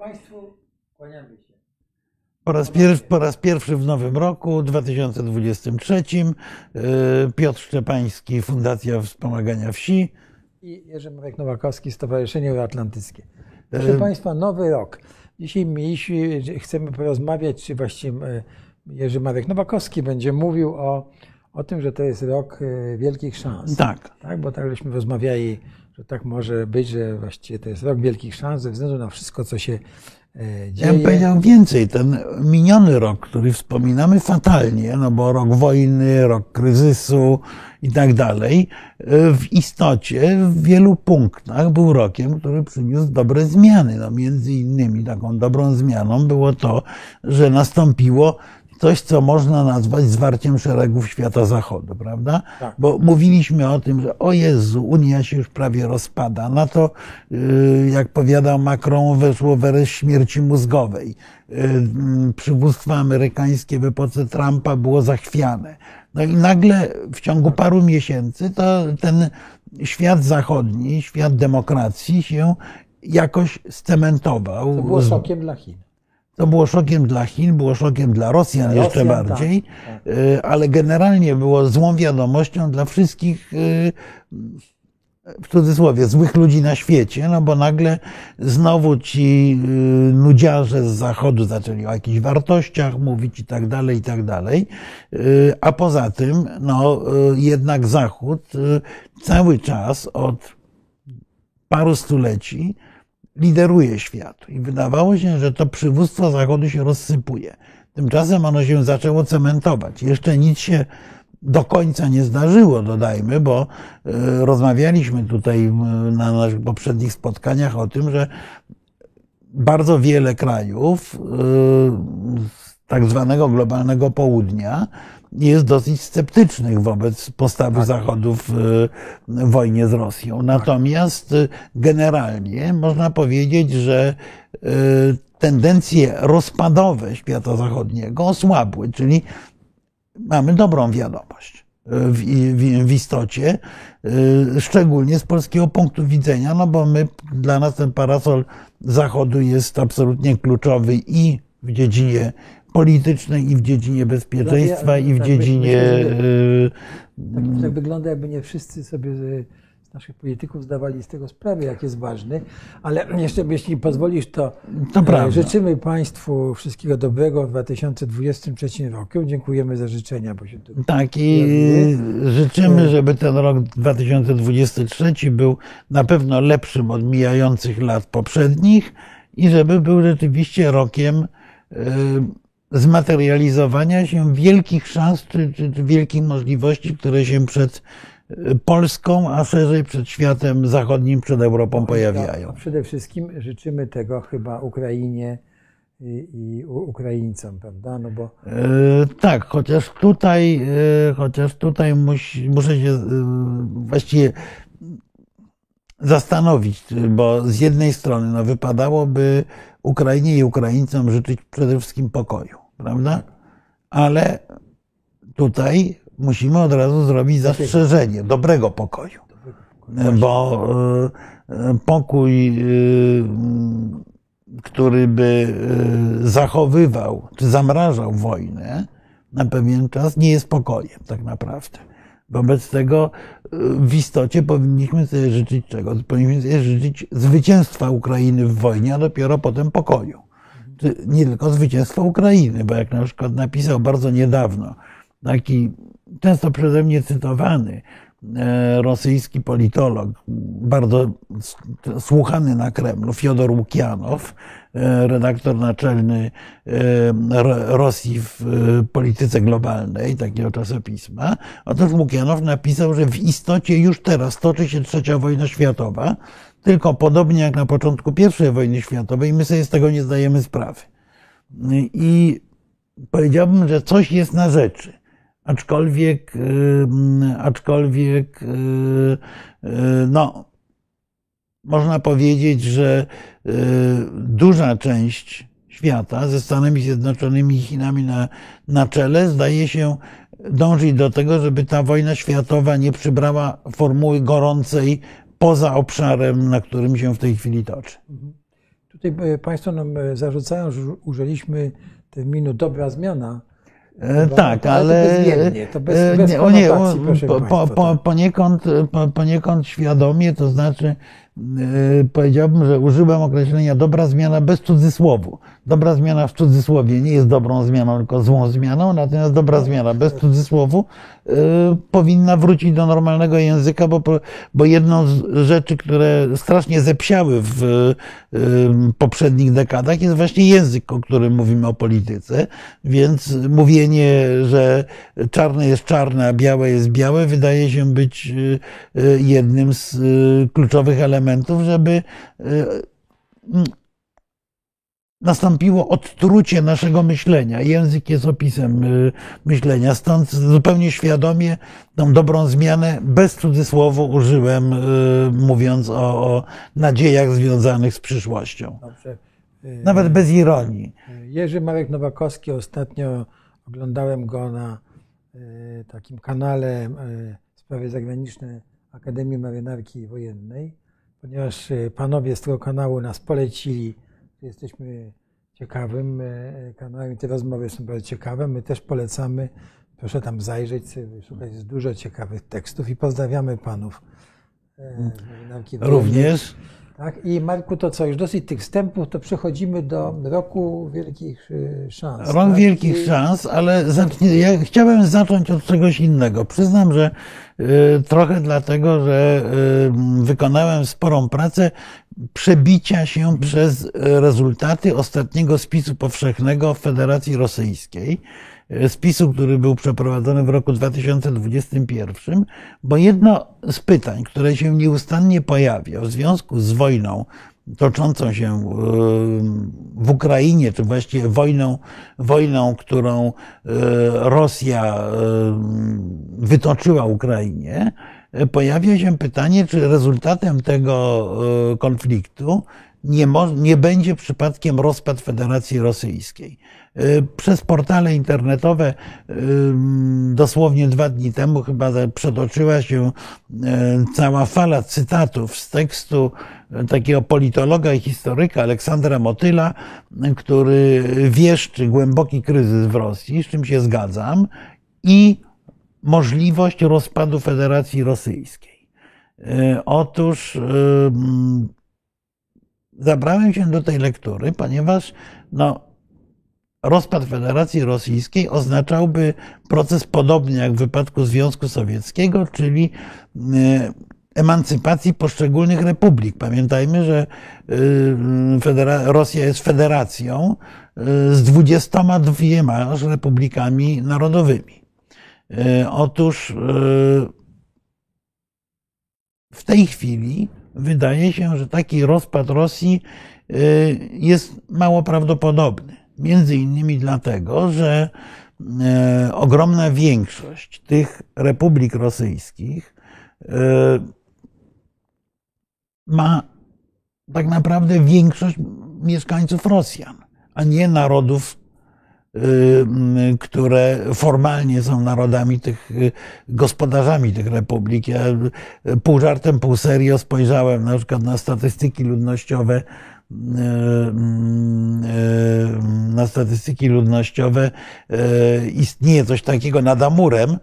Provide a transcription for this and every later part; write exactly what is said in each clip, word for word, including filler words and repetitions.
Państwu, kłaniamy się. Po raz, pierw, po raz pierwszy w nowym roku, dwa tysiące dwudziestym trzecim, Piotr Szczepański, Fundacja Wspomagania Wsi. I Jerzy Marek Nowakowski, Stowarzyszenie Euroatlantyckie. Proszę Państwa, nowy rok. Dzisiaj mieliśmy, chcemy porozmawiać, czy właściwie Jerzy Marek Nowakowski będzie mówił o, o tym, że to jest rok wielkich szans. Tak. Tak, bo tak żeśmy rozmawiali, że tak może być, że właściwie to jest rok wielkich szans ze względu na wszystko, co się dzieje. Ja bym powiedział więcej. Ten miniony rok, który wspominamy fatalnie, no bo rok wojny, rok kryzysu i tak dalej, w istocie w wielu punktach był rokiem, który przyniósł dobre zmiany. No między innymi taką dobrą zmianą było to, że nastąpiło coś, co można nazwać zwarciem szeregów świata zachodu, prawda? Tak. Bo mówiliśmy o tym, że o Jezu, Unia się już prawie rozpada. Na to, jak powiadał Macron, weszło w erę śmierci mózgowej. Przywództwo amerykańskie w epoce Trumpa było zachwiane. No i nagle w ciągu paru miesięcy to ten świat zachodni, świat demokracji się jakoś scementował. To było szokiem dla Chin. To było szokiem dla Chin, było szokiem dla Rosjan jeszcze bardziej, ale generalnie było złą wiadomością dla wszystkich, w cudzysłowie, złych ludzi na świecie, no bo nagle znowu ci nudziarze z Zachodu zaczęli o jakichś wartościach mówić i tak dalej, i tak dalej. A poza tym, no, jednak Zachód cały czas od paru stuleci lideruje świat. I wydawało się, że to przywództwo Zachodu się rozsypuje. Tymczasem ono się zaczęło cementować. Jeszcze nic się do końca nie zdarzyło, dodajmy, bo rozmawialiśmy tutaj na naszych poprzednich spotkaniach o tym, że bardzo wiele krajów z tak zwanego globalnego południa jest dosyć sceptycznych wobec postawy tak. Zachodu w wojnie z Rosją. Natomiast generalnie można powiedzieć, że tendencje rozpadowe świata zachodniego osłabły, czyli mamy dobrą wiadomość w, w, w istocie, szczególnie z polskiego punktu widzenia, no bo my, dla nas ten parasol Zachodu jest absolutnie kluczowy i w dziedzinie politycznej, i w dziedzinie bezpieczeństwa, i w dziedzinie... Tak, tak wygląda, jakby nie wszyscy sobie z naszych polityków zdawali z tego sprawę, jak jest ważny, ale jeszcze, jeśli pozwolisz, to, to życzymy Państwu wszystkiego dobrego w dwa tysiące dwudziestym trzecim roku. Dziękujemy za życzenia. Bo się tu tak i życzymy, żeby ten rok dwa tysiące dwudziesty trzeci był na pewno lepszym od mijających lat poprzednich i żeby był rzeczywiście rokiem zmaterializowania się wielkich szans czy, czy, czy wielkich możliwości, które się przed Polską, a szerzej przed światem zachodnim, przed Europą pojawiają. Przede wszystkim życzymy tego chyba Ukrainie i, i Ukraińcom, prawda? No bo... e, tak, chociaż tutaj, e, chociaż tutaj muś, muszę się e, właściwie zastanowić, bo z jednej strony no, wypadałoby Ukrainie i Ukraińcom życzyć przede wszystkim pokoju, prawda? Ale tutaj musimy od razu zrobić zastrzeżenie dobrego pokoju, bo pokój, który by zachowywał czy zamrażał wojnę na pewien czas, nie jest pokojem tak naprawdę. Wobec tego w istocie powinniśmy sobie życzyć czego? Powinniśmy sobie życzyć zwycięstwa Ukrainy w wojnie, a dopiero potem pokoju. Nie tylko zwycięstwa Ukrainy, bo jak na przykład napisał bardzo niedawno taki często przeze mnie cytowany rosyjski politolog, bardzo słuchany na Kremlu, Fiodor Łukianow, redaktor naczelny Rosji w polityce globalnej, takiego czasopisma. Otóż Łukianow napisał, że w istocie już teraz toczy się trzecia wojna światowa, tylko podobnie jak na początku pierwszej wojny światowej, my sobie z tego nie zdajemy sprawy. I powiedziałbym, że coś jest na rzeczy. Aczkolwiek, aczkolwiek, no, można powiedzieć, że duża część świata ze Stanami Zjednoczonymi i Chinami na, na czele zdaje się dążyć do tego, żeby ta wojna światowa nie przybrała formuły gorącej poza obszarem, na którym się w tej chwili toczy. Tutaj Państwo nam zarzucają, że użyliśmy terminu dobra zmiana. E, tak, ale, ale to bezmiennie, to bez, bez nie, o nie, o, proszę po, Państwa, po, po, poniekąd, po, poniekąd świadomie, to znaczy yy, powiedziałbym, że użyłem określenia dobra zmiana bez cudzysłowu. Dobra zmiana w cudzysłowie nie jest dobrą zmianą, tylko złą zmianą, natomiast dobra zmiana bez cudzysłowu yy, powinna wrócić do normalnego języka, bo, bo jedną z rzeczy, które strasznie zepsiały w yy, poprzednich dekadach, jest właśnie język, o którym mówimy o polityce, więc mówienie, że czarne jest czarne, a białe jest białe, wydaje się być jednym z kluczowych elementów, żeby nastąpiło odtrucie naszego myślenia. Język jest opisem myślenia, stąd zupełnie świadomie tą dobrą zmianę bez cudzysłowu użyłem, mówiąc o, o nadziejach związanych z przyszłością. Dobrze. Nawet bez ironii. Jerzy Marek Nowakowski ostatnio oglądałem go na y, takim kanale y, Sprawy Zagraniczne Akademii Marynarki Wojennej, ponieważ y, panowie z tego kanału nas polecili, że jesteśmy ciekawym y, kanałem i te rozmowy są bardzo ciekawe. My też polecamy, proszę tam zajrzeć, szukać jest dużo ciekawych tekstów i pozdrawiamy panów y, Marynarki Wojennej. Również. Tak? I Marku, to co, już dosyć tych wstępów, to przechodzimy do Roku Wielkich Szans. Rok tak? Wielkich Szans, ale zacznie, ja chciałem zacząć od czegoś innego. Przyznam, że y, trochę dlatego, że y, wykonałem sporą pracę przebicia się przez rezultaty ostatniego spisu powszechnego w Federacji Rosyjskiej. Spisu, który był przeprowadzony w roku dwa tysiące dwudziestym pierwszym, bo jedno z pytań, które się nieustannie pojawia w związku z wojną toczącą się w Ukrainie, czy właściwie wojną, wojną, którą Rosja wytoczyła Ukrainie, pojawia się pytanie, czy rezultatem tego konfliktu nie, nie będzie przypadkiem rozpad Federacji Rosyjskiej. Przez portale internetowe dosłownie dwa dni temu chyba przetoczyła się cała fala cytatów z tekstu takiego politologa i historyka Aleksandra Motyla, który wieszczy głęboki kryzys w Rosji, z czym się zgadzam, i możliwość rozpadu Federacji Rosyjskiej. Otóż zabrałem się do tej lektury, ponieważ no, rozpad Federacji Rosyjskiej oznaczałby proces podobny jak w wypadku Związku Sowieckiego, czyli emancypacji poszczególnych republik. Pamiętajmy, że Rosja jest federacją z dwudziestoma dwiema republikami narodowymi. Otóż w tej chwili wydaje się, że taki rozpad Rosji jest mało prawdopodobny. Między innymi dlatego, że ogromna większość tych republik rosyjskich ma tak naprawdę większość mieszkańców Rosjan, a nie narodów, które formalnie są narodami tych, gospodarzami tych republik. Ja pół żartem, pół serio spojrzałem na przykład na statystyki ludnościowe, na statystyki ludnościowe istnieje coś takiego nad Amurem,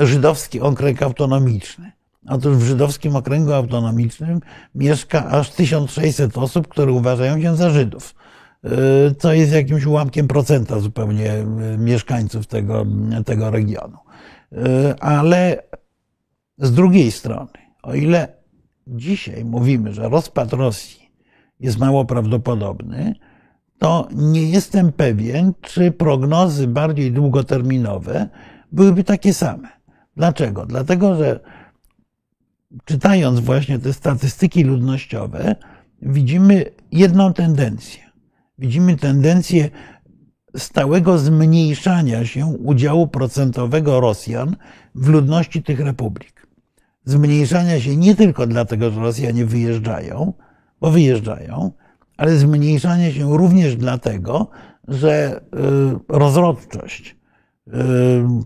żydowski okręg autonomiczny. Otóż w żydowskim okręgu autonomicznym mieszka aż tysiąc sześćset osób, które uważają się za Żydów, co jest jakimś ułamkiem procenta zupełnie mieszkańców tego, tego regionu. Ale z drugiej strony, o ile dzisiaj mówimy, że rozpad Rosji jest mało prawdopodobny, to nie jestem pewien, czy prognozy bardziej długoterminowe byłyby takie same. Dlaczego? Dlatego, że czytając właśnie te statystyki ludnościowe, widzimy jedną tendencję. Widzimy tendencję stałego zmniejszania się udziału procentowego Rosjan w ludności tych republik. Zmniejszania się nie tylko dlatego, że Rosjanie wyjeżdżają, bo wyjeżdżają, ale zmniejszanie się również dlatego, że rozrodczość,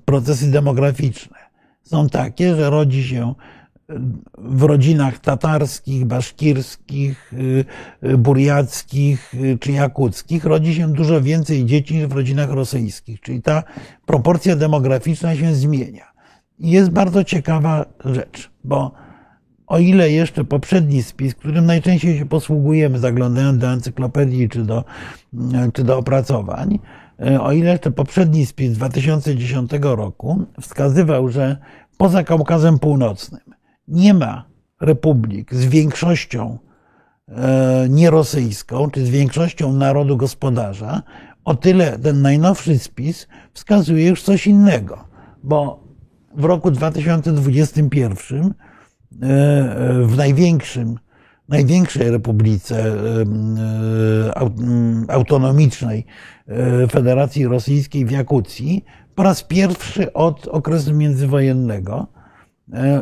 procesy demograficzne są takie, że rodzi się w rodzinach tatarskich, baszkirskich, burjackich czy jakuckich rodzi się dużo więcej dzieci niż w rodzinach rosyjskich. Czyli ta proporcja demograficzna się zmienia. I jest bardzo ciekawa rzecz, bo o ile jeszcze poprzedni spis, którym najczęściej się posługujemy, zaglądając do encyklopedii czy do, czy do opracowań, o ile jeszcze poprzedni spis z dwa tysiące dziesiątego roku wskazywał, że poza Kaukazem Północnym nie ma republik z większością nierosyjską, czy z większością narodu gospodarza, o tyle ten najnowszy spis wskazuje już coś innego, bo w roku dwa tysiące dwudziestym pierwszym w największym, największej republice autonomicznej Federacji Rosyjskiej w Jakucji po raz pierwszy od okresu międzywojennego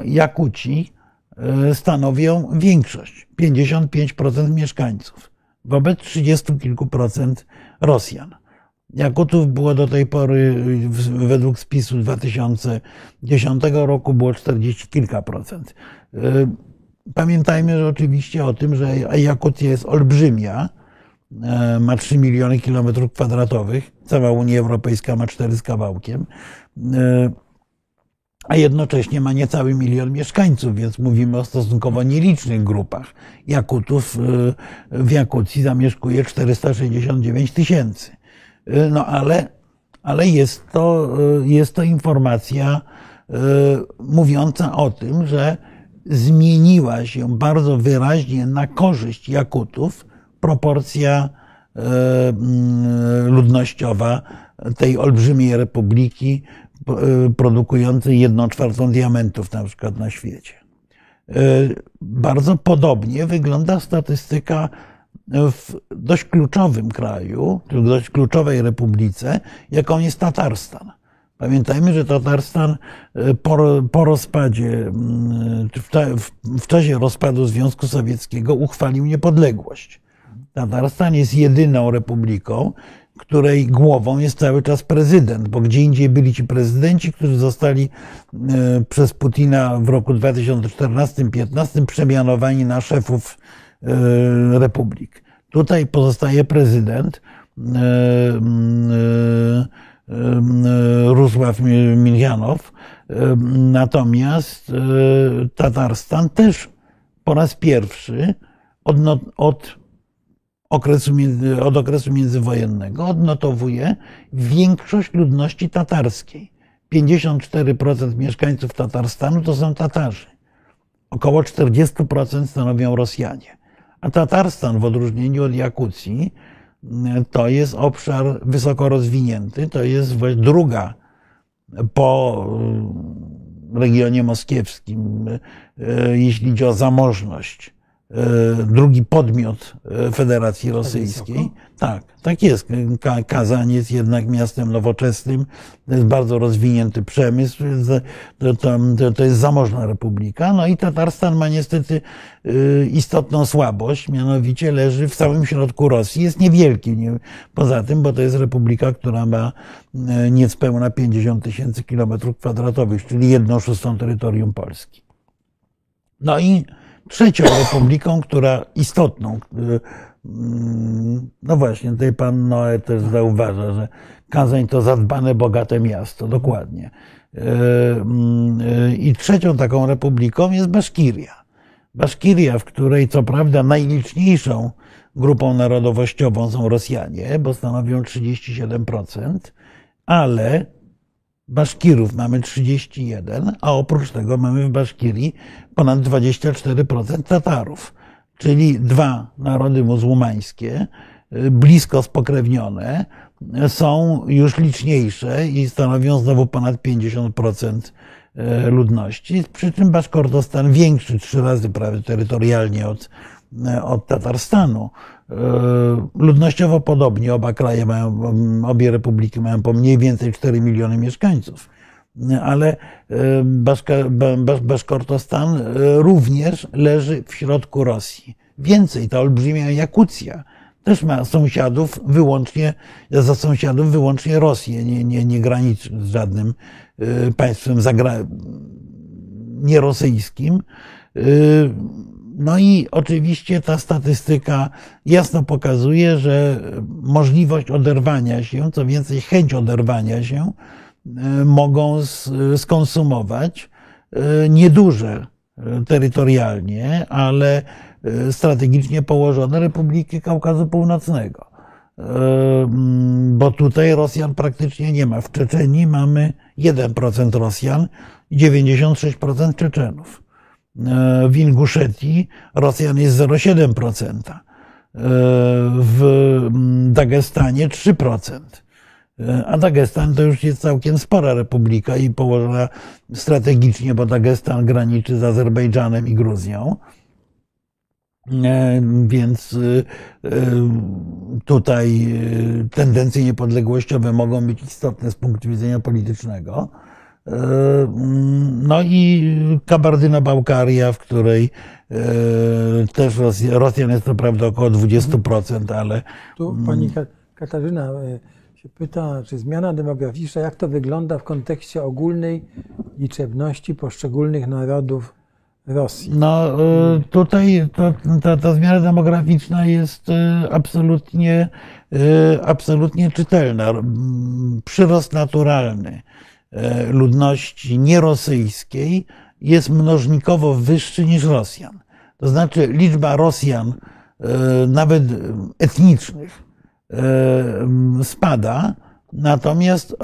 Jakuci stanowią większość, pięćdziesiąt pięć procent mieszkańców wobec trzydziestu kilku procent Rosjan. Jakutów było do tej pory, według spisu dwa tysiące dziesiątego roku, było czterdzieści kilka procent. Pamiętajmy że oczywiście o tym, że Jakucja jest olbrzymia, ma trzy miliony kilometrów kwadratowych, cała Unia Europejska ma cztery z kawałkiem, a jednocześnie ma niecały milion mieszkańców, więc mówimy o stosunkowo nielicznych grupach. Jakutów w Jakucji zamieszkuje czterysta sześćdziesiąt dziewięć tysięcy. No ale, ale jest to, jest to informacja mówiąca o tym, że zmieniła się bardzo wyraźnie na korzyść Jakutów proporcja ludnościowa tej olbrzymiej republiki produkującej jedną czwartą diamentów na przykład na świecie. Bardzo podobnie wygląda statystyka w dość kluczowym kraju, w dość kluczowej republice, jaką jest Tatarstan. Pamiętajmy, że Tatarstan po, po rozpadzie, w czasie rozpadu Związku Sowieckiego uchwalił niepodległość. Tatarstan jest jedyną republiką, której głową jest cały czas prezydent, bo gdzie indziej byli ci prezydenci, którzy zostali przez Putina w roku dwa tysiące czternastym do dwa tysiące piętnastego przemianowani na szefów republik. Tutaj pozostaje prezydent Rusłaf Miljanow, natomiast Tatarstan też po raz pierwszy od, od, okresu, od okresu międzywojennego odnotowuje większość ludności tatarskiej. pięćdziesiąt cztery procent mieszkańców Tatarstanu to są Tatarzy. Około czterdzieści procent stanowią Rosjanie. A Tatarstan, w odróżnieniu od Jakucji, to jest obszar wysoko rozwinięty, to jest druga po regionie moskiewskim, jeśli chodzi o zamożność, drugi podmiot Federacji Rosyjskiej. Tak, tak jest. Kazań jest jednak miastem nowoczesnym, to jest bardzo rozwinięty przemysł, to, to, to jest zamożna republika. No i Tatarstan ma niestety istotną słabość, mianowicie leży w samym środku Rosji, jest niewielki nie, poza tym, bo to jest republika, która ma niespełna pięćdziesiąt tysięcy kilometrów kwadratowych, czyli jedną szóstą terytorium Polski. No i trzecią republiką, która istotną, no właśnie, tutaj pan Noe też zauważa, że Kazań to zadbane, bogate miasto, dokładnie. I trzecią taką republiką jest Baszkiria. Baszkiria, w której co prawda najliczniejszą grupą narodowościową są Rosjanie, bo stanowią trzydzieści siedem procent, ale Baszkirów mamy trzydzieści jeden procent, a oprócz tego mamy w Baszkirii ponad dwadzieścia cztery procent Tatarów, czyli dwa narody muzułmańskie, blisko spokrewnione, są już liczniejsze i stanowią znowu ponad pięćdziesiąt procent ludności, przy czym Baszkortostan większy trzy razy prawie terytorialnie od, od Tatarstanu. Ludnościowo podobnie, oba kraje mają, obie republiki mają po mniej więcej cztery miliony mieszkańców, ale Baszka, Baszkortostan również leży w środku Rosji. Więcej, ta olbrzymia Jakucja też ma sąsiadów wyłącznie, za sąsiadów wyłącznie Rosję, nie, nie, nie graniczy z żadnym państwem zagra nierosyjskim. No i oczywiście ta statystyka jasno pokazuje, że możliwość oderwania się, co więcej chęć oderwania się, mogą skonsumować nieduże terytorialnie, ale strategicznie położone republiki Kaukazu Północnego. Bo tutaj Rosjan praktycznie nie ma. W Czeczenii mamy jeden procent Rosjan i dziewięćdziesiąt sześć procent Czeczenów. W Inguszetii Rosjan jest zero przecinek siedem procent. W Dagestanie trzy procent. A Dagestan to już jest całkiem spora republika i położona strategicznie, bo Dagestan graniczy z Azerbejdżanem i Gruzją. Więc tutaj tendencje niepodległościowe mogą być istotne z punktu widzenia politycznego. No i Kabardyna-Bałkaria, w której też Rosjan jest to prawda około dwadzieścia procent, ale... Tu pani Katarzyna się pyta, czy zmiana demograficzna, jak to wygląda w kontekście ogólnej liczebności poszczególnych narodów Rosji? No tutaj to, ta, ta zmiana demograficzna jest absolutnie, absolutnie czytelna. Przyrost naturalny ludności nierosyjskiej jest mnożnikowo wyższy niż Rosjan. To znaczy liczba Rosjan, nawet etnicznych, spada, natomiast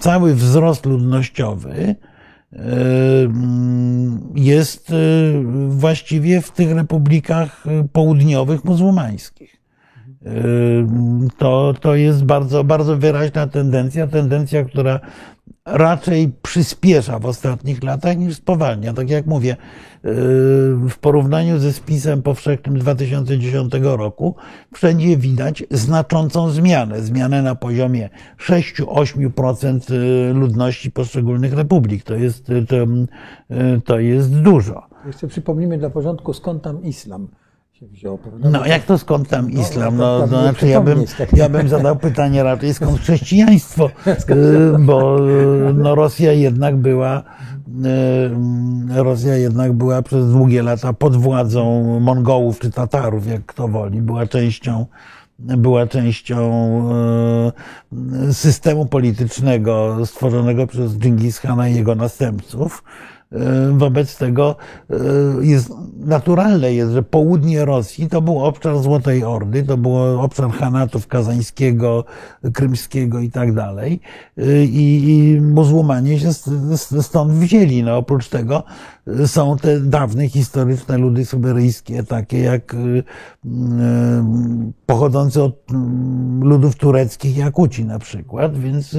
cały wzrost ludnościowy jest właściwie w tych republikach południowych muzułmańskich. To, to jest bardzo, bardzo wyraźna tendencja, tendencja, która raczej przyspiesza w ostatnich latach niż spowalnia. Tak jak mówię, w porównaniu ze spisem powszechnym dwa tysiące dziesiątego roku wszędzie widać znaczącą zmianę. Zmianę na poziomie sześć do ośmiu procent ludności poszczególnych republik. To jest, to, to jest dużo. Jeszcze przypomnijmy dla porządku, skąd tam islam. Wziął, no jak to skąd tam islam? No, to znaczy ja bym, ja bym zadał pytanie raczej skąd chrześcijaństwo, bo no, Rosja jednak była, Rosja jednak była przez długie lata pod władzą Mongołów czy Tatarów, jak kto woli, była częścią, była częścią systemu politycznego stworzonego przez Dżingis-Hana i jego następców. Wobec tego jest, naturalne jest, że południe Rosji to był obszar Złotej Ordy, to był obszar Hanatów Kazańskiego, Krymskiego i tak dalej. I muzułmanie się stąd wzięli. No, oprócz tego są te dawne historyczne ludy syberyjskie, takie jak pochodzące od ludów tureckich Jakuci na przykład, więc...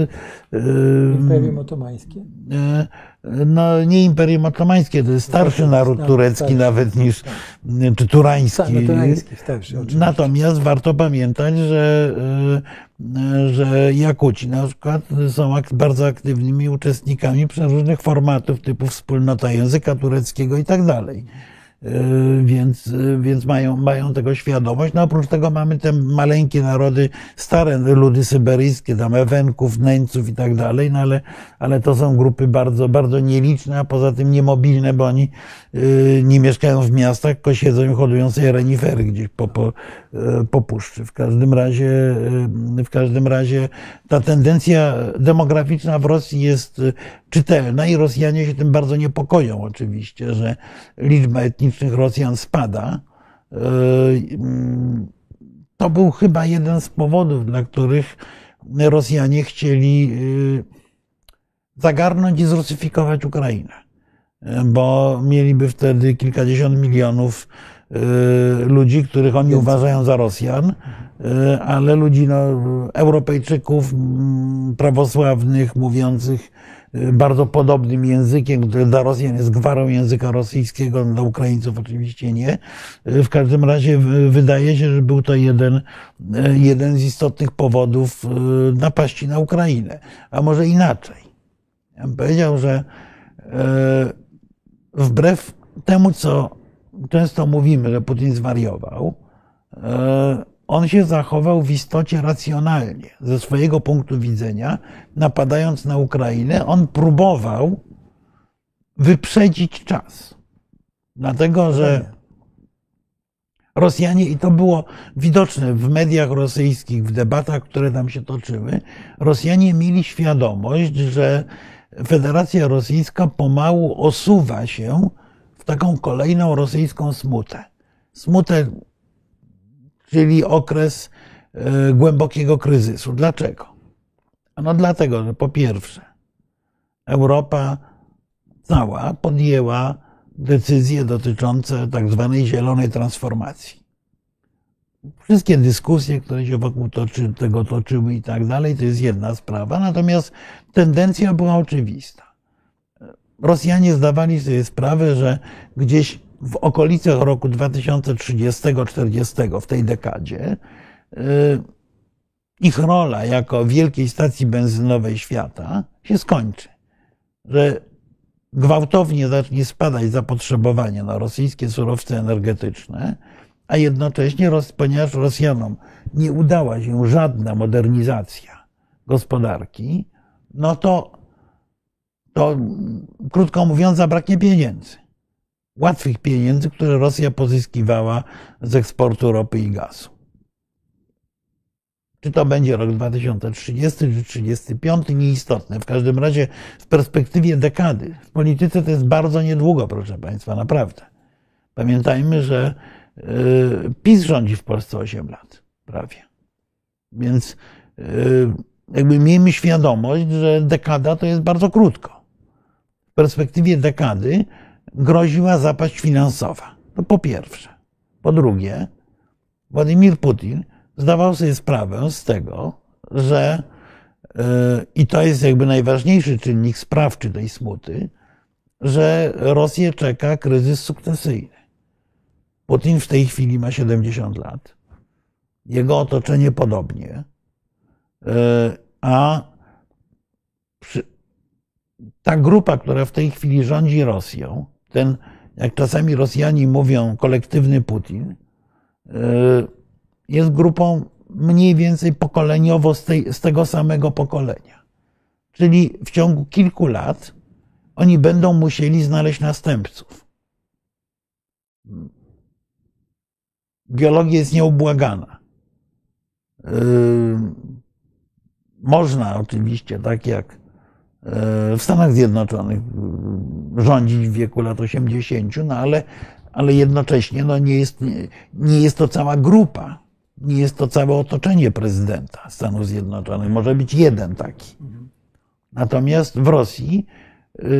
Imperium Otomańskie? No, nie Imperium Otomańskie, to jest starszy naród turecki nawet niż, czy turański. Natomiast warto pamiętać, że, że Jakuci na przykład są bardzo aktywnymi uczestnikami przeróżnych formatów typu wspólnota języka tureckiego i tak dalej. Więc, więc mają, mają tego świadomość. No oprócz tego mamy te maleńkie narody, stare ludy syberyjskie, tam Ewenków, Nęców i tak dalej, no ale, ale to są grupy bardzo, bardzo nieliczne, a poza tym niemobilne, bo oni y, nie mieszkają w miastach, tylko siedzą i hodują sobie renifery gdzieś po, po, po puszczy. W każdym razie, w każdym razie ta tendencja demograficzna w Rosji jest czytelna i Rosjanie się tym bardzo niepokoją oczywiście, że liczba etniczna Rosjan spada. To był chyba jeden z powodów, dla których Rosjanie chcieli zagarnąć i zrusyfikować Ukrainę, bo mieliby wtedy kilkadziesiąt milionów ludzi, których oni uważają za Rosjan, ale ludzi no, Europejczyków prawosławnych, mówiących bardzo podobnym językiem, który dla Rosjan jest gwarą języka rosyjskiego, dla Ukraińców oczywiście nie. W każdym razie wydaje się, że był to jeden, jeden z istotnych powodów napaści na Ukrainę. A może inaczej. Ja bym powiedział, że wbrew temu, co często mówimy, że Putin zwariował, on się zachował w istocie racjonalnie. Ze swojego punktu widzenia, napadając na Ukrainę, on próbował wyprzedzić czas. Dlatego, że Rosjanie, i to było widoczne w mediach rosyjskich, w debatach, które tam się toczyły, Rosjanie mieli świadomość, że Federacja Rosyjska pomału osuwa się w taką kolejną rosyjską smutę. Smutę, czyli okres głębokiego kryzysu. Dlaczego? No dlatego, że po pierwsze, Europa cała podjęła decyzje dotyczące tak zwanej zielonej transformacji. Wszystkie dyskusje, które się wokół toczy, tego toczyły i tak dalej, to jest jedna sprawa. Natomiast tendencja była oczywista. Rosjanie zdawali sobie sprawę, że gdzieś w okolicach roku dwa tysiące trzydziestego czterdziestego, w tej dekadzie, ich rola jako wielkiej stacji benzynowej świata się skończy. Że gwałtownie zacznie spadać zapotrzebowanie na rosyjskie surowce energetyczne, a jednocześnie, ponieważ Rosjanom nie udała się żadna modernizacja gospodarki, no to, to krótko mówiąc, zabraknie pieniędzy. Łatwych pieniędzy, które Rosja pozyskiwała z eksportu ropy i gazu. Czy to będzie rok dwa tysiące trzydziesty czy dwa tysiące trzydziesty piąty, nieistotne. W każdym razie w perspektywie dekady, w polityce to jest bardzo niedługo, proszę Państwa, naprawdę. Pamiętajmy, że PiS rządzi w Polsce osiem lat prawie. Więc jakby miejmy świadomość, że dekada to jest bardzo krótko. W perspektywie dekady groziła zapaść finansowa. To po pierwsze. Po drugie, Władimir Putin zdawał sobie sprawę z tego, że, i to jest jakby najważniejszy czynnik sprawczy tej smuty, że Rosję czeka kryzys sukcesyjny. Putin w tej chwili ma siedemdziesiąt lat, jego otoczenie podobnie, a ta grupa, która w tej chwili rządzi Rosją, ten, jak czasami Rosjanie mówią, kolektywny Putin, jest grupą mniej więcej pokoleniowo z, tej, z tego samego pokolenia. Czyli w ciągu kilku lat oni będą musieli znaleźć następców. Biologia jest nieubłagana. Można oczywiście, tak jak w Stanach Zjednoczonych, rządzić w wieku lat osiemdziesięciu, no ale, ale jednocześnie no nie jest, nie jest to cała grupa. Nie jest to całe otoczenie prezydenta Stanów Zjednoczonych. Może być jeden taki. Natomiast w Rosji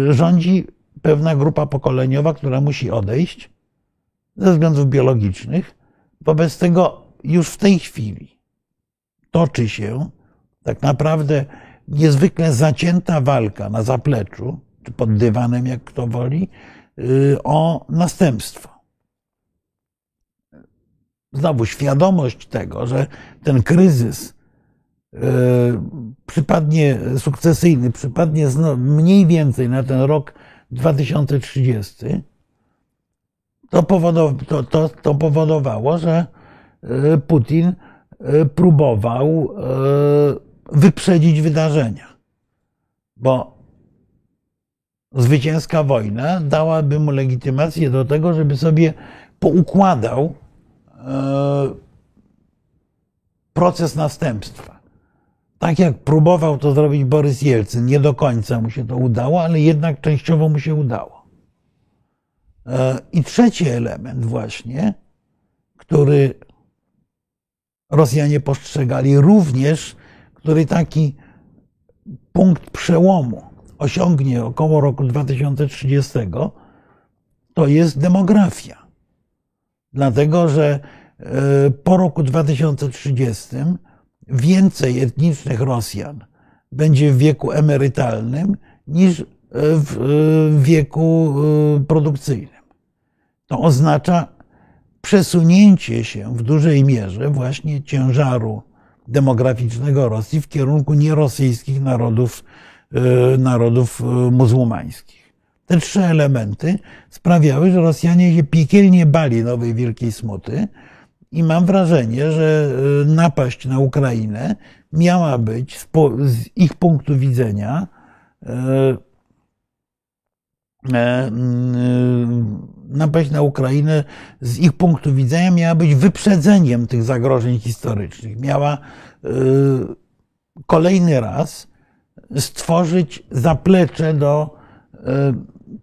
rządzi pewna grupa pokoleniowa, która musi odejść ze względów biologicznych. Wobec tego już w tej chwili toczy się tak naprawdę niezwykle zacięta walka na zapleczu, czy pod dywanem, jak kto woli, o następstwo. Znowu świadomość tego, że ten kryzys przypadnie sukcesyjny, przypadnie mniej więcej na ten rok dwa tysiące trzydziesty, to powodowało, że Putin próbował wyprzedzić wydarzenia, bo zwycięska wojna dałaby mu legitymację do tego, żeby sobie poukładał proces następstwa. Tak jak próbował to zrobić Borys Jelcyn, nie do końca mu się to udało, ale jednak częściowo mu się udało. I trzeci element właśnie, który Rosjanie postrzegali również, który taki punkt przełomu osiągnie około roku dwa tysiące trzydziestego, to jest demografia. Dlatego, że po roku dwa tysiące trzydziestym więcej etnicznych Rosjan będzie w wieku emerytalnym niż w wieku produkcyjnym. To oznacza przesunięcie się w dużej mierze właśnie ciężaru demograficznego Rosji w kierunku nierosyjskich narodów, narodów muzułmańskich. Te trzy elementy sprawiały, że Rosjanie się piekielnie bali nowej wielkiej smuty i mam wrażenie, że napaść na Ukrainę miała być z ich punktu widzenia napaść na Ukrainę z ich punktu widzenia miała być wyprzedzeniem tych zagrożeń historycznych. Miała kolejny raz stworzyć zaplecze do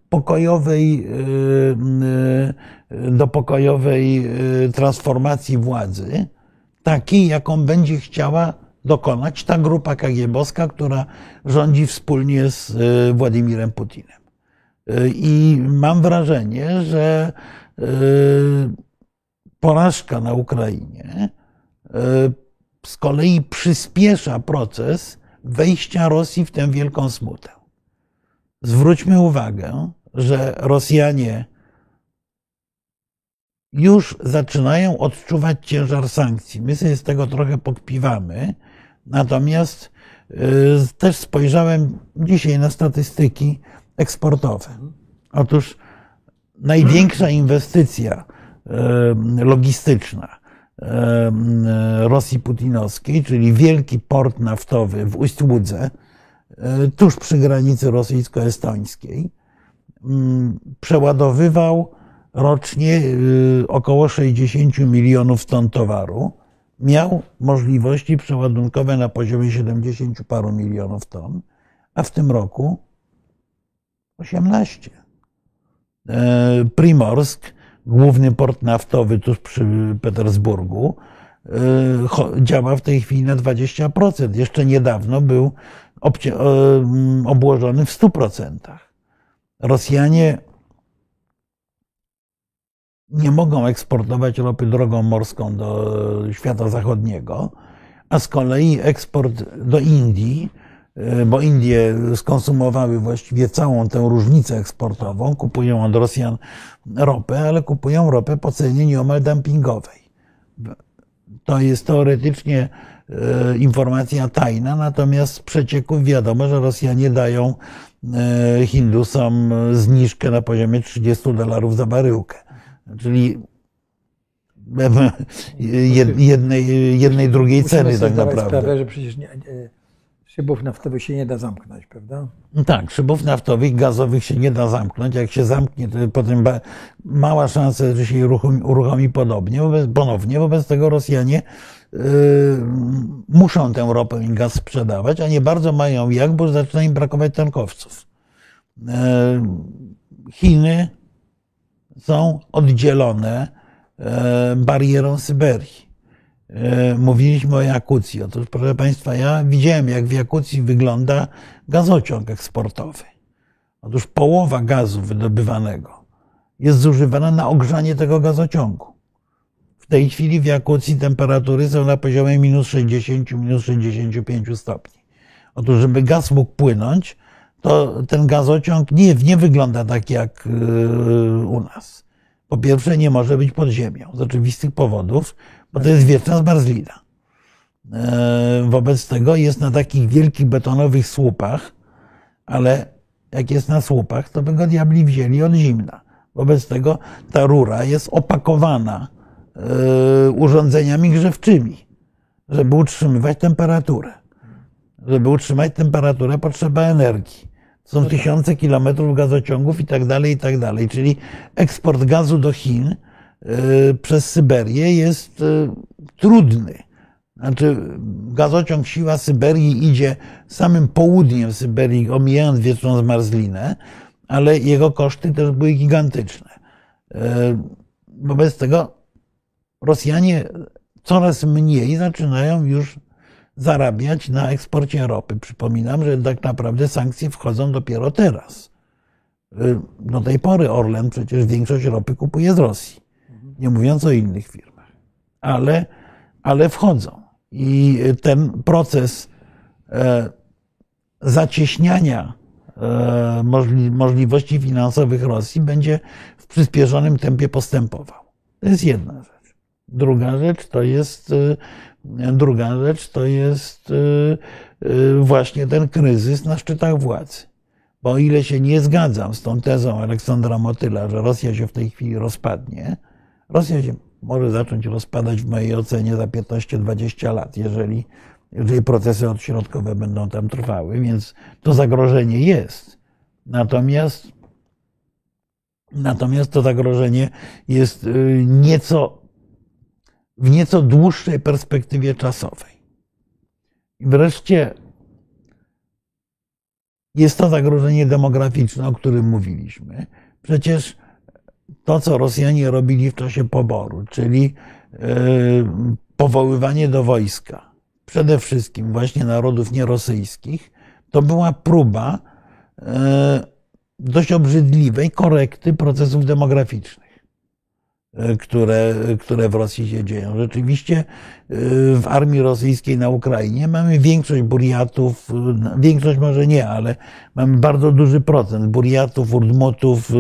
pokojowej, do pokojowej transformacji władzy, takiej, jaką będzie chciała dokonać ta grupa kagiebowska, która rządzi wspólnie z Władimirem Putinem. I mam wrażenie, że porażka na Ukrainie z kolei przyspiesza proces wejścia Rosji w tę wielką smutę. Zwróćmy uwagę, że Rosjanie już zaczynają odczuwać ciężar sankcji. My sobie z tego trochę pokpiwamy, natomiast też spojrzałem dzisiaj na statystyki eksportowe. Otóż największa inwestycja logistyczna Rosji putinowskiej, czyli wielki port naftowy w Ust-Łudze, tuż przy granicy rosyjsko-estońskiej, przeładowywał rocznie około sześćdziesiąt milionów ton towaru. Miał możliwości przeładunkowe na poziomie siedemdziesięciu paru milionów ton, a w tym roku osiemnaście. Primorsk, główny port naftowy tuż przy Petersburgu, działa w tej chwili na dwadzieścia procent. Jeszcze niedawno był obłożony w stu procentach. Rosjanie nie mogą eksportować ropy drogą morską do świata zachodniego, a z kolei eksport do Indii, bo Indie skonsumowały właściwie całą tę różnicę eksportową, kupują od Rosjan ropę, ale kupują ropę po cenie nieomal dumpingowej. To jest teoretycznie informacja tajna, natomiast z przecieków wiadomo, że Rosjanie dają Hindusom zniżkę na poziomie trzydziestu dolarów za baryłkę. Czyli jednej, jednej drugiej Musimy ceny tak naprawdę. Sprawę, że przecież nie, nie, szybów naftowych się nie da zamknąć, prawda? Tak, szybów naftowych, gazowych się nie da zamknąć. Jak się zamknie, to potem mała szansa, że się uruchomi, uruchomi podobnie, wobec, ponownie. Wobec tego Rosjanie y, muszą tę ropę i gaz sprzedawać, a nie bardzo mają jak, bo zaczyna im brakować tankowców. Y, Chiny są oddzielone barierą Syberii. Mówiliśmy o Jakucji. Otóż, proszę Państwa, ja widziałem, jak w Jakucji wygląda gazociąg eksportowy. Otóż połowa gazu wydobywanego jest zużywana na ogrzanie tego gazociągu. W tej chwili w Jakucji temperatury są na poziomie minus sześćdziesięciu, minus sześćdziesięciu pięciu stopni. Otóż, żeby gaz mógł płynąć, to ten gazociąg nie, nie wygląda tak jak u nas. Po pierwsze, nie może być pod ziemią z oczywistych powodów, bo to jest wieczna zmarzlina. Wobec tego jest na takich wielkich betonowych słupach, ale jak jest na słupach, to by go diabli wzięli od zimna. Wobec tego ta rura jest opakowana urządzeniami grzewczymi, żeby utrzymywać temperaturę. Żeby utrzymać temperaturę, potrzeba energii. Są tysiące kilometrów gazociągów i tak dalej, i tak dalej. Czyli eksport gazu do Chin przez Syberię jest trudny. Znaczy gazociąg siła Syberii idzie samym południem Syberii, omijając wieczną zmarzlinę, ale jego koszty też były gigantyczne. Wobec tego Rosjanie coraz mniej zaczynają już zarabiać na eksporcie ropy. Przypominam, że tak naprawdę sankcje wchodzą dopiero teraz. Do tej pory Orlen przecież większość ropy kupuje z Rosji, nie mówiąc o innych firmach, ale, ale wchodzą. I ten proces zacieśniania możliwości finansowych Rosji będzie w przyspieszonym tempie postępował. To jest jedna rzecz. Druga rzecz to jest, druga rzecz to jest właśnie ten kryzys na szczytach władzy. Bo o ile się nie zgadzam z tą tezą Aleksandra Motyla, że Rosja się w tej chwili rozpadnie, Rosja się może zacząć rozpadać w mojej ocenie za piętnaście dwadzieścia lat, jeżeli, jeżeli procesy odśrodkowe będą tam trwały, więc to zagrożenie jest. Natomiast Natomiast to zagrożenie jest nieco, w nieco dłuższej perspektywie czasowej. I wreszcie jest to zagrożenie demograficzne, o którym mówiliśmy. Przecież to, co Rosjanie robili w czasie poboru, czyli powoływanie do wojska, przede wszystkim właśnie narodów nierosyjskich, to była próba dość obrzydliwej korekty procesów demograficznych, które, które w Rosji się dzieją. Rzeczywiście w armii rosyjskiej na Ukrainie mamy większość Buriatów, większość może nie, ale mamy bardzo duży procent Buriatów, Urdmutów,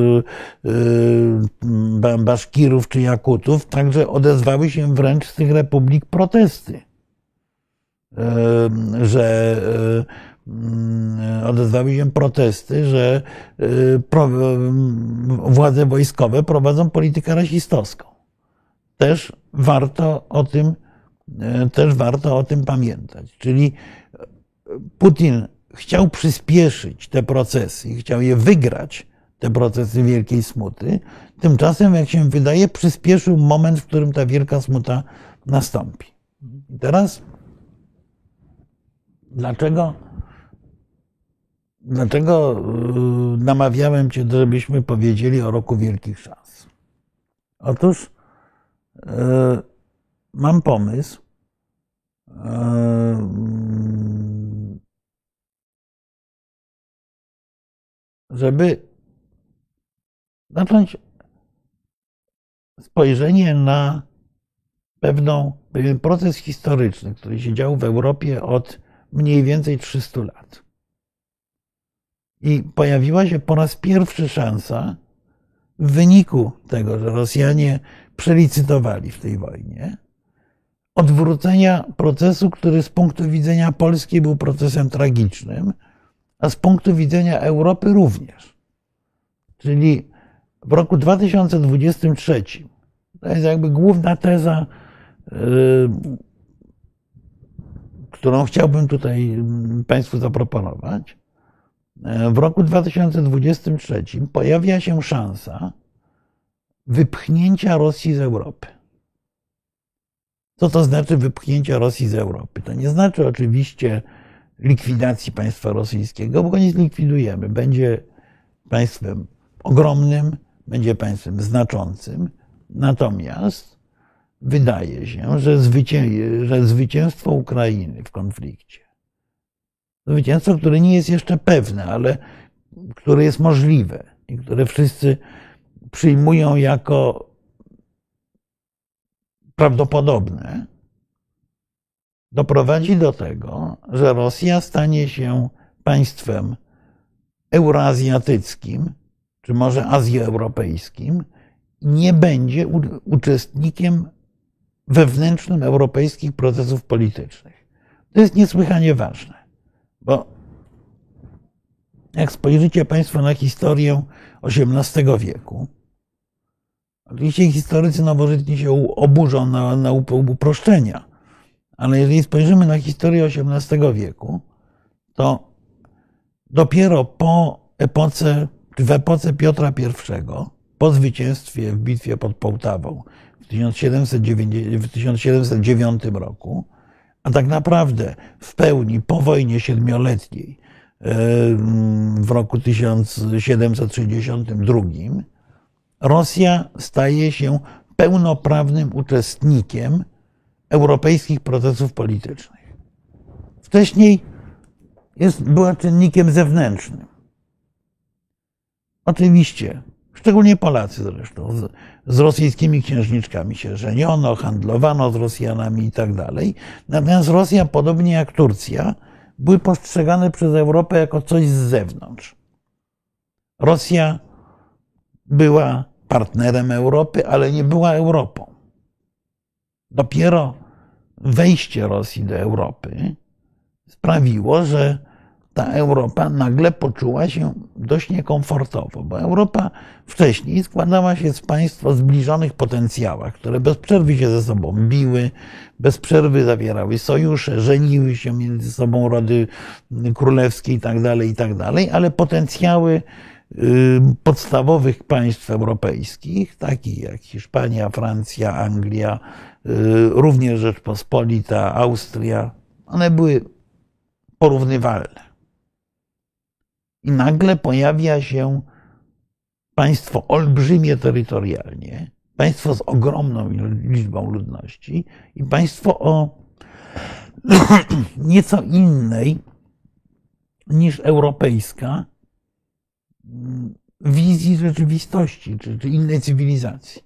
Baszkirów czy Jakutów. Także odezwały się wręcz z tych republik protesty, że odezwały się protesty, że władze wojskowe prowadzą politykę rasistowską. Też warto o tym, też warto o tym pamiętać. Czyli Putin chciał przyspieszyć te procesy i chciał je wygrać, te procesy wielkiej smuty. Tymczasem, jak się wydaje, przyspieszył moment, w którym ta wielka smuta nastąpi. I teraz dlaczego Dlaczego namawiałem Cię, żebyśmy powiedzieli o roku wielkich szans? Otóż yy, mam pomysł, yy, żeby zacząć spojrzenie na pewną, pewien proces historyczny, który się dział w Europie od mniej więcej trzystu lat. I pojawiła się po raz pierwszy szansa w wyniku tego, że Rosjanie przelicytowali w tej wojnie, odwrócenia procesu, który z punktu widzenia Polski był procesem tragicznym, a z punktu widzenia Europy również. Czyli w roku dwa tysiące dwudziestym trzecim, to jest jakby główna teza, którą chciałbym tutaj Państwu zaproponować, w roku dwa tysiące dwudziestym trzecim pojawia się szansa wypchnięcia Rosji z Europy. Co to znaczy wypchnięcia Rosji z Europy? To nie znaczy oczywiście likwidacji państwa rosyjskiego, bo go nie zlikwidujemy. Będzie państwem ogromnym, będzie państwem znaczącym. Natomiast wydaje się, że, zwycię- że zwycięstwo Ukrainy w konflikcie, zwycięstwo, które nie jest jeszcze pewne, ale które jest możliwe i które wszyscy przyjmują jako prawdopodobne, doprowadzi do tego, że Rosja stanie się państwem euroazjatyckim, czy może azjoeuropejskim, i nie będzie uczestnikiem wewnętrznym europejskich procesów politycznych. To jest niesłychanie ważne. Bo jak spojrzycie Państwo na historię osiemnastego wieku, oczywiście historycy nowożytni się oburzą na, na uproszczenia, ale jeżeli spojrzymy na historię osiemnastego wieku, to dopiero po epoce, czy w epoce Piotra pierwszego, po zwycięstwie w bitwie pod Połtawą w tysiąc siedemset dziewięć roku, a tak naprawdę w pełni po wojnie siedmioletniej w roku tysiąc siedemset sześćdziesiątym drugim Rosja staje się pełnoprawnym uczestnikiem europejskich procesów politycznych. Wcześniej jest, była czynnikiem zewnętrznym. Oczywiście, szczególnie Polacy zresztą, z, z rosyjskimi księżniczkami się żeniono, handlowano z Rosjanami i tak dalej. Natomiast Rosja, podobnie jak Turcja, były postrzegane przez Europę jako coś z zewnątrz. Rosja była partnerem Europy, ale nie była Europą. Dopiero wejście Rosji do Europy sprawiło, że ta Europa nagle poczuła się dość niekomfortowo, bo Europa wcześniej składała się z państw o zbliżonych potencjałach, które bez przerwy się ze sobą biły, bez przerwy zawierały sojusze, żeniły się między sobą rody królewskie i tak dalej, i tak dalej, ale potencjały podstawowych państw europejskich, takich jak Hiszpania, Francja, Anglia, również Rzeczpospolita, Austria, one były porównywalne. I nagle pojawia się państwo olbrzymie terytorialnie, państwo z ogromną liczbą ludności i państwo o nieco innej niż europejska wizji rzeczywistości, czy, czy innej cywilizacji.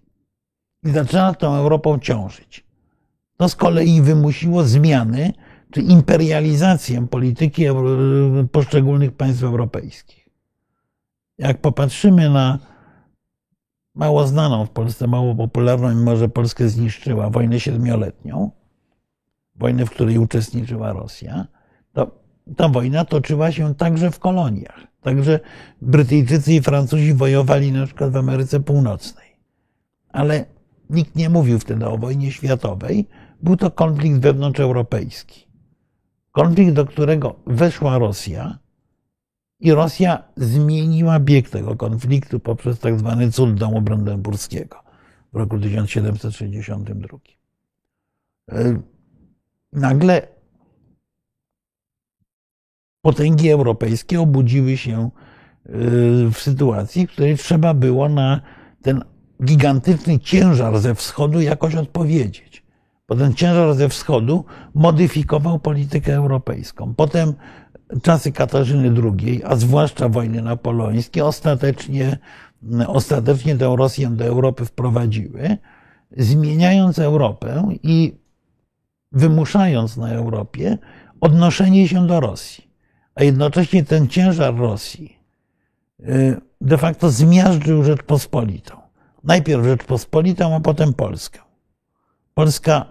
I zaczyna tą Europą ciążyć. To z kolei wymusiło zmiany, czy imperializację polityki poszczególnych państw europejskich. Jak popatrzymy na mało znaną w Polsce, mało popularną, mimo że Polskę zniszczyła, wojnę siedmioletnią, wojnę, w której uczestniczyła Rosja, to ta wojna toczyła się także w koloniach. Także Brytyjczycy i Francuzi wojowali na przykład w Ameryce Północnej. Ale nikt nie mówił wtedy o wojnie światowej. Był to konflikt wewnątrzeuropejski. Konflikt, do którego weszła Rosja i Rosja zmieniła bieg tego konfliktu poprzez tak zwany cud domu brandenburskiego w roku tysiąc siedemset sześćdziesiątym drugim. Nagle potęgi europejskie obudziły się w sytuacji, w której trzeba było na ten gigantyczny ciężar ze wschodu jakoś odpowiedzieć. Potem ciężar ze wschodu modyfikował politykę europejską. Potem czasy Katarzyny drugiej, a zwłaszcza wojny napoleońskie, ostatecznie, ostatecznie tę Rosję do Europy wprowadziły, zmieniając Europę i wymuszając na Europie odnoszenie się do Rosji. A jednocześnie ten ciężar Rosji de facto zmiażdżył Rzeczpospolitą. Najpierw Rzeczpospolitą, a potem Polskę. Polska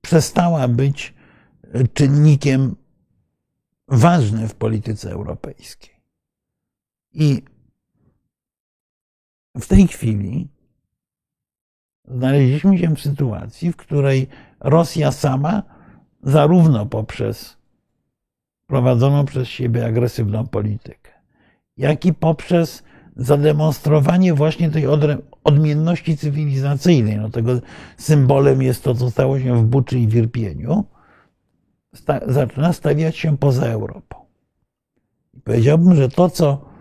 przestała być czynnikiem ważnym w polityce europejskiej. I w tej chwili znaleźliśmy się w sytuacji, w której Rosja sama zarówno poprzez prowadzoną przez siebie agresywną politykę, jak i poprzez zademonstrowanie właśnie tej odmienności cywilizacyjnej. No, tego symbolem jest to, co stało się w Buczy i w Irpieniu. Sta zaczyna stawiać się poza Europą. Powiedziałbym, że to, co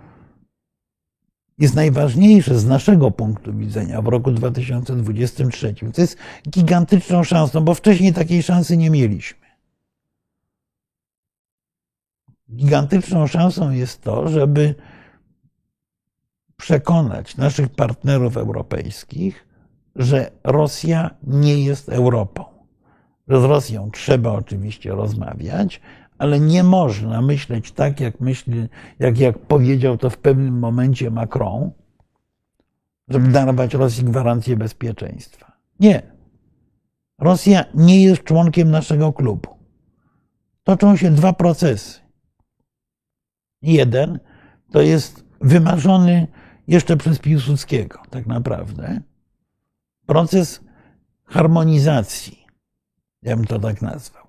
jest najważniejsze z naszego punktu widzenia w roku dwa tysiące dwudziestym trzecim, to jest gigantyczną szansą, bo wcześniej takiej szansy nie mieliśmy. Gigantyczną szansą jest to, żeby przekonać naszych partnerów europejskich, że Rosja nie jest Europą. Z Rosją trzeba oczywiście rozmawiać, ale nie można myśleć tak, jak, myśli, jak, jak powiedział to w pewnym momencie Macron, żeby darować Rosji gwarancję bezpieczeństwa. Nie. Rosja nie jest członkiem naszego klubu. Toczą się dwa procesy. Jeden to jest wymarzony jeszcze przez Piłsudskiego tak naprawdę proces harmonizacji, ja bym to tak nazwał,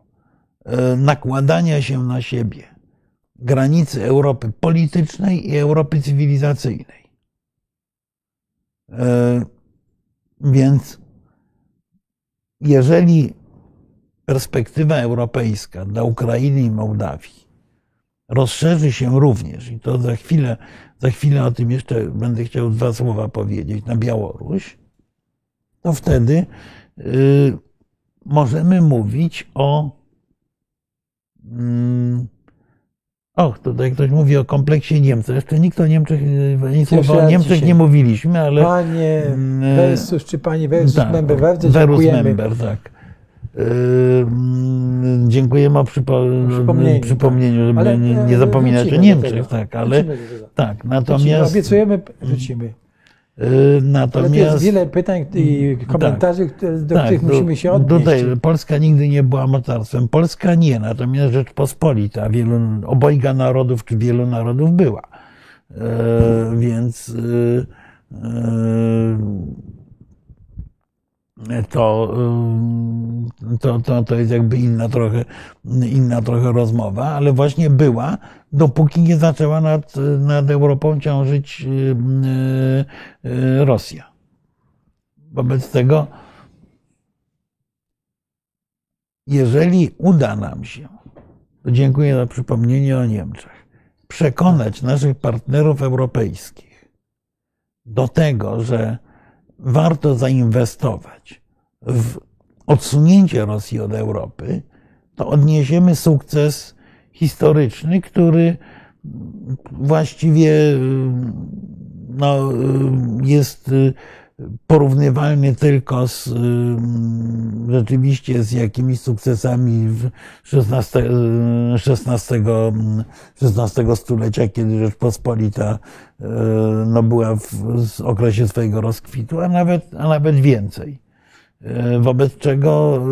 nakładania się na siebie granicy Europy politycznej i Europy cywilizacyjnej. Więc jeżeli perspektywa europejska dla Ukrainy i Mołdawii rozszerzy się również, i to za chwilę, za chwilę o tym jeszcze będę chciał dwa słowa powiedzieć, na Białoruś, to wtedy y, możemy mówić o... Mm, och, tutaj ktoś mówi o kompleksie Niemca. Jeszcze nikt o Niemczech, słowa o Niemczech dzisiaj nie mówiliśmy, ale... Panie Versus, czy pani Versus tak, Member, bardzo dziękujemy. Member, tak. Yy, dziękujemy o przypo przypomnieniu, przypomnieniu, żeby ale, nie, nie zapominać o Niemczech, tak, ale tak, natomiast... Obiecujemy, rzucimy. Yy, natomiast... Ale jest wiele pytań i komentarzy, tak, do tak, których musimy się odnieść. Tutaj Polska nigdy nie była mocarstwem. Polska nie, natomiast Rzeczpospolita, wielu, obojga narodów czy wielu narodów była. Yy, więc... Yy, yy, to to, to, to jest jakby inna trochę, inna trochę rozmowa, ale właśnie była, dopóki nie zaczęła nad, nad Europą ciążyć Rosja. Wobec tego, jeżeli uda nam się, to dziękuję za przypomnienie o Niemczech, przekonać naszych partnerów europejskich do tego, że warto zainwestować w odsunięcie Rosji od Europy, to odniesiemy sukces historyczny, który właściwie no, jest porównywalny tylko z, rzeczywiście z jakimiś sukcesami w szesnastego stulecia, kiedy Rzeczpospolita no, była w, w okresie swojego rozkwitu, a nawet, a nawet więcej. Wobec czego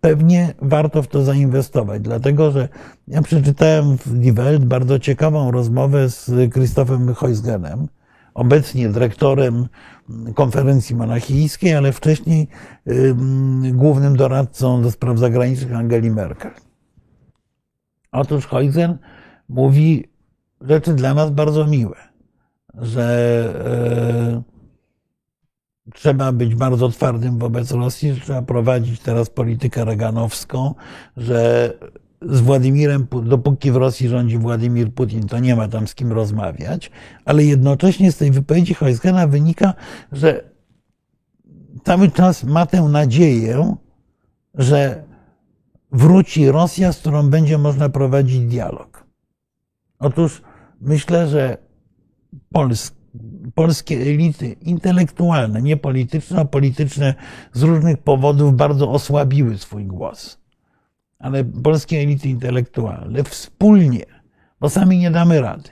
pewnie warto w to zainwestować. Dlatego, że ja przeczytałem w Die Welt bardzo ciekawą rozmowę z Christophem Heusgenem, obecnie dyrektorem konferencji monachijskiej, ale wcześniej głównym doradcą do spraw zagranicznych Angeli Merkel. Otóż Heusgen mówi rzeczy dla nas bardzo miłe, że trzeba być bardzo twardym wobec Rosji, że trzeba prowadzić teraz politykę reaganowską, że z Władimirem, dopóki w Rosji rządzi Władimir Putin, to nie ma tam z kim rozmawiać, ale jednocześnie z tej wypowiedzi Heusgena wynika, że cały czas ma tę nadzieję, że wróci Rosja, z którą będzie można prowadzić dialog. Otóż myślę, że Polska, polskie elity intelektualne, nie polityczne, a polityczne z różnych powodów bardzo osłabiły swój głos. Ale polskie elity intelektualne wspólnie, bo sami nie damy rady,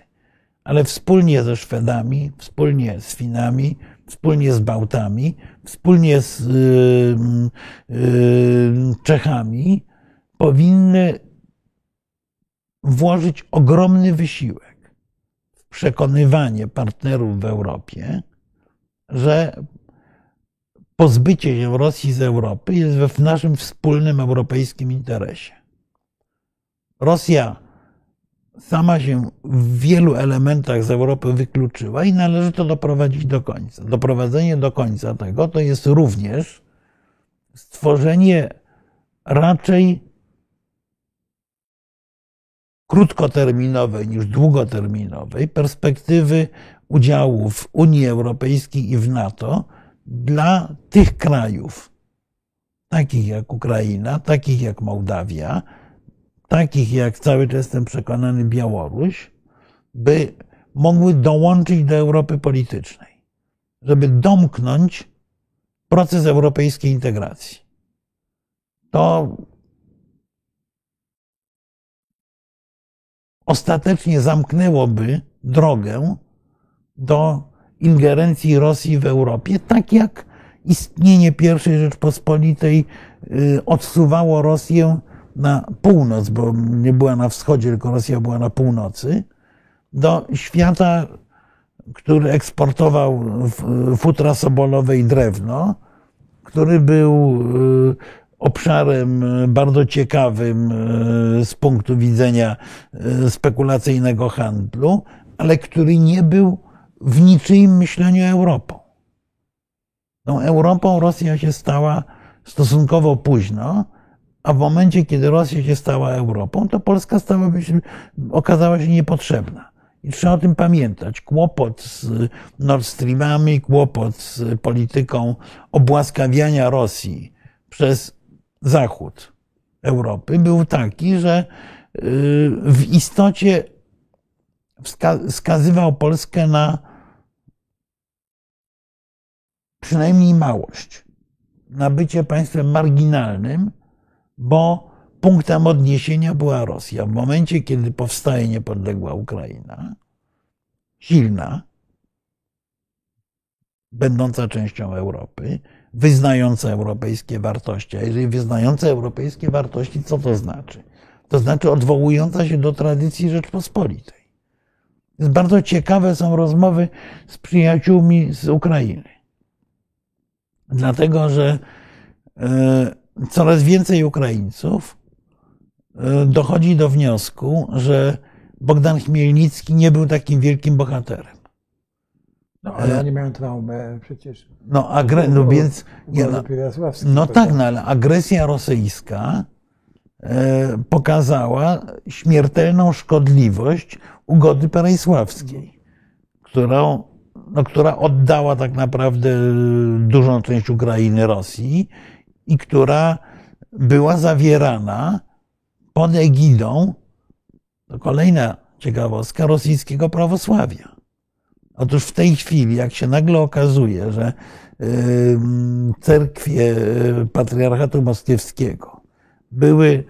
ale wspólnie ze Szwedami, wspólnie z Finami, wspólnie z Bałtami, wspólnie z yy, yy, Czechami powinny włożyć ogromny wysiłek przekonywanie partnerów w Europie, że pozbycie się Rosji z Europy jest w naszym wspólnym europejskim interesie. Rosja sama się w wielu elementach z Europy wykluczyła i należy to doprowadzić do końca. Doprowadzenie do końca tego to jest również stworzenie raczej krótkoterminowej niż długoterminowej perspektywy udziału w Unii Europejskiej i w NATO dla tych krajów, takich jak Ukraina, takich jak Mołdawia, takich jak cały czas jestem przekonany Białoruś, by mogły dołączyć do Europy politycznej, żeby domknąć proces europejskiej integracji. To ostatecznie zamknęłoby drogę do ingerencji Rosji w Europie, tak jak istnienie pierwszej Rzeczpospolitej odsuwało Rosję na północ, bo nie była na wschodzie, tylko Rosja była na północy, do świata, który eksportował futra sobolowe i drewno, który był obszarem bardzo ciekawym z punktu widzenia spekulacyjnego handlu, ale który nie był w niczyim myśleniu Europą. Tą Europą Rosja się stała stosunkowo późno, a w momencie, kiedy Rosja się stała Europą, to Polska stała się, okazała się niepotrzebna. I trzeba o tym pamiętać. Kłopot z Nord Streamami, kłopot z polityką obłaskawiania Rosji przez Zachód Europy był taki, że w istocie wskazywał Polskę na przynajmniej małość, na bycie państwem marginalnym, bo punktem odniesienia była Rosja. W momencie, kiedy powstaje niepodległa Ukraina, silna, będąca częścią Europy, wyznające europejskie wartości. A jeżeli wyznające europejskie wartości, co to znaczy? To znaczy odwołująca się do tradycji Rzeczpospolitej. Jest bardzo ciekawe są rozmowy z przyjaciółmi z Ukrainy. Dlatego, że coraz więcej Ukraińców dochodzi do wniosku, że Bogdan Chmielnicki nie był takim wielkim bohaterem. No, ale oni mają traumę przecież. No, agre... no więc. Nie, no, no tak, no, ale agresja rosyjska pokazała śmiertelną szkodliwość ugody perejsławskiej, którą, no, która oddała tak naprawdę dużą część Ukrainy Rosji i która była zawierana pod egidą, to kolejna ciekawostka, rosyjskiego prawosławia. Otóż w tej chwili, jak się nagle okazuje, że cerkwie Patriarchatu Moskiewskiego były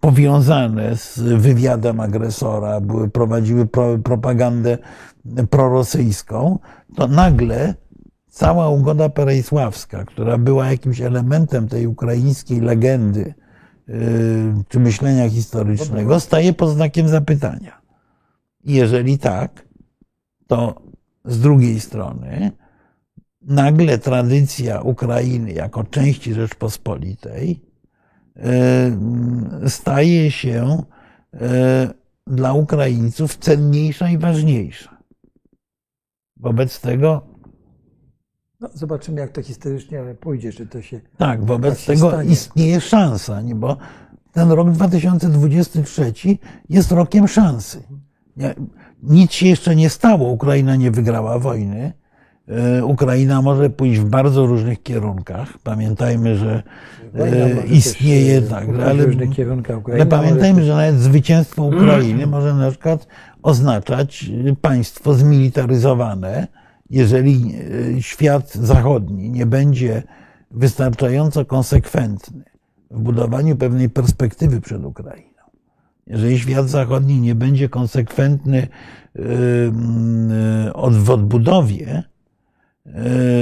powiązane z wywiadem agresora, były, prowadziły pro, propagandę prorosyjską, to nagle cała ugoda perejsławska, która była jakimś elementem tej ukraińskiej legendy yy, czy myślenia historycznego, staje pod znakiem zapytania. I jeżeli tak, to z drugiej strony nagle tradycja Ukrainy jako części Rzeczpospolitej staje się dla Ukraińców cenniejsza i ważniejsza. Wobec tego. No, zobaczymy, jak to historycznie pójdzie, czy to się. Tak, wobec się tego stanie. Istnieje szansa, nie? Bo ten rok dwa tysiące dwudziesty trzeci jest rokiem szansy. Nic się jeszcze nie stało. Ukraina nie wygrała wojny. Ukraina może pójść w bardzo różnych kierunkach. Pamiętajmy, że istnieje tak, ale, ale pamiętajmy, że nawet zwycięstwo Ukrainy może na przykład oznaczać państwo zmilitaryzowane, jeżeli świat zachodni nie będzie wystarczająco konsekwentny w budowaniu pewnej perspektywy przed Ukrainą. Jeżeli świat zachodni nie będzie konsekwentny w odbudowie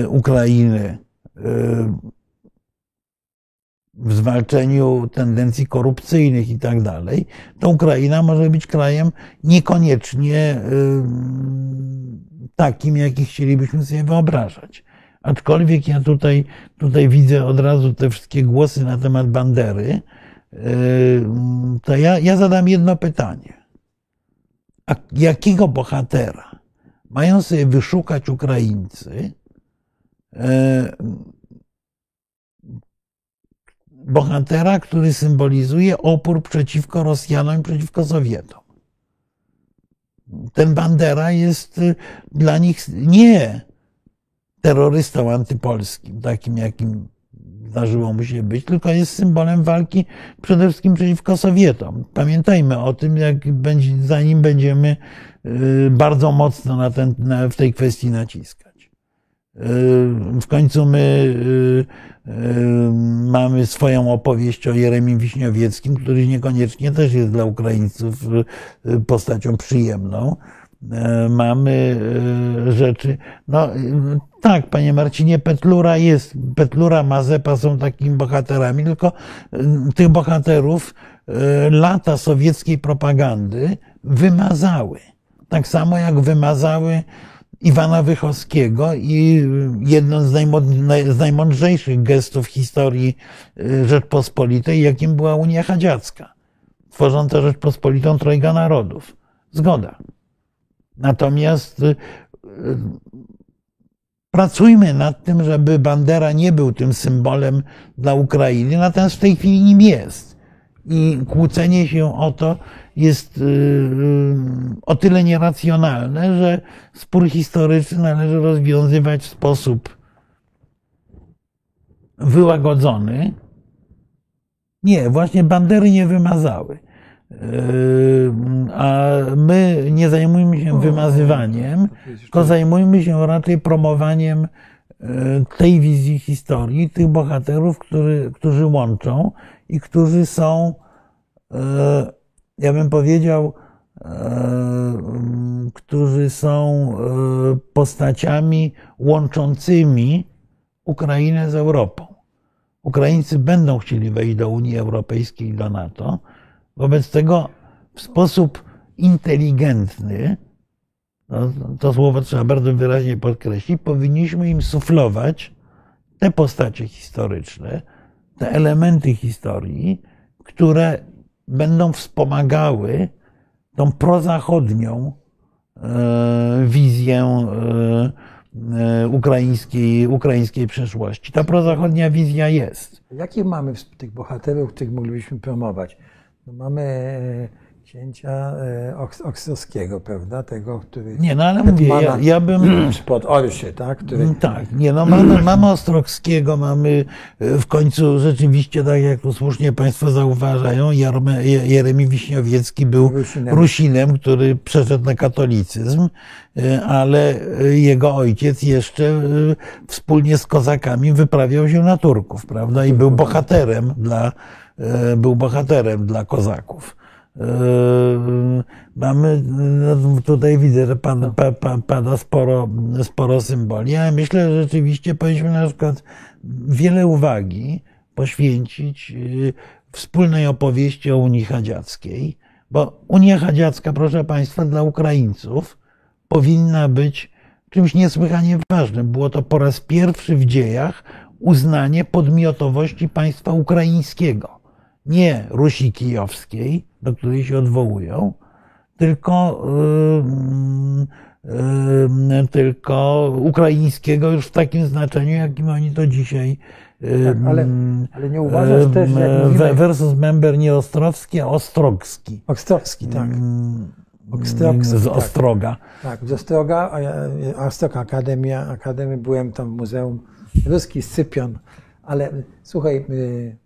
Ukrainy w zwalczeniu tendencji korupcyjnych i tak dalej, to Ukraina może być krajem niekoniecznie takim, jaki chcielibyśmy sobie wyobrażać. Aczkolwiek ja tutaj, tutaj widzę od razu te wszystkie głosy na temat Bandery, to ja, ja zadam jedno pytanie. A jakiego bohatera mają sobie wyszukać Ukraińcy, bohatera, który symbolizuje opór przeciwko Rosjanom i przeciwko Sowietom? Ten Bandera jest dla nich nie terrorystą antypolskim, takim jakim zdarzyło mu się być, tylko jest symbolem walki przede wszystkim przeciwko Sowietom. Pamiętajmy o tym, jak będzie, zanim będziemy bardzo mocno na ten, na, w tej kwestii naciskać. W końcu my mamy swoją opowieść o Jeremim Wiśniowieckim, który niekoniecznie też jest dla Ukraińców postacią przyjemną. Mamy rzeczy. No tak, panie Marcinie, Petlura jest, Petlura, Mazepa są takimi bohaterami, tylko tych bohaterów lata sowieckiej propagandy wymazały. Tak samo jak wymazały Iwana Wychowskiego i jedną z najmądrzejszych gestów historii Rzeczpospolitej, jakim była Unia Chadziacka, tworząca Rzeczpospolitą Trojga Narodów. Zgoda. Natomiast pracujmy nad tym, żeby Bandera nie był tym symbolem dla Ukrainy, natomiast w tej chwili nim jest. I kłócenie się o to jest o tyle nieracjonalne, że spór historyczny należy rozwiązywać w sposób wyłagodzony. Nie, właśnie Bandery nie wymazały. A my nie zajmujmy się wymazywaniem, tylko zajmujmy się raczej promowaniem tej wizji historii, tych bohaterów, który, którzy łączą i którzy są, ja bym powiedział, którzy są postaciami łączącymi Ukrainę z Europą. Ukraińcy będą chcieli wejść do Unii Europejskiej i do NATO. Wobec tego w sposób inteligentny, no, to słowo trzeba bardzo wyraźnie podkreślić, powinniśmy im suflować te postacie historyczne, te elementy historii, które będą wspomagały tą prozachodnią wizję ukraińskiej, ukraińskiej przeszłości. Ta prozachodnia wizja jest. Jakie mamy tych bohaterów, których moglibyśmy promować? No mamy księcia Oksowskiego, prawda? Tego, który... Nie, no ale mówię, ja, ja bym... Spod Orszy, tak? Który... Tak, nie, no mamy, mamy Ostrowskiego, mamy w końcu rzeczywiście, tak jak słusznie Państwo zauważają, Jeremy, Jeremi Wiśniowiecki był Rusinem. Rusinem, który przeszedł na katolicyzm, ale jego ojciec jeszcze wspólnie z kozakami wyprawiał się na Turków, prawda? I był bohaterem dla, był bohaterem dla kozaków. Mamy, no tutaj widzę, że pan, pa, pa, pada sporo, sporo symboli, ale myślę, że rzeczywiście powinniśmy na przykład wiele uwagi poświęcić wspólnej opowieści o Unii Chadziackiej, bo Unia Chadziacka, proszę Państwa, dla Ukraińców powinna być czymś niesłychanie ważnym. Było to po raz pierwszy w dziejach uznanie podmiotowości państwa ukraińskiego, nie Rusi Kijowskiej, do której się odwołują, tylko, yy, yy, tylko ukraińskiego już w takim znaczeniu, jakim oni to dzisiaj. Yy, tak, ale, ale nie uważasz też, że jak mówimy... Versus member nie Ostrowski, a Ostrogski. Ostrogski, tak. Ostrogski, z Ostroga. Tak, tak, z Ostroga, a ja, Ostrog Akademia, Akademii, byłem tam w Muzeum Ruski Scypion, ale słuchaj... Yy,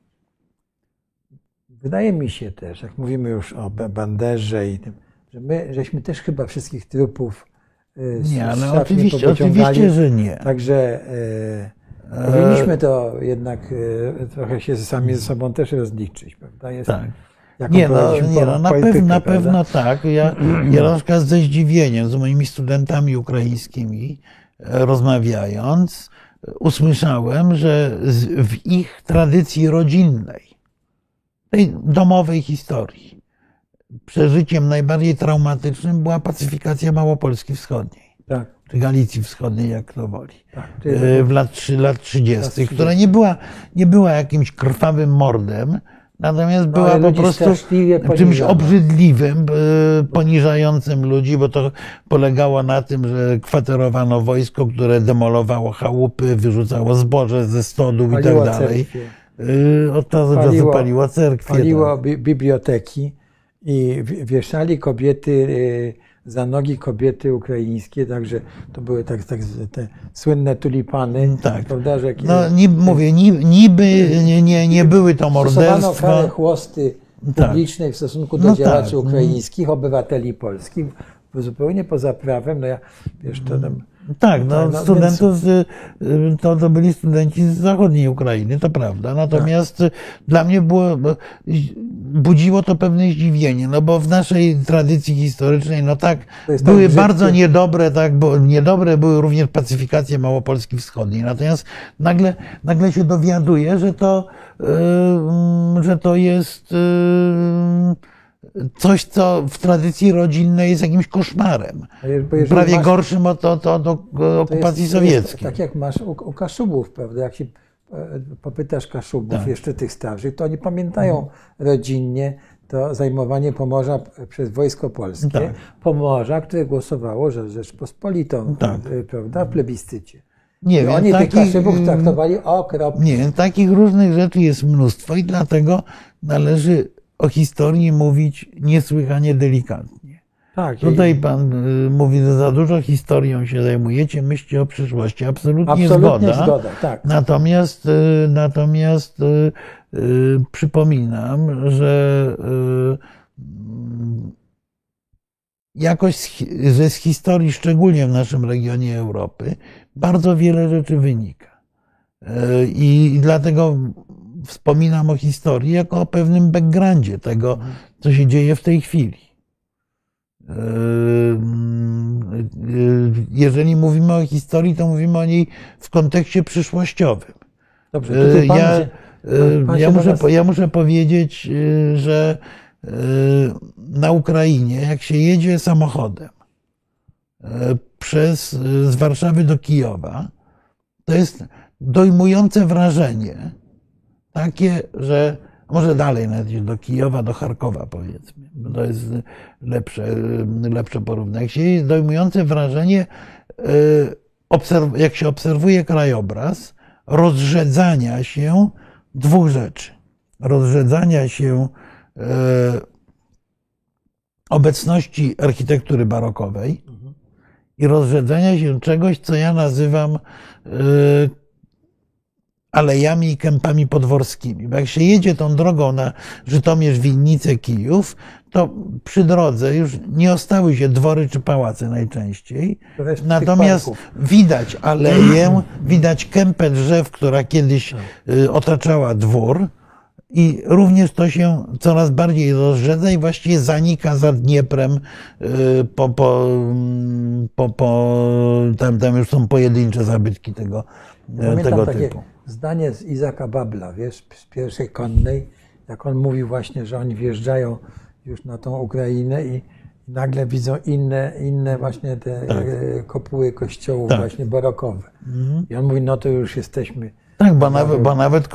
wydaje mi się też, jak mówimy już o Banderze i tym, że my żeśmy też chyba wszystkich trupów z Nie, ale no oczywiście, oczywiście, że nie. Także e, powinniśmy to jednak e, trochę się sami ze sobą też rozliczyć, prawda? Jest, tak. Nie, no, nie no, na, politykę, pew, na pewno tak. Ja, ja na przykład ze zdziwieniem z moimi studentami ukraińskimi rozmawiając, usłyszałem, że z, w ich tradycji rodzinnej, tej domowej historii, przeżyciem najbardziej traumatycznym była pacyfikacja Małopolski Wschodniej, tak, czy Galicji Wschodniej, jak to woli, tak, w lat trzydziestych, która nie była, nie była jakimś krwawym mordem, natomiast no, była po prostu czymś obrzydliwym, poniżającym ludzi, bo to polegało na tym, że kwaterowano wojsko, które demolowało chałupy, wyrzucało zboże ze stodów i tak dalej. Od czasu do czasu paliło cerkwie. Paliło biblioteki i wieszali kobiety, za nogi kobiety ukraińskie, także to były tak, tak, te słynne tulipany. Tak. Prawda, że no, nie, mówię, niby nie, nie, nie były to morderstwa. Stosowano karę chłosty publicznej, tak, w stosunku do no działaczy, tak, ukraińskich, obywateli polskich, zupełnie poza prawem. No ja, wiesz, to tam, tak, no, no studentów, z, to, to byli studenci z zachodniej Ukrainy, to prawda. Natomiast no, dla mnie było, budziło to pewne zdziwienie, no bo w naszej tradycji historycznej, no tak, były brzydki. bardzo niedobre, tak, bo niedobre były również pacyfikacje Małopolski Wschodniej. Natomiast nagle, nagle się dowiaduję, że to, yy, że to jest yy, coś, co w tradycji rodzinnej jest jakimś koszmarem, prawie masz, gorszym od, od, od okupacji jest, sowieckiej. Tak jak masz u, u Kaszubów, prawda? Jak się popytasz Kaszubów, tak, jeszcze tych starszych, to oni pamiętają mhm. rodzinnie to zajmowanie Pomorza przez Wojsko Polskie, tak, Pomorza, które głosowało za Rzeczpospolitą, tak, prawda, w plebiscycie. Nie wiem, oni takich, tych Kaszubów traktowali okropnie. Nie, takich różnych rzeczy jest mnóstwo i dlatego należy o historii mówić niesłychanie delikatnie. Tak, tutaj pan y, mówi, że za dużo historią się zajmujecie, myślcie o przyszłości. Absolutnie, Absolutnie zgoda. zgoda tak. Natomiast, y, natomiast y, y, przypominam, że y, jakoś z, że z historii, szczególnie w naszym regionie Europy, bardzo wiele rzeczy wynika. Y, I dlatego wspominam o historii jako o pewnym backgroundzie tego, co się dzieje w tej chwili. Jeżeli mówimy o historii, to mówimy o niej w kontekście przyszłościowym. Dobrze, tutaj pan ja, się, pan ja, muszę, ja muszę powiedzieć, że na Ukrainie, jak się jedzie samochodem przez, z Warszawy do Kijowa, to jest dojmujące wrażenie takie, że może dalej nawet do Kijowa, do Charkowa powiedzmy, bo to jest lepsze, lepsze porównanie. Jest dojmujące wrażenie, jak się obserwuje krajobraz, rozrzedzania się dwóch rzeczy. Rozrzedzania się obecności architektury barokowej i rozrzedzenia się czegoś, co ja nazywam alejami i kępami podworskimi. Bo jak się jedzie tą drogą na Żytomierz, Winnicę, Kijów, to przy drodze już nie ostały się dwory czy pałace najczęściej. Natomiast widać aleję, widać kępę drzew, która kiedyś otaczała dwór. I również to się coraz bardziej rozrzedza i właściwie zanika za Dnieprem, po, po, po, po, tam, tam już są pojedyncze zabytki tego, tego typu. Zdanie z Izaka Babla, wiesz, z pierwszej konnej, jak on mówił właśnie, że oni wjeżdżają już na tą Ukrainę i nagle widzą inne, inne właśnie te tak. kopuły kościołów tak. właśnie barokowe. Mhm. I on mówi, no to już jesteśmy... Tak, bo nawet, bo nawet,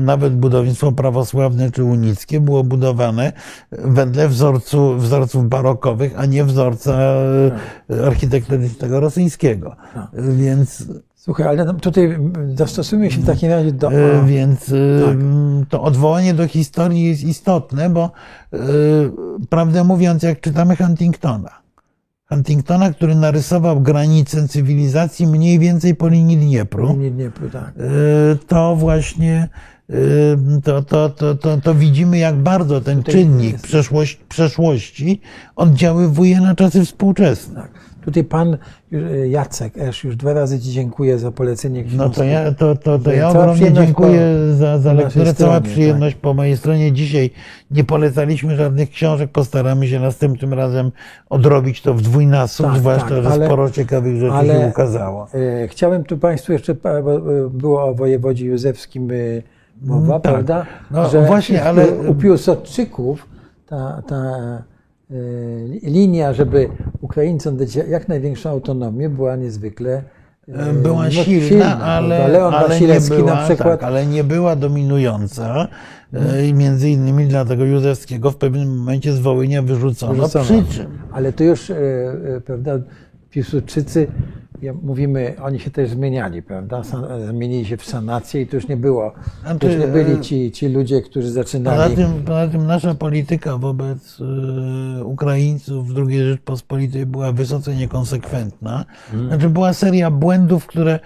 nawet budownictwo prawosławne czy unickie było budowane wedle wzorcu, wzorców barokowych, a nie wzorca architektonicznego rosyjskiego. Więc... Słuchaj, ale tutaj dostosujmy się w takim razie do... Więc to odwołanie do historii jest istotne, bo prawdę mówiąc, jak czytamy Huntingtona, Huntingtona, który narysował granicę cywilizacji mniej więcej po linii Dniepru, po linii Dniepru tak. to właśnie to, to, to, to, to widzimy, jak bardzo ten Tutaj czynnik przeszłości, przeszłości oddziaływuje na czasy współczesne. Tak. Tutaj pan Jacek Esz, już dwa razy ci dziękuję za polecenie książki. No to ja, to, to, to ja ogromnie dziękuję po, za, za lekturę. Cała przyjemność tak. po mojej stronie. Dzisiaj nie polecaliśmy żadnych książek. Postaramy się następnym razem odrobić to w dwójnasób, tak, zwłaszcza, tak, że ale, sporo ciekawych rzeczy ale, się ukazało. E, chciałem tu państwu jeszcze, bo było o wojewodzie Józefskim mowa, tak. prawda? No, że właśnie, ale... U Piłsudczyków ta... ta linia, żeby Ukraińcom dać jak największą autonomię, była niezwykle była no, silna, silna, ale, Leon ale, nie była, na przykład. Tak, ale nie była dominująca i między innymi dlatego Józefskiego w pewnym momencie z Wołynia wyrzucono. wyrzucono. Przy czym? Ale to już, prawda, Piłsudczycy, mówimy, oni się też zmieniali, prawda? Zmienili się w sanację i to już nie było. To już nie byli ci, ci ludzie, którzy zaczynali. Poza tym, poza tym nasza polityka wobec Ukraińców w drugiej Rzeczpospolitej była wysoce niekonsekwentna. Znaczy była seria błędów, które,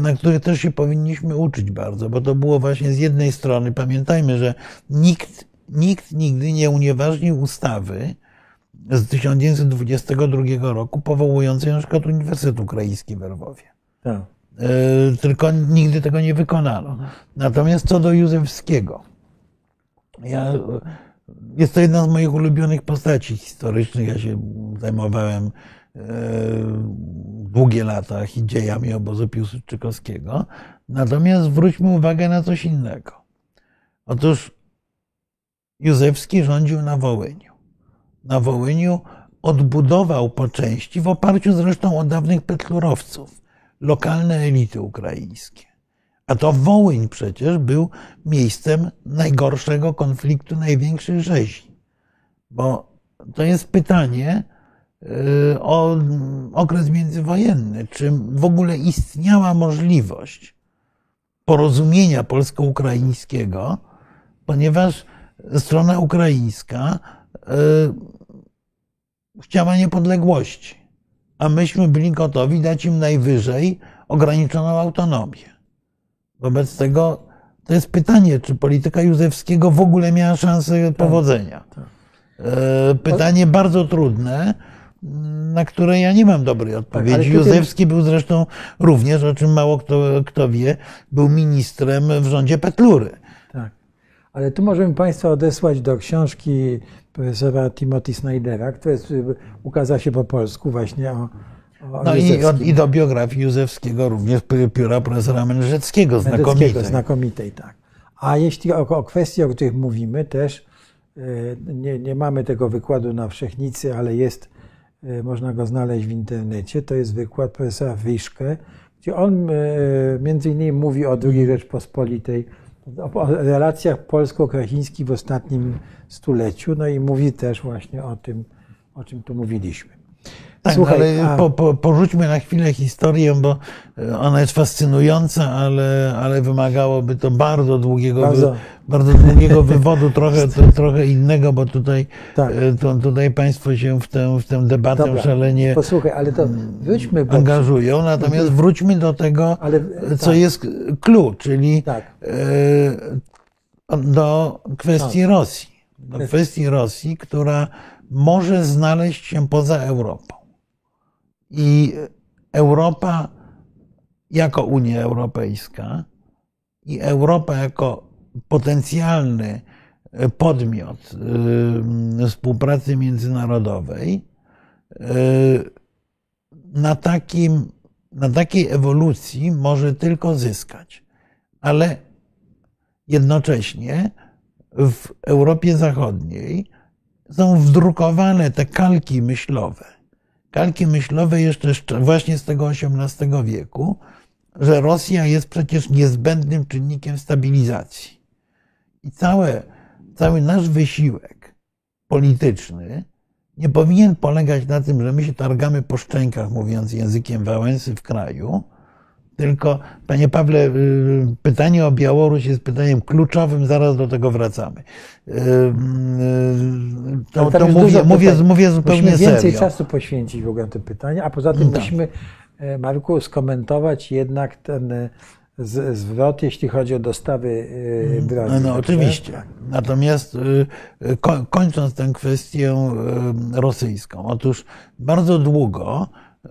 na które też się powinniśmy uczyć bardzo, bo to było właśnie z jednej strony. Pamiętajmy, że nikt, nikt nigdy nie unieważnił ustawy z tysiąc dziewięćset dwudziestego drugiego roku powołującej na przykład Uniwersytet Ukraiński we Lwowie. Tak. E, tylko nigdy tego nie wykonano. Natomiast co do Józefskiego. Ja, jest to jedna z moich ulubionych postaci historycznych. Ja się zajmowałem e, długie lata dziejami obozu piłsudczykowskiego. Natomiast zwróćmy uwagę na coś innego. Otóż Józefski rządził na Wołyniu. Na Wołyniu odbudował po części, w oparciu zresztą o dawnych petlurowców, lokalne elity ukraińskie. A to Wołyń przecież był miejscem najgorszego konfliktu, największej rzezi. Bo to jest pytanie o okres międzywojenny, czy w ogóle istniała możliwość porozumienia polsko-ukraińskiego, ponieważ strona ukraińska chciała niepodległości, a myśmy byli gotowi dać im najwyżej ograniczoną autonomię. Wobec tego to jest pytanie, czy polityka Józefskiego w ogóle miała szansę powodzenia. Pytanie bardzo trudne, na które ja nie mam dobrej odpowiedzi. Tak, Józefski był zresztą również, o czym mało kto, kto wie, był ministrem w rządzie Petlury. Ale tu możemy państwa odesłać do książki profesora Timothy Snydera, która jest, ukazała się po polsku właśnie o, o No i, i do biografii Józefskiego również pióra profesora Mędrzeckiego, znakomitej. znakomitej, tak. A jeśli o, o kwestii, o których mówimy też, nie, nie mamy tego wykładu na Wszechnicy, ale jest, można go znaleźć w internecie, to jest wykład profesora Wyszkę, gdzie on między innymi mówi o drugiej Rzeczpospolitej, o relacjach polsko-ukraińskich w ostatnim stuleciu, no i mówi też właśnie o tym, o czym tu mówiliśmy. Tak, słuchaj, ale a... po, po, porzućmy na chwilę historię, bo ona jest fascynująca, ale, ale wymagałoby to bardzo długiego, bardzo, wy, bardzo długiego wywodu, trochę, to, trochę innego, bo tutaj, tak. to, tutaj Państwo się w tę, w tę debatę Dobra, szalenie posłuchaj, ale to wróćmy, bo... angażują. Natomiast wróćmy do tego, ale, co tak. jest clue, czyli tak. y, do kwestii tak. Rosji. Do kwestii Rosji, która może znaleźć się poza Europą. I Europa jako Unia Europejska i Europa jako potencjalny podmiot współpracy międzynarodowej na, takim, na takiej ewolucji może tylko zyskać. Ale jednocześnie w Europie Zachodniej są wdrukowane te kalki myślowe. Kalki myślowe jeszcze właśnie z tego osiemnastego wieku, że Rosja jest przecież niezbędnym czynnikiem stabilizacji. I całe, cały nasz wysiłek polityczny nie powinien polegać na tym, że my się targamy po szczękach, mówiąc językiem Wałęsy, w kraju, tylko, panie Pawle, pytanie o Białoruś jest pytaniem kluczowym, zaraz do tego wracamy. To, to mówię, mówię, mówię zupełnie musimy więcej serio. Czasu poświęcić w ogóle na te pytania, a poza tym tak. musimy, Marku, skomentować jednak ten zwrot, jeśli chodzi o dostawy broni. No, no oczywiście. Tak? Natomiast kończąc tę kwestię rosyjską, otóż bardzo długo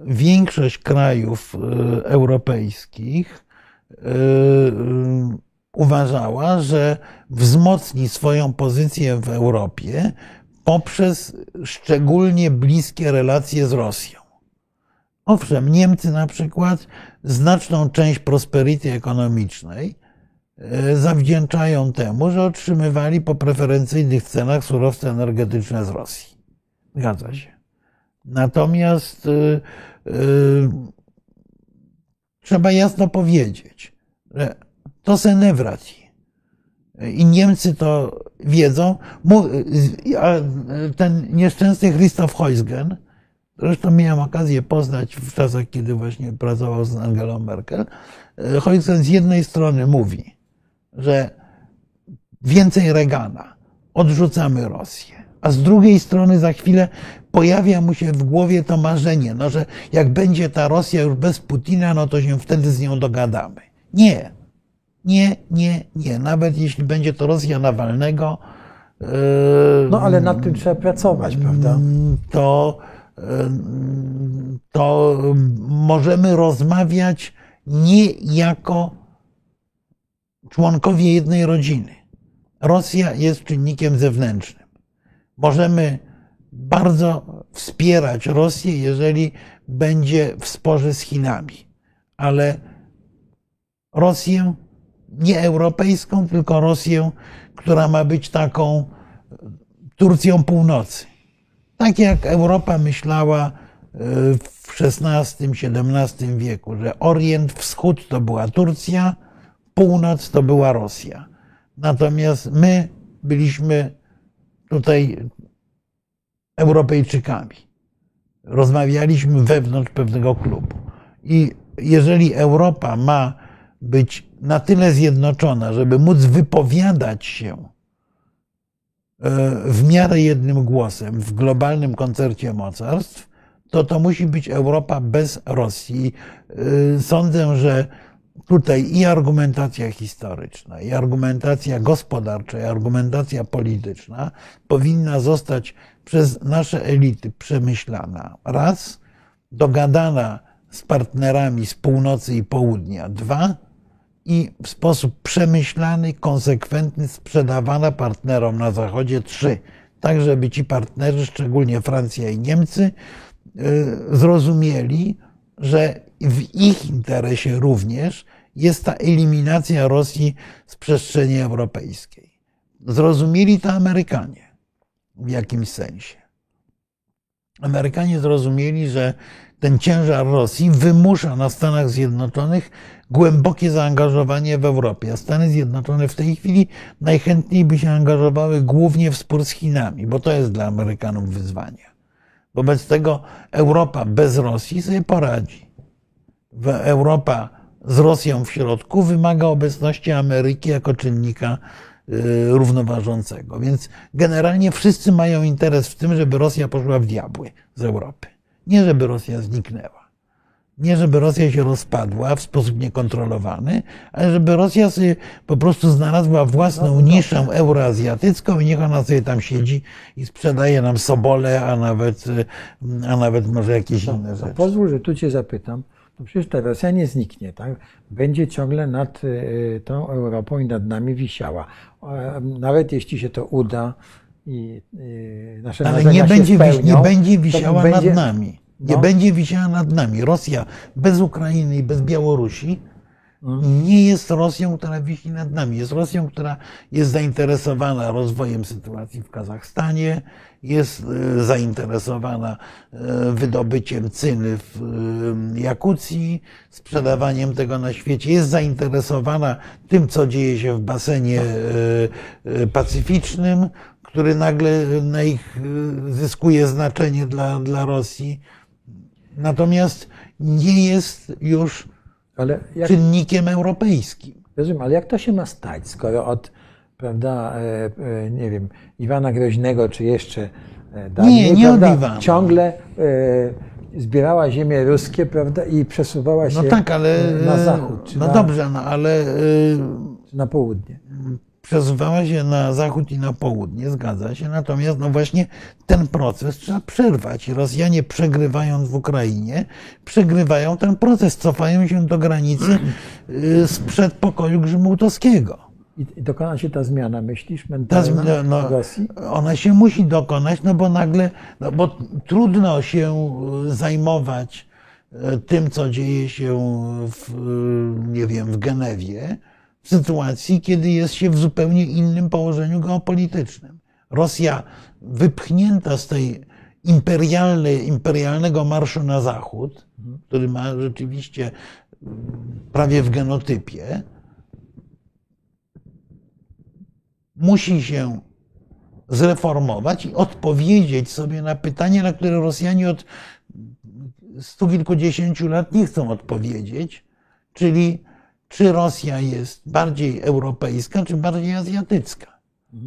większość krajów europejskich uważała, że wzmocni swoją pozycję w Europie poprzez szczególnie bliskie relacje z Rosją. Owszem, Niemcy na przykład znaczną część prosperity ekonomicznej zawdzięczają temu, że otrzymywali po preferencyjnych cenach surowce energetyczne z Rosji. Zgadza się. Natomiast y, y, trzeba jasno powiedzieć, że to se nie wraci. I Niemcy to wiedzą. Ten nieszczęsny Christoph Heusgen, zresztą miałem okazję poznać w czasach, kiedy właśnie pracował z Angelą Merkel, Heusgen z jednej strony mówi, że więcej Reagana, odrzucamy Rosję. A z drugiej strony za chwilę pojawia mu się w głowie to marzenie, no, że jak będzie ta Rosja już bez Putina, no to się wtedy z nią dogadamy. Nie, nie, nie, nie. Nawet jeśli będzie to Rosja Nawalnego... Yy, no ale nad tym trzeba pracować, prawda? To, yy, to możemy rozmawiać nie jako członkowie jednej rodziny. Rosja jest czynnikiem zewnętrznym. Możemy bardzo wspierać Rosję, jeżeli będzie w sporze z Chinami, ale Rosję nie europejską, tylko Rosję, która ma być taką Turcją Północy. Tak jak Europa myślała w szesnastym, siedemnastym wieku, że Orient, Wschód to była Turcja, Północ to była Rosja. Natomiast my byliśmy tutaj Europejczykami. Rozmawialiśmy wewnątrz pewnego klubu. I jeżeli Europa ma być na tyle zjednoczona, żeby móc wypowiadać się w miarę jednym głosem w globalnym koncercie mocarstw, to to musi być Europa bez Rosji. Sądzę, że tutaj i argumentacja historyczna, i argumentacja gospodarcza, i argumentacja polityczna powinna zostać przez nasze elity przemyślana. Raz, dogadana z partnerami z północy i południa. Dwa, i w sposób przemyślany, konsekwentny sprzedawana partnerom na zachodzie. Trzy, tak żeby ci partnerzy, szczególnie Francja i Niemcy, zrozumieli, że w ich interesie również jest ta eliminacja Rosji z przestrzeni europejskiej. Zrozumieli to Amerykanie w jakimś sensie. Amerykanie zrozumieli, że ten ciężar Rosji wymusza na Stanach Zjednoczonych głębokie zaangażowanie w Europie, a Stany Zjednoczone w tej chwili najchętniej by się angażowały głównie w spór z Chinami, bo to jest dla Amerykanów wyzwanie. Wobec tego Europa bez Rosji sobie poradzi. Europa z Rosją w środku wymaga obecności Ameryki jako czynnika równoważącego. Więc generalnie wszyscy mają interes w tym, żeby Rosja poszła w diabły z Europy. Nie żeby Rosja zniknęła. Nie żeby Rosja się rozpadła w sposób niekontrolowany, ale żeby Rosja sobie po prostu znalazła własną niszę euroazjatycką i niech ona sobie tam siedzi i sprzedaje nam sobole, a nawet, a nawet może jakieś no, inne rzeczy. Pozwól, że tu cię zapytam. No przecież ta Rosja nie zniknie, tak? Będzie ciągle nad tą Europą i nad nami wisiała. Nawet jeśli się to uda i nasze ale nie będzie, spełnią, nie będzie wisiała będzie, nad nami. Nie no. będzie wisiała nad nami. Rosja bez Ukrainy i bez Białorusi hmm. nie jest Rosją, która wisi nad nami. Jest Rosją, która jest zainteresowana rozwojem sytuacji w Kazachstanie, jest zainteresowana wydobyciem cyny w Jakucji, sprzedawaniem tego na świecie, jest zainteresowana tym, co dzieje się w basenie pacyficznym, który nagle na ich zyskuje znaczenie dla, dla Rosji. Natomiast nie jest już ale jak, czynnikiem europejskim. Rozumiem, ale jak to się ma stać, skoro od prawda, nie wiem, Iwana Groźnego, czy jeszcze dalej, nie, nie prawda, od Iwana. Ciągle zbierała ziemie ruskie, prawda, i przesuwała się no tak, ale, na zachód. Czy no na, dobrze, no ale... Czy na południe. Przesuwała się na zachód i na południe, zgadza się. Natomiast no właśnie ten proces trzeba przerwać. Rosjanie, przegrywając w Ukrainie, przegrywają ten proces, cofają się do granicy sprzed pokoju grzymałtowskiego. I dokona się ta zmiana, myślisz, mentalna ta, no, Rosji? Ona się musi dokonać, no bo nagle, no bo trudno się zajmować tym, co dzieje się w, nie wiem, w Genewie, w sytuacji, kiedy jest się w zupełnie innym położeniu geopolitycznym. Rosja wypchnięta z tej imperialnej, imperialnego marszu na zachód, który ma rzeczywiście prawie w genotypie, musi się zreformować i odpowiedzieć sobie na pytanie, na które Rosjanie od stu kilkudziesięciu lat nie chcą odpowiedzieć, czyli czy Rosja jest bardziej europejska, czy bardziej azjatycka.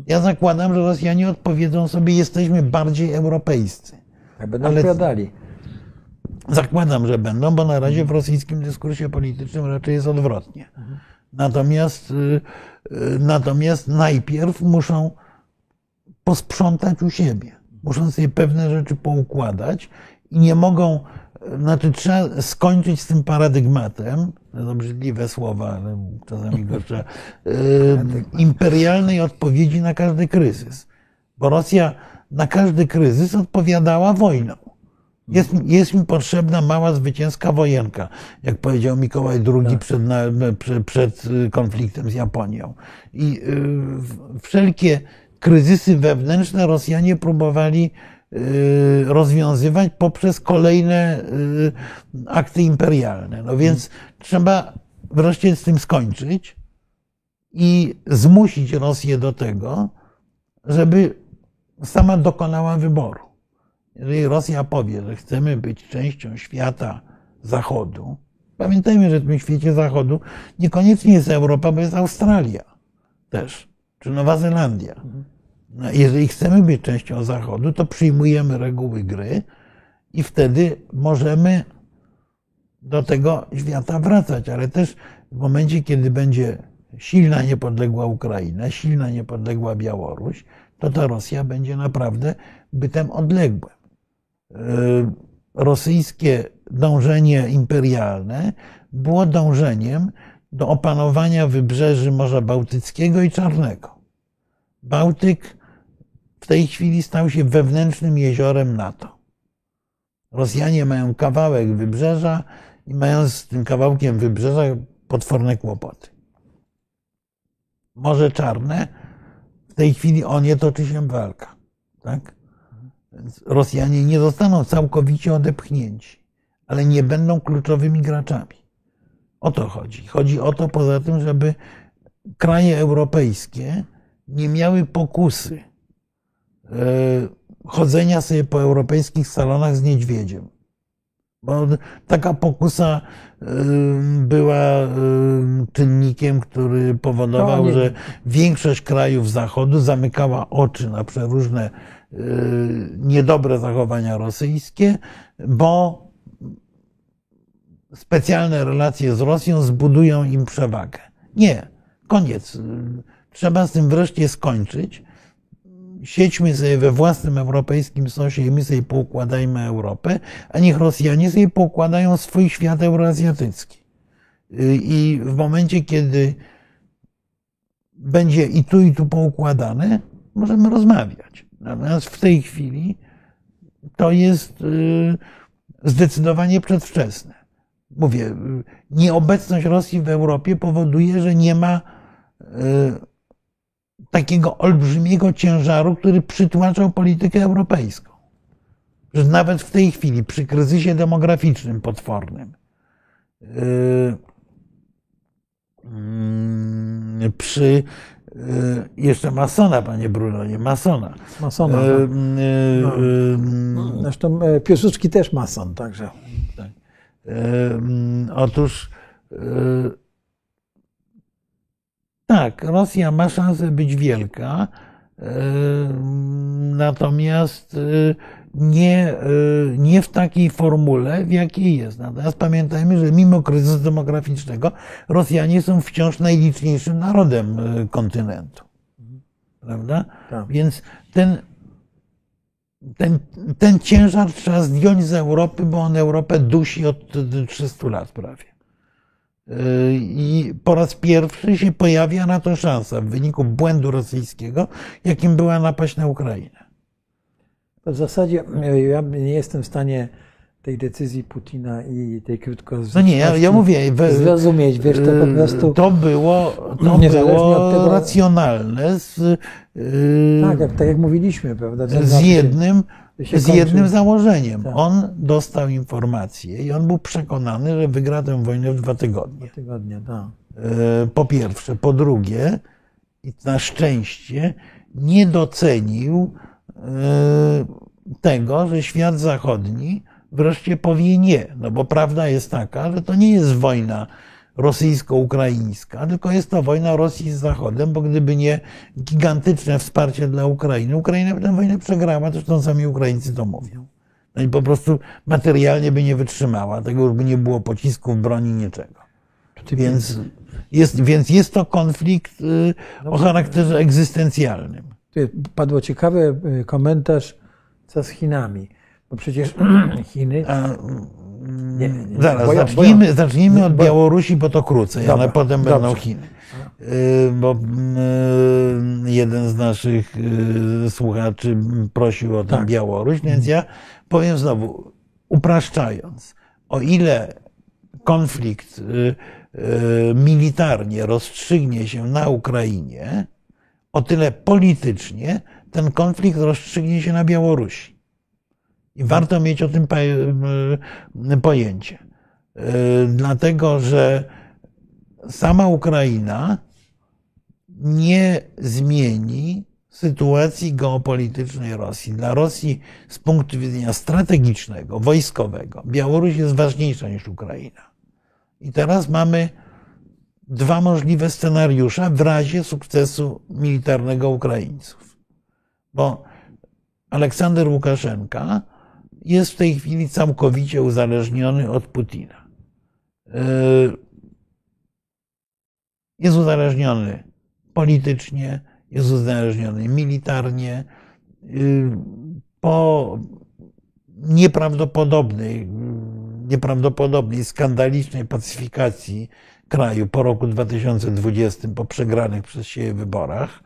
Ja zakładam, że Rosjanie odpowiedzą sobie, jesteśmy bardziej europejscy. A będą odpowiadali. Zakładam, że będą, bo na razie w rosyjskim dyskursie politycznym raczej jest odwrotnie. Natomiast, natomiast najpierw muszą posprzątać u siebie. Muszą sobie pewne rzeczy poukładać i nie mogą, znaczy trzeba skończyć z tym paradygmatem, to jest obrzydliwe słowa, ale czasami go trzeba, imperialnej odpowiedzi na każdy kryzys. Bo Rosja na każdy kryzys odpowiadała wojną. Jest, jest mi potrzebna mała zwycięska wojenka, jak powiedział Mikołaj drugi przed, przed konfliktem z Japonią. I wszelkie kryzysy wewnętrzne Rosjanie próbowali rozwiązywać poprzez kolejne akty imperialne. No więc trzeba wreszcie z tym skończyć i zmusić Rosję do tego, żeby sama dokonała wyboru. Jeżeli Rosja powie, że chcemy być częścią świata Zachodu, pamiętajmy, że w tym świecie Zachodu niekoniecznie jest Europa, bo jest Australia też, czy Nowa Zelandia. No, jeżeli chcemy być częścią Zachodu, to przyjmujemy reguły gry i wtedy możemy do tego świata wracać, ale też w momencie, kiedy będzie silna niepodległa Ukraina, silna niepodległa Białoruś, to ta Rosja będzie naprawdę bytem odległym. Rosyjskie dążenie imperialne było dążeniem do opanowania wybrzeży Morza Bałtyckiego i Czarnego. Bałtyk w tej chwili stał się wewnętrznym jeziorem NATO. Rosjanie mają kawałek wybrzeża i mają z tym kawałkiem wybrzeża potworne kłopoty. Morze Czarne, w tej chwili o nie toczy się walka. Tak? Rosjanie nie zostaną całkowicie odepchnięci, ale nie będą kluczowymi graczami. O to chodzi. Chodzi o to poza tym, żeby kraje europejskie nie miały pokusy chodzenia sobie po europejskich salonach z niedźwiedziem. Bo taka pokusa była czynnikiem, który powodował, że większość krajów Zachodu zamykała oczy na przeróżne niedobre zachowania rosyjskie, bo specjalne relacje z Rosją zbudują im przewagę. Nie, koniec. Trzeba z tym wreszcie skończyć. Siedźmy sobie we własnym europejskim sosie i my sobie poukładajmy Europę, a niech Rosjanie sobie poukładają swój świat euroazjatycki. I w momencie, kiedy będzie i tu, i tu poukładane, możemy rozmawiać. Natomiast w tej chwili to jest zdecydowanie przedwczesne. Mówię, nieobecność Rosji w Europie powoduje, że nie ma takiego olbrzymiego ciężaru, który przytłaczał politykę europejską. Że nawet w tej chwili, przy kryzysie demograficznym potwornym, przy... Jeszcze Masona, panie Brunonie, Masona. Masona. E, e, no. Zresztą Piłsudski też Mason, także. Tak. E, otóż... E, Tak, Rosja ma szansę być wielka, natomiast nie, nie w takiej formule, w jakiej jest. Natomiast pamiętajmy, że mimo kryzysu demograficznego Rosjanie są wciąż najliczniejszym narodem kontynentu. Prawda? Tak. Więc ten, ten, ten ciężar trzeba zdjąć z Europy, bo on Europę dusi od trzystu lat prawie. I po raz pierwszy się pojawia na to szansa w wyniku błędu rosyjskiego, jakim była napaść na Ukrainę. W zasadzie ja nie jestem w stanie tej decyzji Putina i tej krótkozwrotowości. No nie, ja, ja mówię, we, zrozumieć, wiesz, to po prostu. To było, to było tego, racjonalne. Z, tak, jak, tak jak mówiliśmy, prawda? Ten z jednym. Z jednym założeniem. Tak. On dostał informację i on był przekonany, że wygra tę wojnę w dwa tygodnie. Dwa tygodnie, tak. Po pierwsze. Po drugie, i na szczęście nie docenił tego, że świat zachodni wreszcie powie nie. No bo prawda jest taka, że to nie jest wojna rosyjsko-ukraińska, tylko jest to wojna Rosji z Zachodem, bo gdyby nie gigantyczne wsparcie dla Ukrainy, Ukraina by tę wojnę przegrała, zresztą sami Ukraińcy to mówią. No i po prostu materialnie by nie wytrzymała, tego już by nie było pocisków, broni, niczego. Więc jest, więc jest to konflikt o charakterze egzystencjalnym. Padło ciekawy komentarz, co z Chinami, bo przecież Chiny... A, Nie, nie, nie. Zaraz, boją, zacznijmy, boją. zacznijmy od Białorusi, bo to krócej, ale potem dobrze. Będą Chiny. Bo jeden z naszych słuchaczy prosił o tę tak. Białoruś, więc ja powiem znowu, upraszczając, o ile konflikt militarnie rozstrzygnie się na Ukrainie, o tyle politycznie ten konflikt rozstrzygnie się na Białorusi. I warto mieć o tym pojęcie. Dlatego, że sama Ukraina nie zmieni sytuacji geopolitycznej Rosji. Dla Rosji z punktu widzenia strategicznego, wojskowego, Białoruś jest ważniejsza niż Ukraina. I teraz mamy dwa możliwe scenariusze w razie sukcesu militarnego Ukraińców. Bo Aleksander Łukaszenka jest w tej chwili całkowicie uzależniony od Putina. Jest uzależniony politycznie, jest uzależniony militarnie. Po nieprawdopodobnej, nieprawdopodobnej, skandalicznej pacyfikacji kraju po roku dwa tysiące dwudziestym, po przegranych przez siebie wyborach,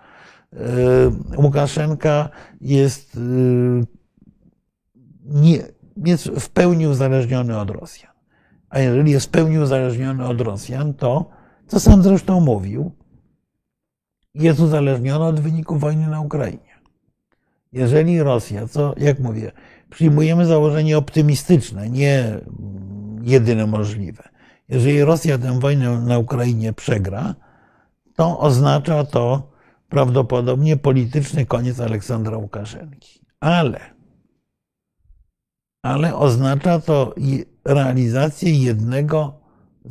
Łukaszenka jest, nie, jest w pełni uzależniony od Rosjan. A jeżeli jest w pełni uzależniony od Rosjan, to, co sam zresztą mówił, jest uzależniony od wyniku wojny na Ukrainie. Jeżeli Rosja, co, jak mówię, przyjmujemy założenie optymistyczne, nie jedyne możliwe. Jeżeli Rosja tę wojnę na Ukrainie przegra, to oznacza to prawdopodobnie polityczny koniec Aleksandra Łukaszenki. Ale, ale oznacza to realizację jednego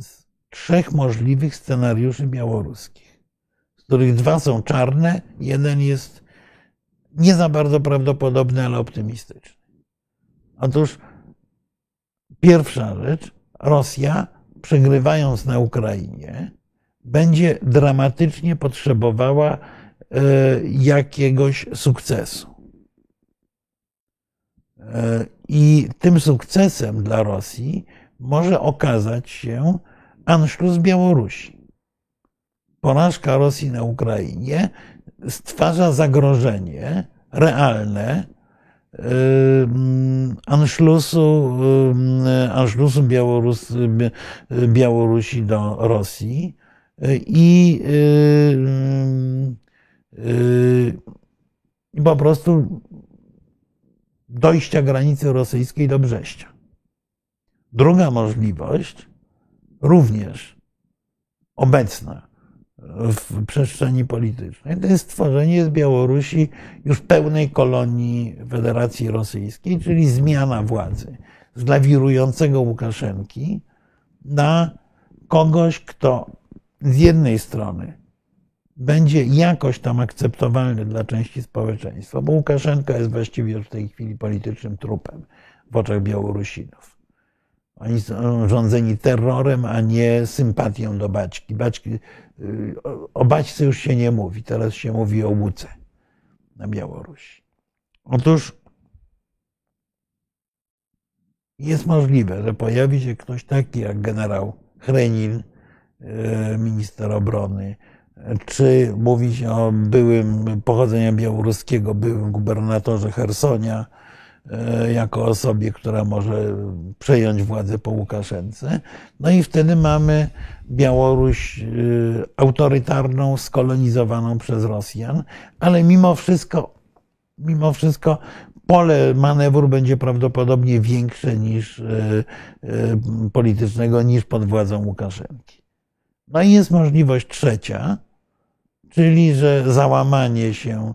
z trzech możliwych scenariuszy białoruskich, z których dwa są czarne, jeden jest nie za bardzo prawdopodobny, ale optymistyczny. Otóż pierwsza rzecz, Rosja, przegrywając na Ukrainie, będzie dramatycznie potrzebowała jakiegoś sukcesu. I tym sukcesem dla Rosji może okazać się anszlus Białorusi. Porażka Rosji na Ukrainie stwarza zagrożenie realne anszlusu, anszlusu Białorus, Białorusi do Rosji i po prostu dojścia granicy rosyjskiej do Brześcia. Druga możliwość, również obecna w przestrzeni politycznej, to jest stworzenie z Białorusi już pełnej kolonii Federacji Rosyjskiej, czyli zmiana władzy z lawirującego Łukaszenki na kogoś, kto z jednej strony będzie jakoś tam akceptowalny dla części społeczeństwa, bo Łukaszenka jest właściwie już w tej chwili politycznym trupem w oczach Białorusinów. Oni są rządzeni terrorem, a nie sympatią do Baćki. Baćki. O Baćce już się nie mówi, teraz się mówi o Łuce na Białorusi. Otóż jest możliwe, że pojawi się ktoś taki jak generał Hrenin, minister obrony, czy mówi się o byłym pochodzenia białoruskiego, byłym gubernatorze Chersonia, jako osobie, która może przejąć władzę po Łukaszence. No i wtedy mamy Białoruś autorytarną, skolonizowaną przez Rosjan, ale mimo wszystko, mimo wszystko pole manewru będzie prawdopodobnie większe niż politycznego, niż pod władzą Łukaszenki. No i jest możliwość trzecia, czyli że załamanie się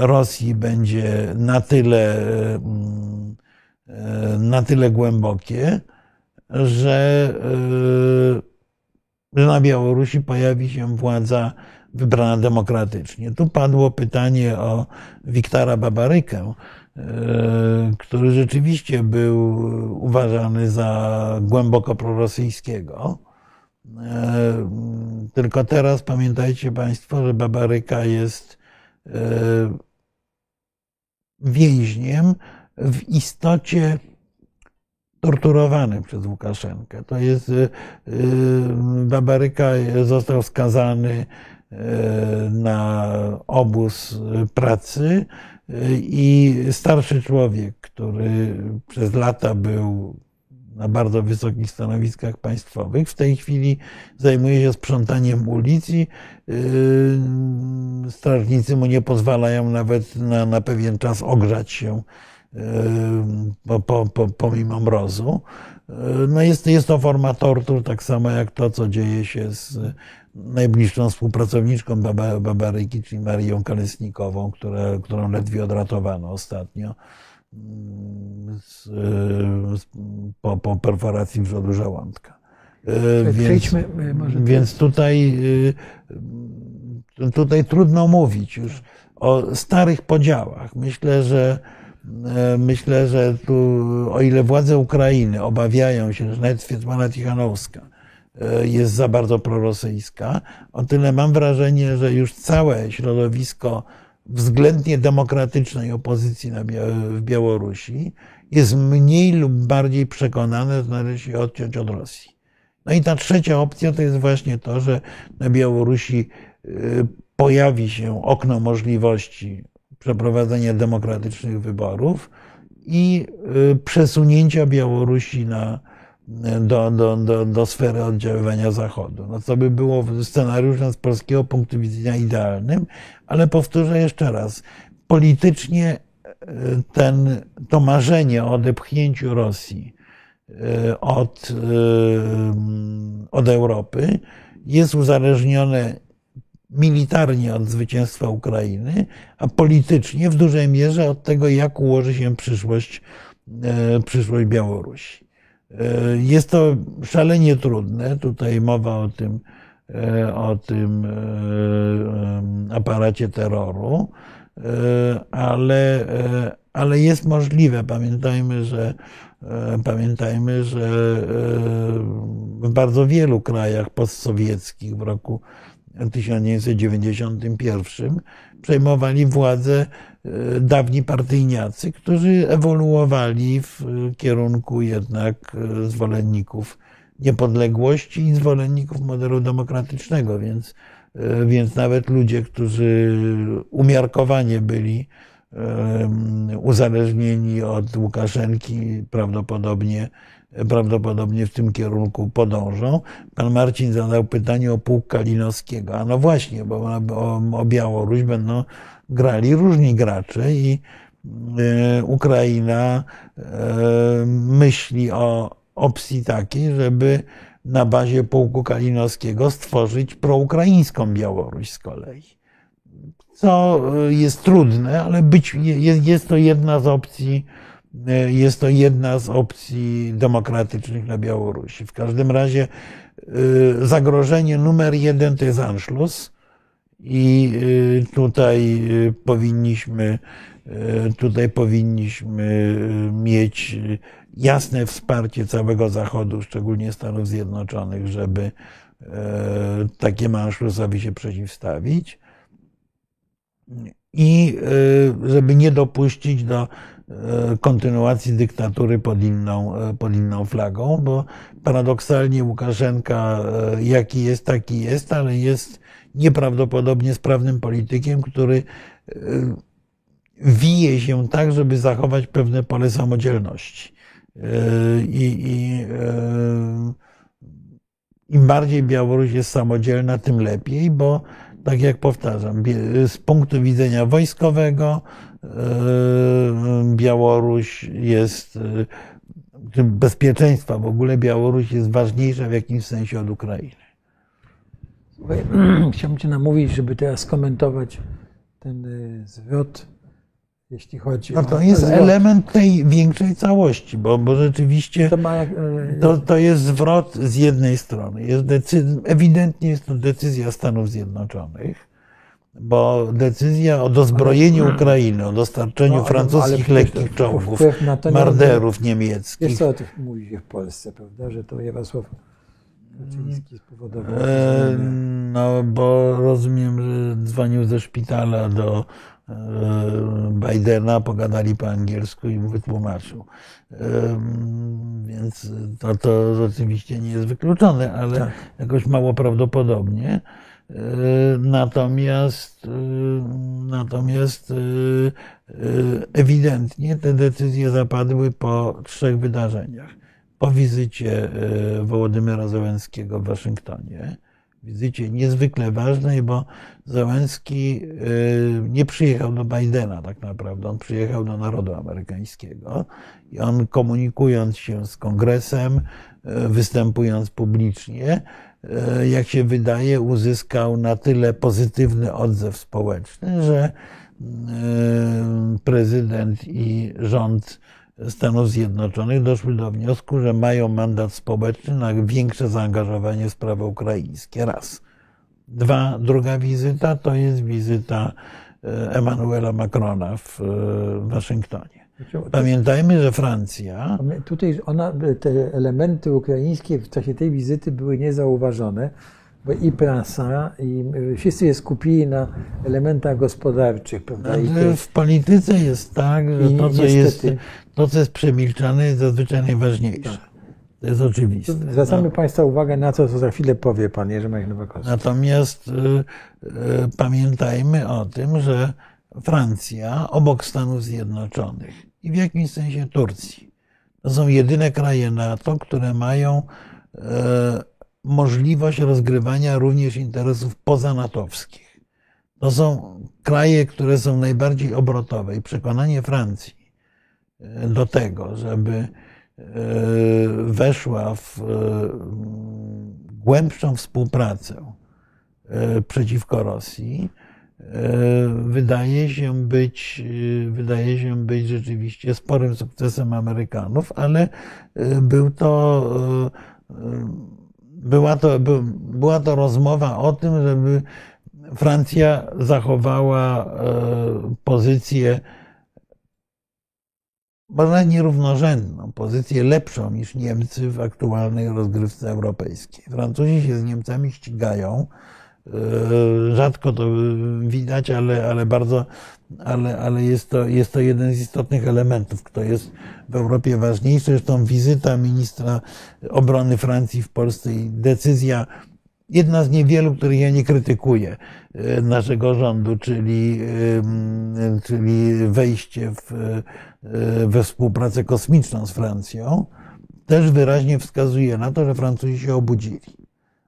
Rosji będzie na tyle, na tyle głębokie, że, że na Białorusi pojawi się władza wybrana demokratycznie. Tu padło pytanie o Wiktara Babarykę, który rzeczywiście był uważany za głęboko prorosyjskiego. Tylko teraz pamiętajcie Państwo, że Babaryka jest więźniem w istocie torturowanym przez Łukaszenkę. To jest, Babaryka został skazany na obóz pracy i starszy człowiek, który przez lata był na bardzo wysokich stanowiskach państwowych, w tej chwili zajmuje się sprzątaniem ulic i strażnicy mu nie pozwalają nawet na, na pewien czas ogrzać się po, po, po, pomimo mrozu. No jest, jest to forma tortur, tak samo jak to, co dzieje się z najbliższą współpracowniczką Babaryki, czyli Marią Kalesnikową, która, którą ledwie odratowano ostatnio Z, z, po, po perforacji wrzodu żołądka. E, więc, może więc tutaj, tutaj trudno mówić już o starych podziałach. Myślę, że myślę, że tu, o ile władze Ukrainy obawiają się, że nawet Swietlana Tichanowska jest za bardzo prorosyjska, o tyle mam wrażenie, że już całe środowisko względnie demokratycznej opozycji w Białorusi jest mniej lub bardziej przekonane, że należy się odciąć od Rosji. No i ta trzecia opcja to jest właśnie to, że na Białorusi pojawi się okno możliwości przeprowadzenia demokratycznych wyborów i przesunięcia Białorusi na, do, do, do, do sfery oddziaływania Zachodu. No, co by było scenariuszem z polskiego punktu widzenia idealnym, ale powtórzę jeszcze raz, politycznie ten, to marzenie o odepchnięciu Rosji od, od Europy, jest uzależnione militarnie od zwycięstwa Ukrainy, a politycznie w dużej mierze od tego, jak ułoży się przyszłość, przyszłość Białorusi. Jest to szalenie trudne. Tutaj mowa o tym, o tym aparacie terroru, ale, ale jest możliwe. Pamiętajmy, że Pamiętajmy, że w bardzo wielu krajach postsowieckich w roku tysiąc dziewięćset dziewięćdziesiątym pierwszym przejmowali władzę dawni partyjniacy, którzy ewoluowali w kierunku jednak zwolenników niepodległości i zwolenników modelu demokratycznego, więc, więc nawet ludzie, którzy umiarkowanie byli uzależnieni od Łukaszenki, prawdopodobnie, prawdopodobnie w tym kierunku podążą. Pan Marcin zadał pytanie o pułk Kalinowskiego. A no właśnie, bo o, o Białoruś będą grali różni gracze i y, Ukraina y, myśli o opcji takiej, żeby na bazie pułku Kalinowskiego stworzyć proukraińską Białoruś z kolei. Co jest trudne, ale być, jest, jest to jedna z opcji, jest to jedna z opcji demokratycznych na Białorusi. W każdym razie zagrożenie numer jeden to jest Anschluss i tutaj powinniśmy, tutaj powinniśmy mieć jasne wsparcie całego Zachodu, szczególnie Stanów Zjednoczonych, żeby takiemu Anschlussowi się przeciwstawić. I żeby nie dopuścić do kontynuacji dyktatury pod inną, pod inną flagą, bo paradoksalnie Łukaszenka jaki jest, taki jest, ale jest nieprawdopodobnie sprawnym politykiem, który wije się tak, żeby zachować pewne pole samodzielności. I, i, im bardziej Białoruś jest samodzielna, tym lepiej, bo tak jak powtarzam, z punktu widzenia wojskowego Białoruś jest, bezpieczeństwa w ogóle Białoruś jest ważniejsza w jakimś sensie od Ukrainy. Słuchaj, chciałbym cię namówić, żeby teraz skomentować ten zwrot, jeśli chodzi no to o... To jest zwrot. Element tej większej całości, bo, bo rzeczywiście to, ma... to, to jest zwrot z jednej strony. Jest decyz... Ewidentnie jest to decyzja Stanów Zjednoczonych, bo decyzja o dozbrojeniu ale... Ukrainy, o dostarczeniu no, francuskich ale... lekkich czołgów, nie... marderów niemieckich... Wiesz co o tym mówi w Polsce, prawda, że to Jarosław Kaczyński spowodował... E, no, bo rozumiem, że dzwonił ze szpitala do... Bidena, pogadali po angielsku i mu wytłumaczył. Więc to, to rzeczywiście nie jest wykluczone, ale tak. Jakoś mało prawdopodobnie. Natomiast, natomiast ewidentnie te decyzje zapadły po trzech wydarzeniach. Po wizycie Wołodymyra Zełenskiego w Waszyngtonie, wizycie niezwykle ważnej, bo Zełenski nie przyjechał do Bidena tak naprawdę, on przyjechał do narodu amerykańskiego i on komunikując się z kongresem, występując publicznie, jak się wydaje, uzyskał na tyle pozytywny odzew społeczny, że prezydent i rząd Stanów Zjednoczonych doszły do wniosku, że mają mandat społeczny na większe zaangażowanie w sprawy ukraińskie. Raz. Dwa, druga wizyta to jest wizyta Emmanuela Macrona w Waszyngtonie. Pamiętajmy, że Francja... Tutaj ona, te elementy ukraińskie w czasie tej wizyty były niezauważone, bo i prasa, i wszyscy je skupili na elementach gospodarczych, prawda? I te... W polityce jest tak, że to co jest, to, co jest przemilczane, jest zazwyczaj najważniejsze. To jest oczywiste. Zwracamy no. Państwa uwagę na to, co za chwilę powie pan Jerzy Nowakowski. Natomiast y, y, pamiętajmy o tym, że Francja obok Stanów Zjednoczonych i w jakimś sensie Turcji to są jedyne kraje NATO, które mają y, możliwość rozgrywania również interesów pozanatowskich. To są kraje, które są najbardziej obrotowe i przekonanie Francji do tego, żeby weszła w głębszą współpracę przeciwko Rosji, wydaje się być, wydaje się być rzeczywiście sporym sukcesem Amerykanów, ale był to, była to, była to rozmowa o tym, żeby Francja zachowała pozycję, może nierównorzędną, pozycję lepszą niż Niemcy w aktualnej rozgrywce europejskiej. Francuzi się z Niemcami ścigają. Rzadko to widać, ale, ale bardzo, ale, ale jest to, jest to jeden z istotnych elementów, kto jest w Europie ważniejszy. Zresztą wizyta ministra obrony Francji w Polsce i decyzja, jedna z niewielu, których ja nie krytykuję, naszego rządu, czyli, czyli wejście w, we współpracę kosmiczną z Francją, też wyraźnie wskazuje na to, że Francuzi się obudzili.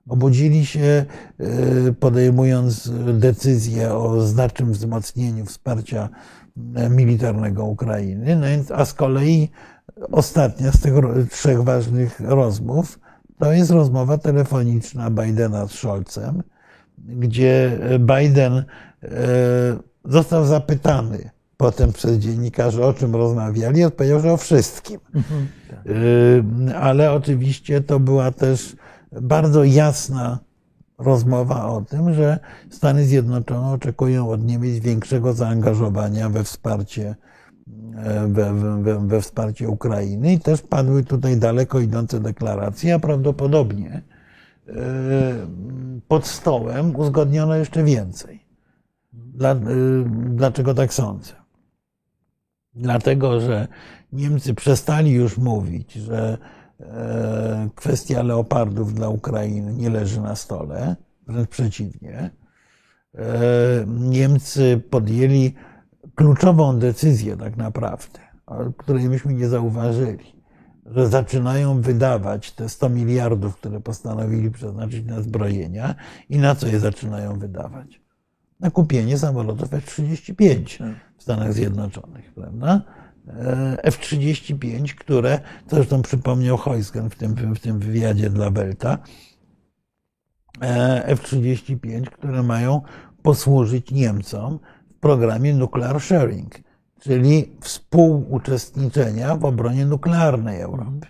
Obudzili się, podejmując decyzję o znacznym wzmocnieniu wsparcia militarnego Ukrainy, no a z kolei ostatnia z tych trzech ważnych rozmów to jest rozmowa telefoniczna Bidena z Scholzem, gdzie Biden został zapytany potem przez dziennikarzy, o czym rozmawiali, i odpowiedział, że o wszystkim. Mhm, tak. Ale oczywiście to była też bardzo jasna rozmowa o tym, że Stany Zjednoczone oczekują od Niemiec większego zaangażowania we wsparcie, we, we, we wsparcie Ukrainy, i też padły tutaj daleko idące deklaracje, a prawdopodobnie pod stołem uzgodniono jeszcze więcej. Dla, dlaczego tak sądzę? Dlatego, że Niemcy przestali już mówić, że kwestia leopardów dla Ukrainy nie leży na stole, wręcz przeciwnie. Niemcy podjęli kluczową decyzję tak naprawdę, której myśmy nie zauważyli, że zaczynają wydawać te sto miliardów, które postanowili przeznaczyć na zbrojenia. I na co je zaczynają wydawać? Na kupienie samolotów F trzydzieści pięć w Stanach Zjednoczonych, prawda? F trzydzieści pięć, które, co zresztą przypomniał Heusgen w tym, w tym wywiadzie dla Welta, F trzydzieści pięć, które mają posłużyć Niemcom w programie nuclear sharing, czyli współuczestniczenia w obronie nuklearnej Europy.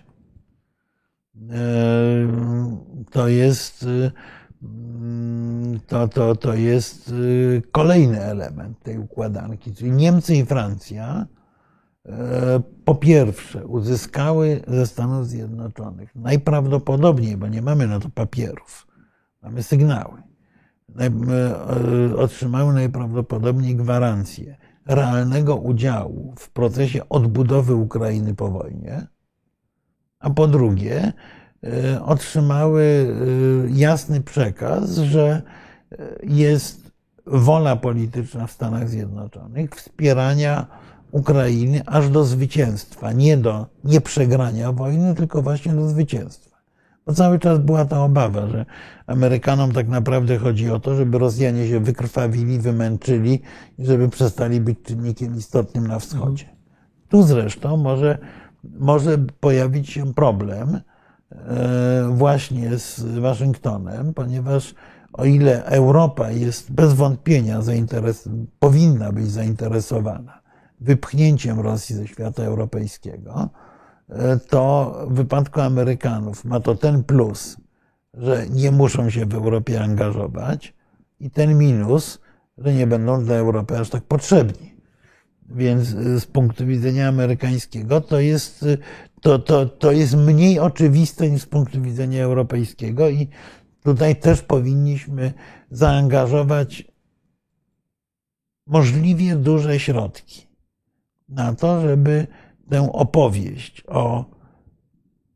To jest, to, to, to jest kolejny element tej układanki, czyli Niemcy i Francja po pierwsze uzyskały ze Stanów Zjednoczonych najprawdopodobniej, bo nie mamy na to papierów, mamy sygnały, otrzymały najprawdopodobniej gwarancję realnego udziału w procesie odbudowy Ukrainy po wojnie, a po drugie otrzymały jasny przekaz, że jest wola polityczna w Stanach Zjednoczonych wspierania Ukrainy aż do zwycięstwa, nie do nieprzegrania wojny, tylko właśnie do zwycięstwa. Bo cały czas była ta obawa, że Amerykanom tak naprawdę chodzi o to, żeby Rosjanie się wykrwawili, wymęczyli i żeby przestali być czynnikiem istotnym na wschodzie. Tu zresztą może, może pojawić się problem właśnie z Waszyngtonem, ponieważ o ile Europa jest bez wątpienia zainteresowana, powinna być zainteresowana wypchnięciem Rosji ze świata europejskiego, to w wypadku Amerykanów ma to ten plus, że nie muszą się w Europie angażować, i ten minus, że nie będą dla Europy aż tak potrzebni. Więc z punktu widzenia amerykańskiego to jest, to, to, to jest mniej oczywiste niż z punktu widzenia europejskiego, i tutaj też powinniśmy zaangażować możliwie duże środki na to, żeby tę opowieść o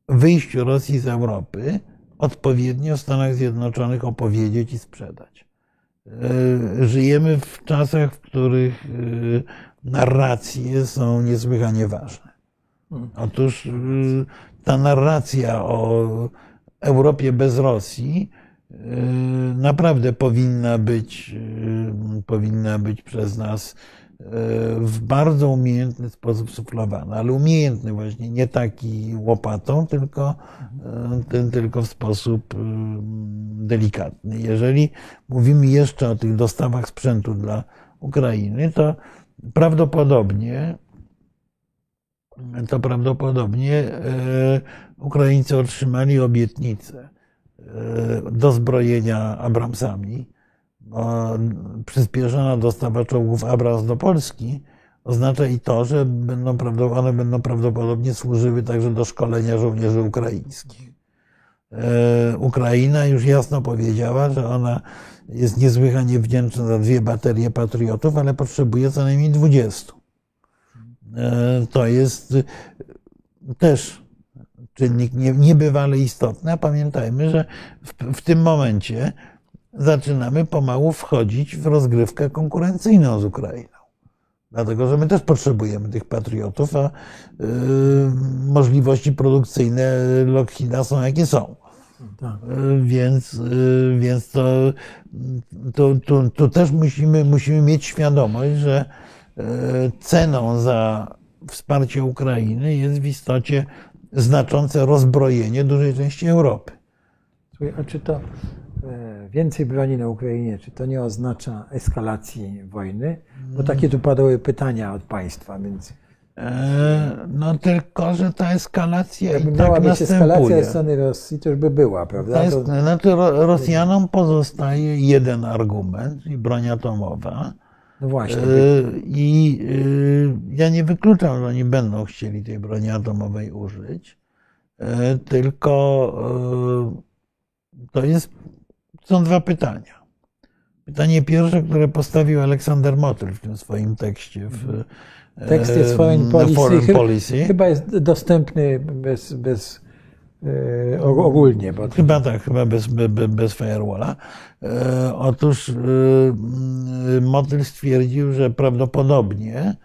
wyjściu Rosji z Europy odpowiednio w Stanach Zjednoczonych opowiedzieć i sprzedać. Żyjemy w czasach, w których narracje są niesłychanie ważne. Otóż ta narracja o Europie bez Rosji naprawdę powinna być, powinna być przez nas w bardzo umiejętny sposób suflowany, ale umiejętny właśnie, nie taki łopatą, tylko, tylko w sposób delikatny. Jeżeli mówimy jeszcze o tych dostawach sprzętu dla Ukrainy, to prawdopodobnie to prawdopodobnie Ukraińcy otrzymali obietnicę dozbrojenia Abramsami. Przyspieszona dostawa czołgów Abrams do Polski oznacza i to, że będą one będą prawdopodobnie służyły także do szkolenia żołnierzy ukraińskich. Ukraina już jasno powiedziała, że ona jest niesłychanie wdzięczna za dwie baterie patriotów, ale potrzebuje co najmniej dwudziestu. To jest też czynnik niebywale istotny, a pamiętajmy, że w, w tym momencie zaczynamy pomału wchodzić w rozgrywkę konkurencyjną z Ukrainą. Dlatego, że my też potrzebujemy tych patriotów, a y, możliwości produkcyjne Lockheeda są jakie są. Tak. Y, więc y, więc to, to, to, to też musimy, musimy mieć świadomość, że y, ceną za wsparcie Ukrainy jest w istocie znaczące rozbrojenie dużej części Europy. A czy to więcej broni na Ukrainie, czy to nie oznacza eskalacji wojny? Bo takie tu padały pytania od państwa, więc... No tylko, że ta eskalacja Jakby i tak miała być eskalacja ze strony Rosji, to już by była, prawda? Jest, to... Znaczy Rosjanom pozostaje jeden argument, czyli broń atomowa. No właśnie. I ja nie wykluczam, że oni będą chcieli tej broni atomowej użyć, tylko to jest... Są dwa pytania. Pytanie pierwsze, które postawił Aleksander Motyl w tym swoim tekście w Tekst jest Foreign Policy. Foreign Policy. Chyba jest dostępny bez, bez e, ogólnie. Bo... Chyba tak, chyba bez, bez, bez firewalla. E, otóż e, Motyl stwierdził, że prawdopodobnie,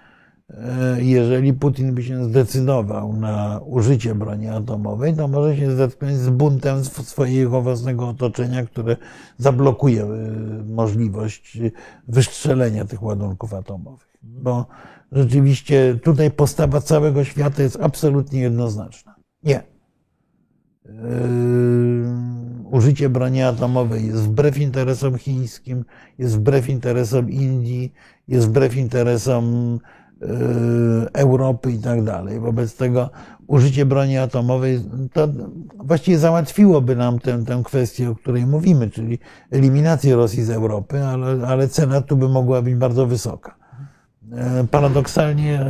e, jeżeli Putin by się zdecydował na użycie broni atomowej, to może się zetknąć z buntem swojego własnego otoczenia, które zablokuje e, możliwość wystrzelenia tych ładunków atomowych. Bo rzeczywiście tutaj postawa całego świata jest absolutnie jednoznaczna. Nie. Yy, użycie broni atomowej jest wbrew interesom chińskim, jest wbrew interesom Indii, jest wbrew interesom yy, Europy i tak dalej. Wobec tego użycie broni atomowej to właściwie załatwiłoby nam tę, tę kwestię, o której mówimy, czyli eliminację Rosji z Europy, ale, ale cena tu by mogła być bardzo wysoka. Paradoksalnie,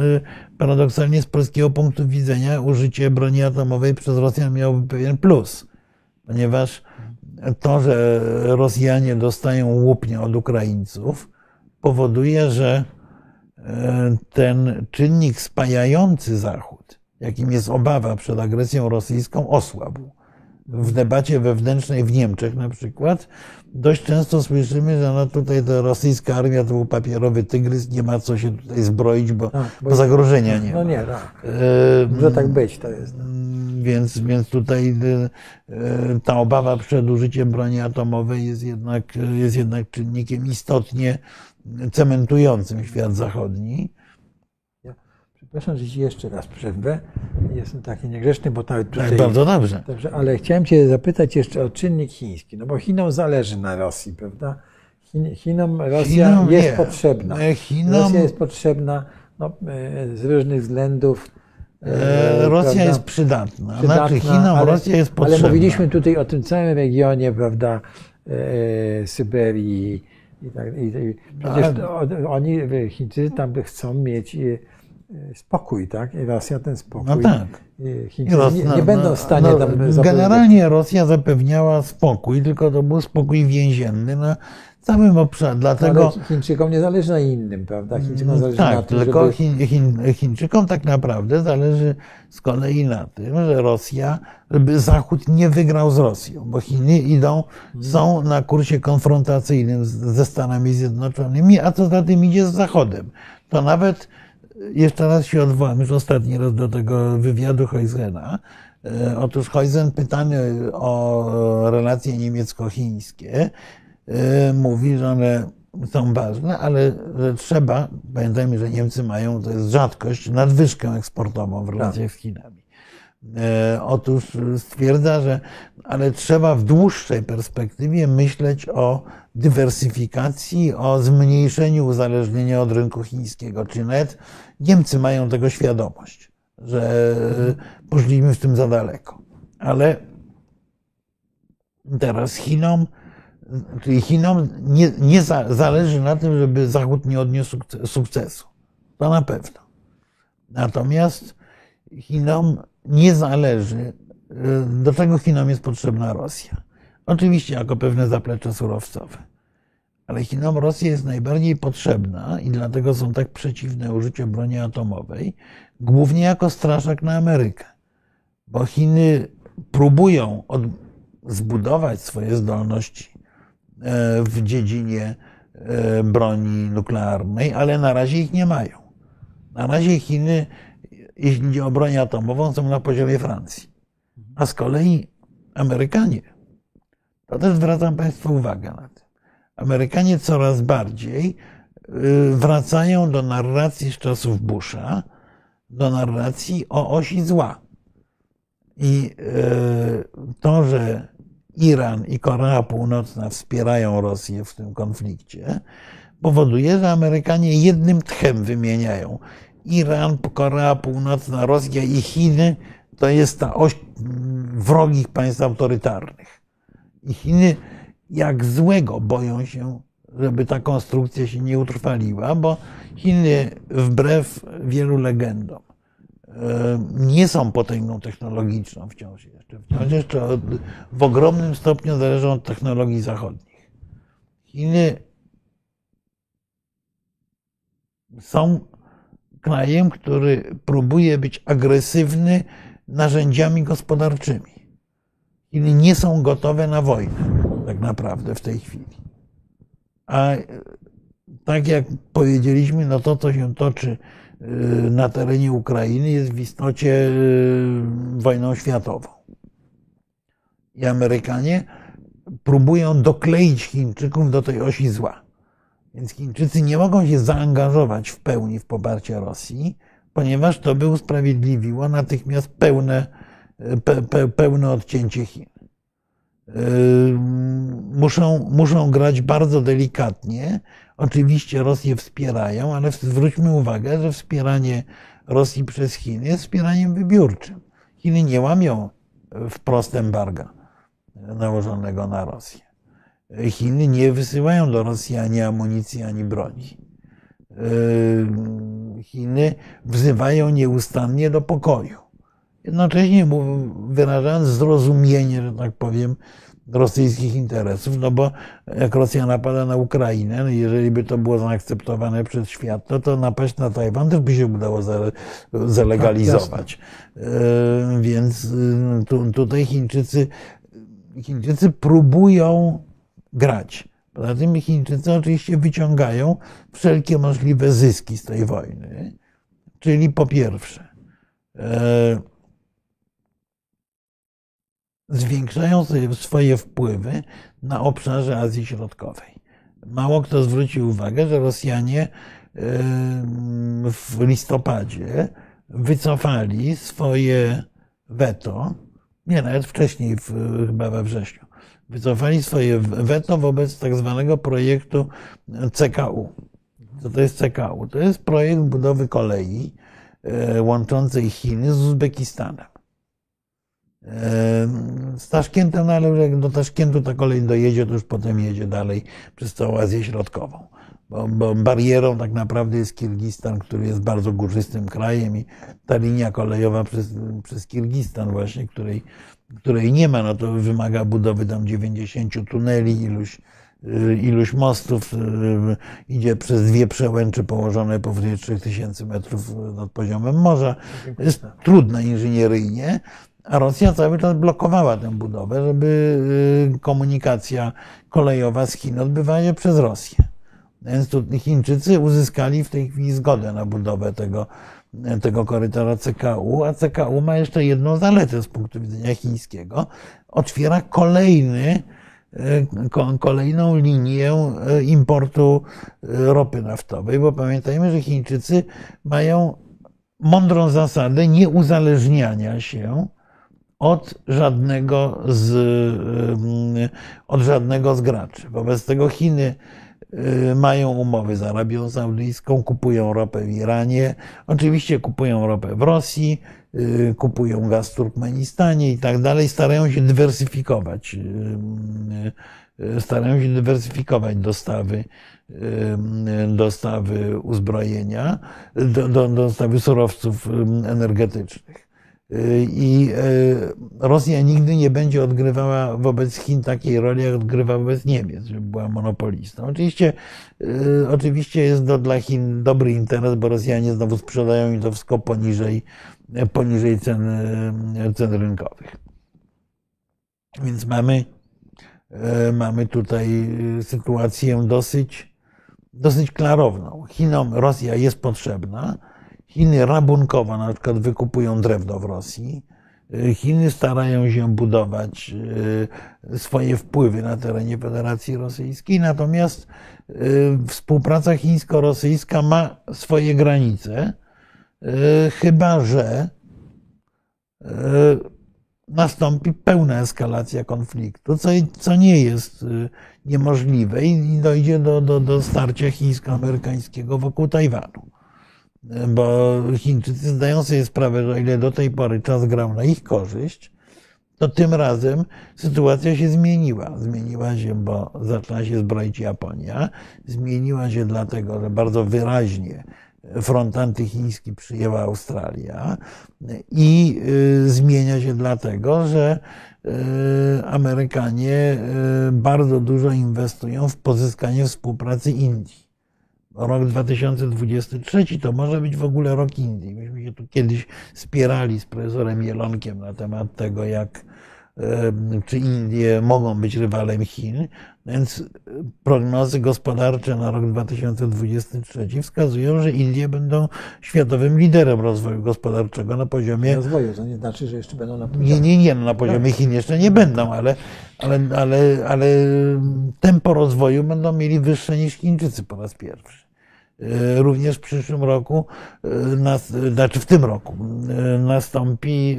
paradoksalnie z polskiego punktu widzenia użycie broni atomowej przez Rosjan miałoby pewien plus, ponieważ to, że Rosjanie dostają łupnia od Ukraińców, powoduje, że ten czynnik spajający Zachód, jakim jest obawa przed agresją rosyjską, osłabł. W debacie wewnętrznej w Niemczech na przykład dość często słyszymy, że no tutaj ta rosyjska armia to był papierowy tygrys, nie ma co się tutaj zbroić, bo, tak, bo, bo zagrożenia nie no ma. No nie, tak. Może tak być, to jest. Więc, więc tutaj ta obawa przed użyciem broni atomowej jest jednak, jest jednak czynnikiem istotnie cementującym świat zachodni. Przepraszam, że ci jeszcze raz przerwę. Jestem taki niegrzeczny, bo nawet tutaj... Tak, bardzo dobrze. dobrze. Ale chciałem cię zapytać jeszcze o czynnik chiński, no bo Chinom zależy na Rosji, prawda? Chin, Chinom Rosja Chinom jest nie. potrzebna. Chinom... Rosja jest potrzebna no, z różnych względów. E, Rosja prawda? jest przydatna. przydatna znaczy Chinom ale, Rosja jest potrzebna. Ale mówiliśmy tutaj o tym całym regionie, prawda, e, Syberii i tak dalej. Przecież ale... oni, Chińczycy tam chcą mieć... spokój, tak? I Rosja ten spokój. No tak. Chińczycy Rosja, nie, nie będą w stanie no, tam... No, generalnie Rosja zapewniała spokój, tylko to był spokój więzienny na całym obszarze. Dlatego... Ale Chińczykom nie zależy na innym, prawda? Chińczykom zależy tak, na tym, tylko żeby... Chiń, Chiń, Chińczykom tak naprawdę zależy z kolei na tym, że Rosja, żeby Zachód nie wygrał z Rosją, bo Chiny idą, są na kursie konfrontacyjnym ze Stanami Zjednoczonymi, a co za tym idzie z Zachodem. To nawet... Jeszcze raz się odwołam, już ostatni raz do tego wywiadu Heusena. Otóż Heusen pytany o relacje niemiecko-chińskie mówi, że one są ważne, ale że trzeba Pamiętajmy, że Niemcy mają, to jest rzadkość, nadwyżkę eksportową w relacjach z Chinami. Otóż stwierdza, że ale trzeba w dłuższej perspektywie myśleć o dywersyfikacji, o zmniejszeniu uzależnienia od rynku chińskiego, czy nawet Niemcy mają tego świadomość, że poszliśmy w tym za daleko. Ale teraz Chinom, czyli Chinom nie, nie za, zależy na tym, żeby Zachód nie odniósł sukcesu. To na pewno. Natomiast Chinom nie zależy, do czego Chinom jest potrzebna Rosja. Oczywiście jako pewne zaplecze surowcowe. Ale Chinom Rosja jest najbardziej potrzebna i dlatego są tak przeciwne użyciu broni atomowej, głównie jako straszak na Amerykę. Bo Chiny próbują od, zbudować swoje zdolności w dziedzinie broni nuklearnej, ale na razie ich nie mają. Na razie Chiny, jeśli chodzi o broń atomową, są na poziomie Francji. A z kolei Amerykanie, to też zwracam Państwu uwagę na to, Amerykanie coraz bardziej wracają do narracji z czasów Busha, do narracji o osi zła. I to, że Iran i Korea Północna wspierają Rosję w tym konflikcie, powoduje, że Amerykanie jednym tchem wymieniają Iran, Korea Północna, Rosja i Chiny, to jest ta oś wrogich państw autorytarnych. I Chiny jak złego boją się, żeby ta konstrukcja się nie utrwaliła, bo Chiny wbrew wielu legendom nie są potęgą technologiczną wciąż jeszcze. Wciąż jeszcze w ogromnym stopniu zależą od technologii zachodnich. Chiny są krajem, który próbuje być agresywny narzędziami gospodarczymi. Chiny nie są gotowe na wojnę tak naprawdę w tej chwili. A tak jak powiedzieliśmy, no to, co się toczy na terenie Ukrainy, jest w istocie wojną światową. I Amerykanie próbują dokleić Chińczyków do tej osi zła. Więc Chińczycy nie mogą się zaangażować w pełni w poparcie Rosji, ponieważ to by usprawiedliwiło natychmiast pełne, pe, pe, pełne odcięcie Chin. Muszą, muszą grać bardzo delikatnie. Oczywiście Rosję wspierają, ale zwróćmy uwagę, że wspieranie Rosji przez Chiny jest wspieraniem wybiórczym. Chiny nie łamią wprost embarga nałożonego na Rosję. Chiny nie wysyłają do Rosji ani amunicji, ani broni. Chiny wzywają nieustannie do pokoju. Jednocześnie wyrażając zrozumienie, że tak powiem, rosyjskich interesów, no bo jak Rosja napada na Ukrainę, no jeżeli by to było zaakceptowane przez świat, to, to napaść na Tajwan też by się udało zalegalizować. Tak, więc tu, tutaj Chińczycy, Chińczycy próbują grać. Poza tym Chińczycy oczywiście wyciągają wszelkie możliwe zyski z tej wojny. Czyli po pierwsze, zwiększają sobie swoje wpływy na obszarze Azji Środkowej. Mało kto zwrócił uwagę, że Rosjanie w listopadzie wycofali swoje weto, nie, nawet wcześniej, chyba we wrześniu, wycofali swoje weto wobec tak zwanego projektu C K U. Co to jest C K U? To jest projekt budowy kolei łączącej Chiny z Uzbekistanem. Z Taszkentem, ale jak do Taszkentu ta kolej dojedzie, to już potem jedzie dalej przez całą Azję Środkową. Bo, bo barierą tak naprawdę jest Kirgistan, który jest bardzo górzystym krajem i ta linia kolejowa przez, przez Kirgistan właśnie, której, której nie ma, no to wymaga budowy tam dziewięćdziesięciu tuneli, iluś, iluś mostów, idzie przez dwie przełęcze położone powyżej trzech tysięcy metrów nad poziomem morza. Jest trudne inżynieryjnie. A Rosja cały czas blokowała tę budowę, żeby komunikacja kolejowa z Chin odbywała się przez Rosję. Więc tu Chińczycy uzyskali w tej chwili zgodę na budowę tego, tego korytarza C K U, a C K U ma jeszcze jedną zaletę z punktu widzenia chińskiego. Otwiera kolejny kolejną linię importu ropy naftowej, bo pamiętajmy, że Chińczycy mają mądrą zasadę nieuzależniania się od żadnego z, od żadnego z graczy. Wobec tego Chiny mają umowy z Arabią Saudyjską, kupują ropę w Iranie, oczywiście kupują ropę w Rosji, kupują gaz w Turkmenistanie i tak dalej. Starają się dywersyfikować, starają się dywersyfikować dostawy, dostawy uzbrojenia, do, do, dostawy surowców energetycznych. I Rosja nigdy nie będzie odgrywała wobec Chin takiej roli, jak odgrywa wobec Niemiec, żeby była monopolistą. Oczywiście, oczywiście jest to dla Chin dobry interes, bo Rosjanie znowu sprzedają im to wszystko poniżej, poniżej cen, cen rynkowych. Więc mamy, mamy tutaj sytuację dosyć, dosyć klarowną. Chinom Rosja jest potrzebna. Chiny rabunkowo na przykład wykupują drewno w Rosji. Chiny starają się budować swoje wpływy na terenie Federacji Rosyjskiej, natomiast współpraca chińsko-rosyjska ma swoje granice, chyba że nastąpi pełna eskalacja konfliktu, co, co nie jest niemożliwe i dojdzie do, do, do starcia chińsko-amerykańskiego wokół Tajwanu. Bo Chińczycy zdają sobie sprawę, że o ile do tej pory czas grał na ich korzyść, to tym razem sytuacja się zmieniła. Zmieniła się, bo zaczęła się zbroić Japonia. Zmieniła się dlatego, że bardzo wyraźnie front antychiński przyjęła Australia i zmienia się dlatego, że Amerykanie bardzo dużo inwestują w pozyskanie współpracy Indii. Rok dwa tysiące dwudziesty trzeci to może być w ogóle rok Indii. Myśmy się tu kiedyś spierali z profesorem Jelonkiem na temat tego, jak, czy Indie mogą być rywalem Chin. Więc prognozy gospodarcze na rok dwa tysiące dwudziesty trzeci wskazują, że Indie będą światowym liderem rozwoju gospodarczego na poziomie... Rozwoju, to nie znaczy, że jeszcze będą na poziomie... Nie, nie, nie, no na poziomie Chin jeszcze nie będą, ale, ale, ale, ale tempo rozwoju będą mieli wyższe niż Chińczycy po raz pierwszy. Również w przyszłym roku, znaczy w tym roku, nastąpi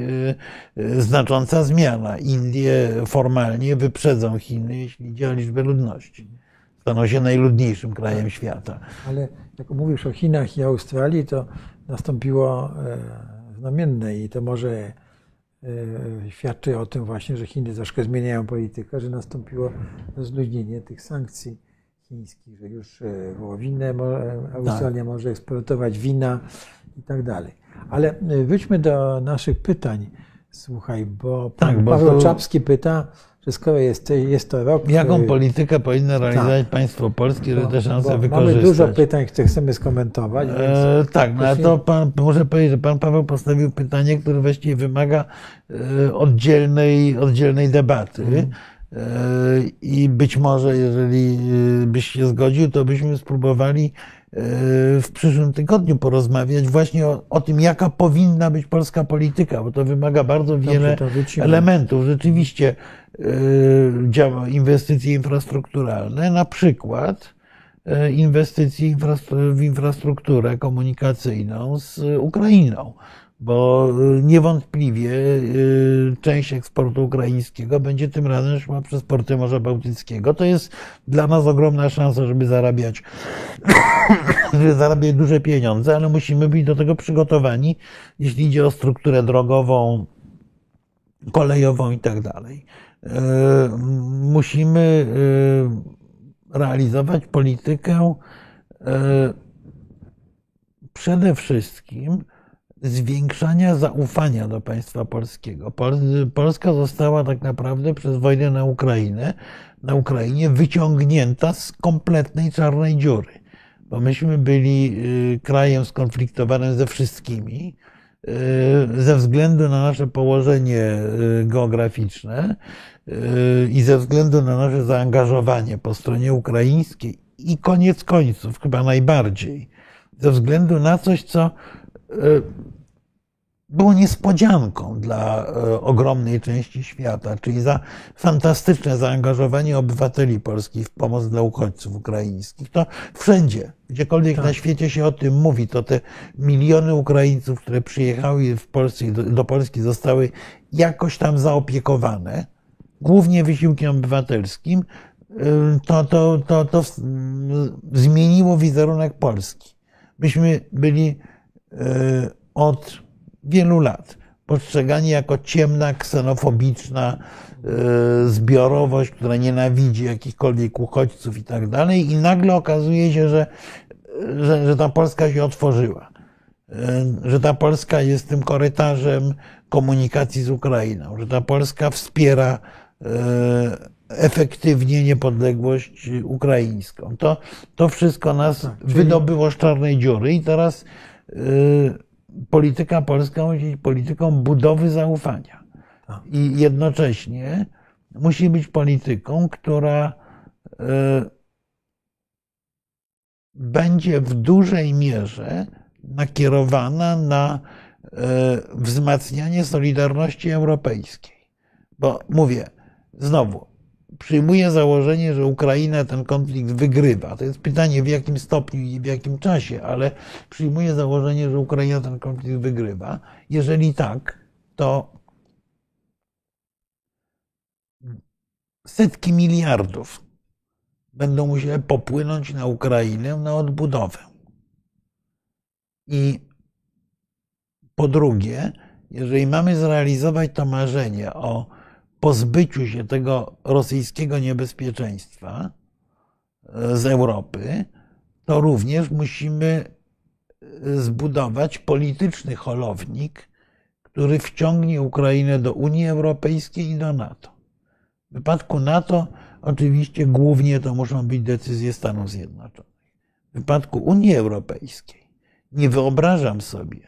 znacząca zmiana. Indie formalnie wyprzedzą Chiny, jeśli idzie o liczbę ludności. Staną się najludniejszym krajem świata. Ale jak mówisz o Chinach i Australii, to nastąpiło znamienne i to może świadczy o tym właśnie, że Chiny troszkę zmieniają politykę, że nastąpiło rozluźnienie tych sankcji chińskich, że już wołowinę Australia tak. może eksportować, wina i tak dalej. Ale wróćmy do naszych pytań, słuchaj, bo tak, pan bo Paweł to... Czapski pyta, że skoro jest, jest to rok... Jaką który... politykę powinno realizować tak. państwo polskie, żeby te szanse wykorzystać? Mamy dużo pytań, które chcemy skomentować. Więc... E, tak, no a to pan, muszę powiedzieć, że pan Paweł postawił pytanie, które właściwie wymaga oddzielnej, oddzielnej debaty. Mhm. I być może, jeżeli byś się zgodził, to byśmy spróbowali w przyszłym tygodniu porozmawiać właśnie o, o tym, jaka powinna być polska polityka, bo to wymaga bardzo wiele elementów. Rzeczywiście działa inwestycje infrastrukturalne, na przykład inwestycje w infrastrukturę komunikacyjną z Ukrainą. Bo niewątpliwie część eksportu ukraińskiego będzie tym razem szła przez porty Morza Bałtyckiego. To jest dla nas ogromna szansa, żeby zarabiać, żeby zarabiać duże pieniądze, ale musimy być do tego przygotowani, jeśli idzie o strukturę drogową, kolejową i tak dalej. Musimy realizować politykę przede wszystkim zwiększania zaufania do państwa polskiego. Polska została tak naprawdę przez wojnę na Ukrainę, na Ukrainie wyciągnięta z kompletnej czarnej dziury. Bo myśmy byli krajem skonfliktowanym ze wszystkimi, ze względu na nasze położenie geograficzne i ze względu na nasze zaangażowanie po stronie ukraińskiej i koniec końców, chyba najbardziej, ze względu na coś, co było niespodzianką dla ogromnej części świata, czyli za fantastyczne zaangażowanie obywateli polskich w pomoc dla uchodźców ukraińskich. To wszędzie, gdziekolwiek tak. na świecie się o tym mówi, to te miliony Ukraińców, które przyjechały w Polsce, do Polski, zostały jakoś tam zaopiekowane, głównie wysiłkiem obywatelskim, to, to, to, to zmieniło wizerunek Polski. Myśmy byli od wielu lat postrzegani jako ciemna, ksenofobiczna zbiorowość, która nienawidzi jakichkolwiek uchodźców i tak dalej, i nagle okazuje się, że, że, że ta Polska się otworzyła, że ta Polska jest tym korytarzem komunikacji z Ukrainą, że ta Polska wspiera efektywnie niepodległość ukraińską. To, to wszystko nas wydobyło z czarnej dziury i teraz polityka polska musi być polityką budowy zaufania. I jednocześnie musi być polityką, która będzie w dużej mierze nakierowana na wzmacnianie solidarności europejskiej. Bo mówię, znowu, przyjmuję założenie, że Ukraina ten konflikt wygrywa. To jest pytanie, w jakim stopniu i w jakim czasie, ale przyjmuję założenie, że Ukraina ten konflikt wygrywa. Jeżeli tak, to setki miliardów będą musiały popłynąć na Ukrainę na odbudowę. I po drugie, jeżeli mamy zrealizować to marzenie o pozbyciu się tego rosyjskiego niebezpieczeństwa z Europy, to również musimy zbudować polityczny holownik, który wciągnie Ukrainę do Unii Europejskiej i do NATO. W wypadku NATO oczywiście głównie to muszą być decyzje Stanów Zjednoczonych. W wypadku Unii Europejskiej nie wyobrażam sobie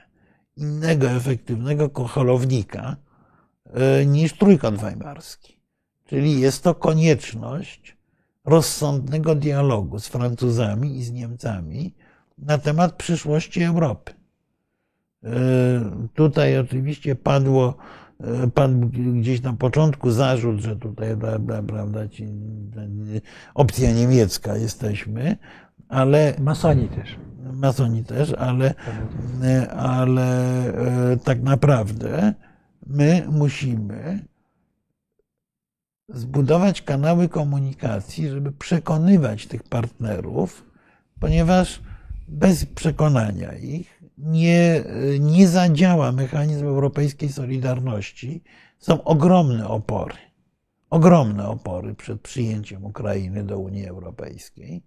innego efektywnego holownika niż Trójkąt Weimarski. Czyli jest to konieczność rozsądnego dialogu z Francuzami i z Niemcami na temat przyszłości Europy. Tutaj oczywiście padło, padł gdzieś na początku zarzut, że tutaj, prawda, opcja niemiecka jesteśmy, ale... Masoni też. Masoni też, ale, ale tak naprawdę my musimy zbudować kanały komunikacji, żeby przekonywać tych partnerów, ponieważ bez przekonania ich nie, nie zadziała mechanizm europejskiej solidarności. Są ogromne opory, ogromne opory przed przyjęciem Ukrainy do Unii Europejskiej,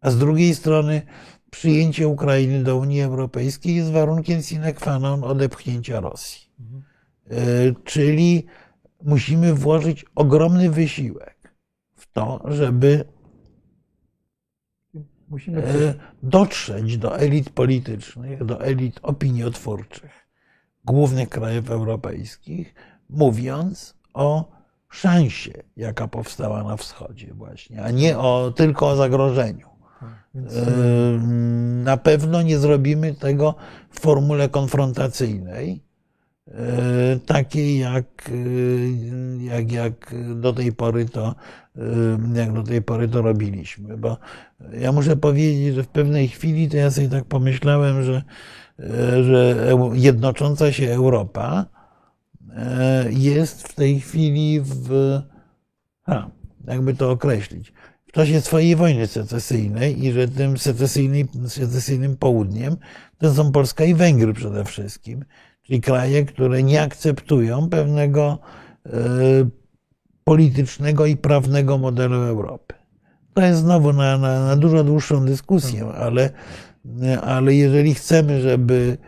a z drugiej strony przyjęcie Ukrainy do Unii Europejskiej jest warunkiem sine qua non odepchnięcia Rosji. Czyli musimy włożyć ogromny wysiłek w to, żeby musimy dotrzeć do elit politycznych, do elit opiniotwórczych głównych krajów europejskich, mówiąc o szansie, jaka powstała na wschodzie właśnie, a nie o, tylko o zagrożeniu. Więc... Na pewno nie zrobimy tego w formule konfrontacyjnej, takiej jak, jak, jak do tej pory to, jak do tej pory to robiliśmy. Bo ja muszę powiedzieć, że w pewnej chwili to ja sobie tak pomyślałem, że, że jednocząca się Europa jest w tej chwili w... Ha, jakby to określić. W czasie swojej wojny secesyjnej i że tym secesyjnym, secesyjnym południem to są Polska i Węgry przede wszystkim, czyli kraje, które nie akceptują pewnego e, politycznego i prawnego modelu Europy. To jest znowu na, na, na dużo dłuższą dyskusję, ale, ale jeżeli chcemy, żeby,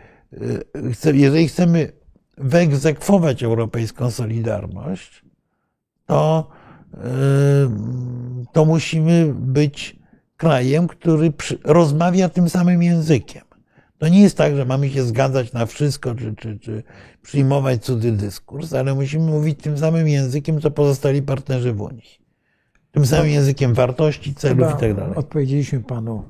jeżeli chcemy wyegzekwować europejską solidarność, to to musimy być krajem, który rozmawia tym samym językiem. To nie jest tak, że mamy się zgadzać na wszystko, czy, czy, czy przyjmować cudzy dyskurs, ale musimy mówić tym samym językiem, co pozostali partnerzy w Unii. Tym samym językiem wartości, celów i tak dalej. Odpowiedzieliśmy panu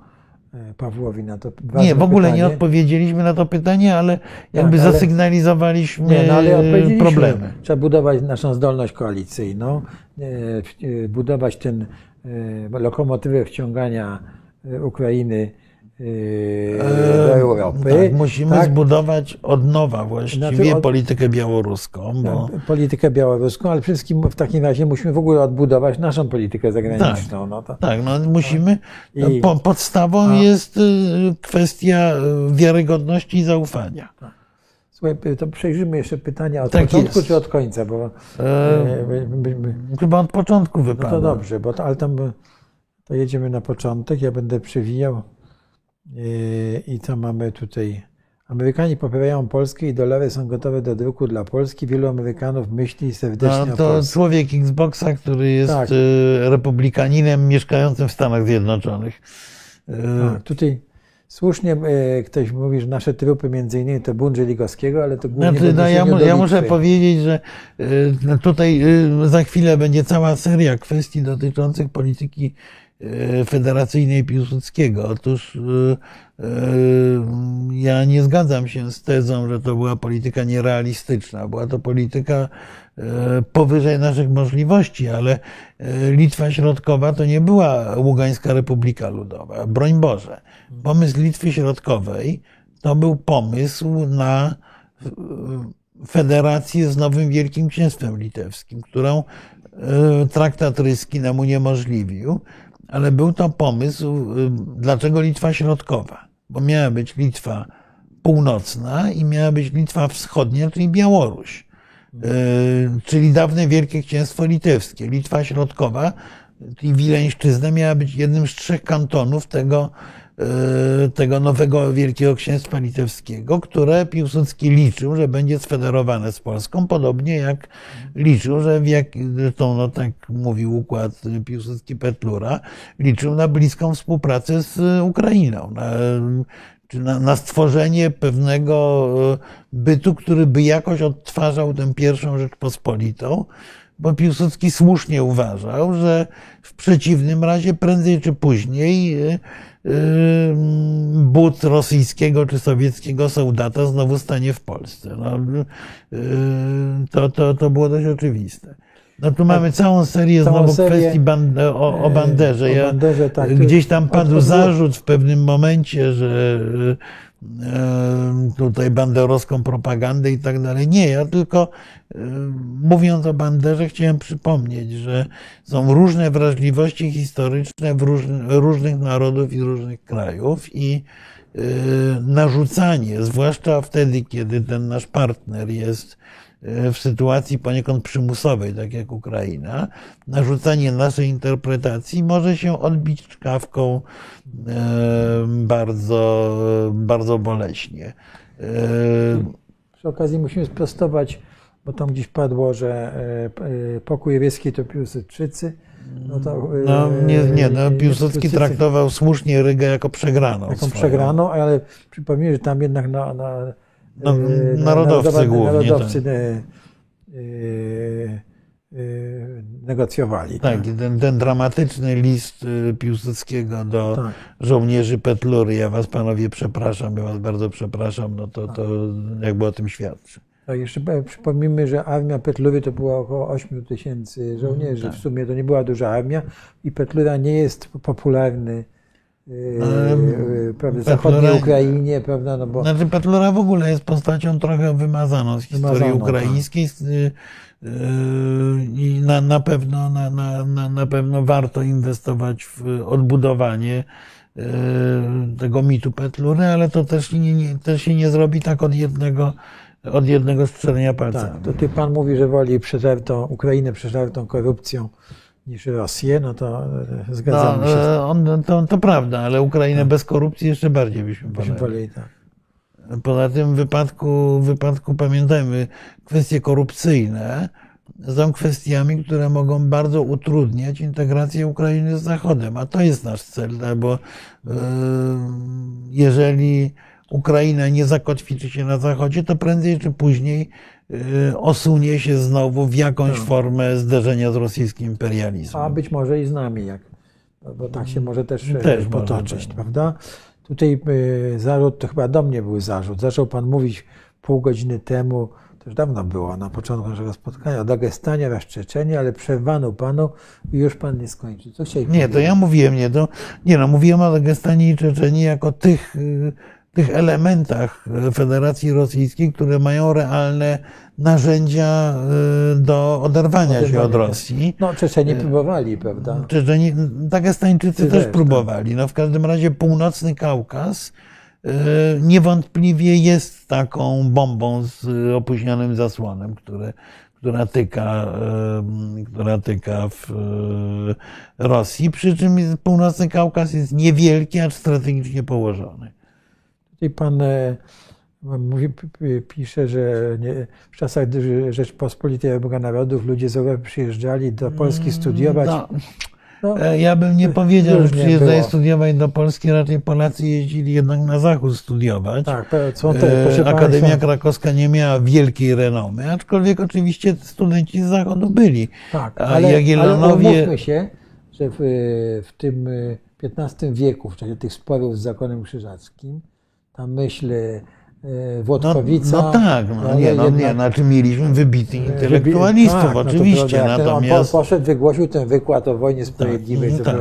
Pawłowi na to pytanie. Nie, w ogóle pytanie. nie odpowiedzieliśmy na to pytanie, ale jakby tak, ale, zasygnalizowaliśmy nie, no, ale problemy. Trzeba budować naszą zdolność koalicyjną, budować ten lokomotywę wciągania Ukrainy do Europy. Tak, musimy tak. zbudować od nowa właściwie znaczy od, politykę białoruską. Bo... Politykę białoruską, ale przede wszystkim w takim razie musimy w ogóle odbudować naszą politykę zagraniczną. Tak, no to, tak no, musimy. No, i, po, podstawą no. jest kwestia wiarygodności i zaufania. Słuchaj, to przejrzymy jeszcze pytania od tak początku jest. czy od końca? Bo, e, by, by, by. Chyba od początku wypada. No to dobrze, bo to, ale tam to jedziemy na początek, ja będę przewijał. I co mamy tutaj? Amerykanie popierają Polskę i dolary są gotowe do druku dla Polski. Wielu Amerykanów myśli serdecznie no, to o Polsce. Człowiek Xboxa, który jest tak. republikaninem mieszkającym w Stanach Zjednoczonych. A, tutaj słusznie ktoś mówi, że nasze trupy między innymi to bunt Żeligowskiego, ale to głównie znaczy, no, ja, ja muszę powiedzieć, że tutaj za chwilę będzie cała seria kwestii dotyczących polityki federacyjnej Piłsudskiego. Otóż yy, yy, ja nie zgadzam się z tezą, że to była polityka nierealistyczna. Była to polityka yy, powyżej naszych możliwości, ale yy, Litwa Środkowa to nie była Ługańska Republika Ludowa. Broń Boże. Pomysł Litwy Środkowej to był pomysł na yy, federację z nowym Wielkim Księstwem Litewskim, którą yy, traktat ryski nam uniemożliwił. Ale był to pomysł, dlaczego Litwa Środkowa? Bo miała być Litwa Północna i miała być Litwa Wschodnia, czyli Białoruś, czyli dawne Wielkie Księstwo Litewskie. Litwa Środkowa i Wileńszczyzna miała być jednym z trzech kantonów tego, tego nowego Wielkiego Księstwa Litewskiego, które Piłsudski liczył, że będzie sfederowane z Polską, podobnie jak liczył, że w jak, to, no tak mówił układ Piłsudski-Petlura, liczył na bliską współpracę z Ukrainą, na, na, na stworzenie pewnego bytu, który by jakoś odtwarzał tę pierwszą Rzeczpospolitą, bo Piłsudski słusznie uważał, że w przeciwnym razie prędzej czy później but rosyjskiego czy sowieckiego soldata znowu stanie w Polsce. No, to, to, to było dość oczywiste. No tu mamy całą serię całą znowu serię kwestii band o, o banderze. Ja, o banderze tak, gdzieś tam padł zarzut w pewnym momencie, że tutaj banderowską propagandę i tak dalej. Nie, ja tylko mówiąc o banderze chciałem przypomnieć, że są różne wrażliwości historyczne w różnych narodów i różnych krajów i narzucanie, zwłaszcza wtedy, kiedy ten nasz partner jest w sytuacji poniekąd przymusowej, tak jak Ukraina, narzucanie naszej interpretacji może się odbić czkawką bardzo, bardzo boleśnie. Przy okazji musimy sprostować, bo tam gdzieś padło, że pokój ryski to Piłsudczycy. No, to, no nie, nie no, Piłsudski traktował słusznie Rygę jako przegraną. Jako swoją. przegraną, ale przypomnijmy, że tam jednak na, na No, narodowcy głównie. Narodowcy tak. ne, y, y, negocjowali. Tak, tak. Ten, ten dramatyczny list Piłsudskiego do tak. żołnierzy Petlury. Ja was panowie przepraszam, ja was bardzo przepraszam, no to, to jakby o tym świadczy. Tak, jeszcze przypomnijmy, że armia Petlury to było około ośmiu tysięcy żołnierzy. Tak. W sumie to nie była duża armia i Petlura nie jest popularny. Yy, prawda, w zachodniej Ukrainie, prawda? No bo... Znaczy, Petlura w ogóle jest postacią trochę wymazaną z historii wymazaną, ukraińskiej. Tak. I na, na, pewno, na, na, na pewno warto inwestować w odbudowanie tego mitu Petlury, ale to też, nie, nie, też się nie zrobi tak od jednego, od jednego strzelenia palca. Tak, to ty pan mówi, że woli przeżartą Ukrainę przeżartą korupcją niż Rosję, no to zgadzamy no, się. On, to, to prawda, ale Ukrainę no. bez korupcji jeszcze bardziej byśmy woleli. Tak. Poza tym w wypadku, w wypadku, pamiętajmy, kwestie korupcyjne są kwestiami, które mogą bardzo utrudniać integrację Ukrainy z Zachodem, a to jest nasz cel, tak? Bo yy, jeżeli Ukraina nie zakotwiczy się na Zachodzie, to prędzej czy później osunie się znowu w jakąś formę zderzenia z rosyjskim imperializmem. A być może i z nami, jak bo tak się może też, też potoczyć, prawda? Tutaj zarzut, to chyba do mnie był zarzut. Zaczął Pan mówić pół godziny temu, to już dawno było, na początku naszego spotkania, o Dagestanie oraz Czeczeniu, ale przerwano Panu i już Pan nie skończył. Co chciałeś Nie, powiedzieć? to ja mówiłem, nie, to, nie no, mówiłem o Dagestanie i Czeczeniu jako tych, tych elementach Federacji Rosyjskiej, które mają realne narzędzia do oderwania, oderwania się od Rosji. No, Czeczeni próbowali, prawda? Czeczeni, Dagestańczycy też próbowali. No, w każdym razie północny Kaukaz niewątpliwie jest taką bombą z opóźnionym zasłonem, które, która tyka, która tyka w Rosji, przy czym północny Kaukaz jest niewielki, acz strategicznie położony. I Pan mówi, pisze, że nie, w czasach Rzeczpospolitej Obojga Narodów ludzie z Europy przyjeżdżali do Polski studiować. No, no, ja bym nie powiedział, że przyjeżdżali studiować do Polski, raczej Polacy jeździli jednak na zachód studiować. Tak, są te, proszę Akademia Państwa. Krakowska nie miała wielkiej renomy, aczkolwiek oczywiście studenci z zachodu byli. Tak, ale, Jagiellonowie... ale umówmy się, że w, w tym piętnastym wieku, w czasie tych sporów z zakonem krzyżackim, ta myśl Włodkowica. No, no tak, no, nie, no, nie, znaczy mieliśmy wybitnych intelektualistów, tak, oczywiście. No to, natomiast... On poszedł, wygłosił ten wykład o wojnie sprawiedliwej, tak, tak.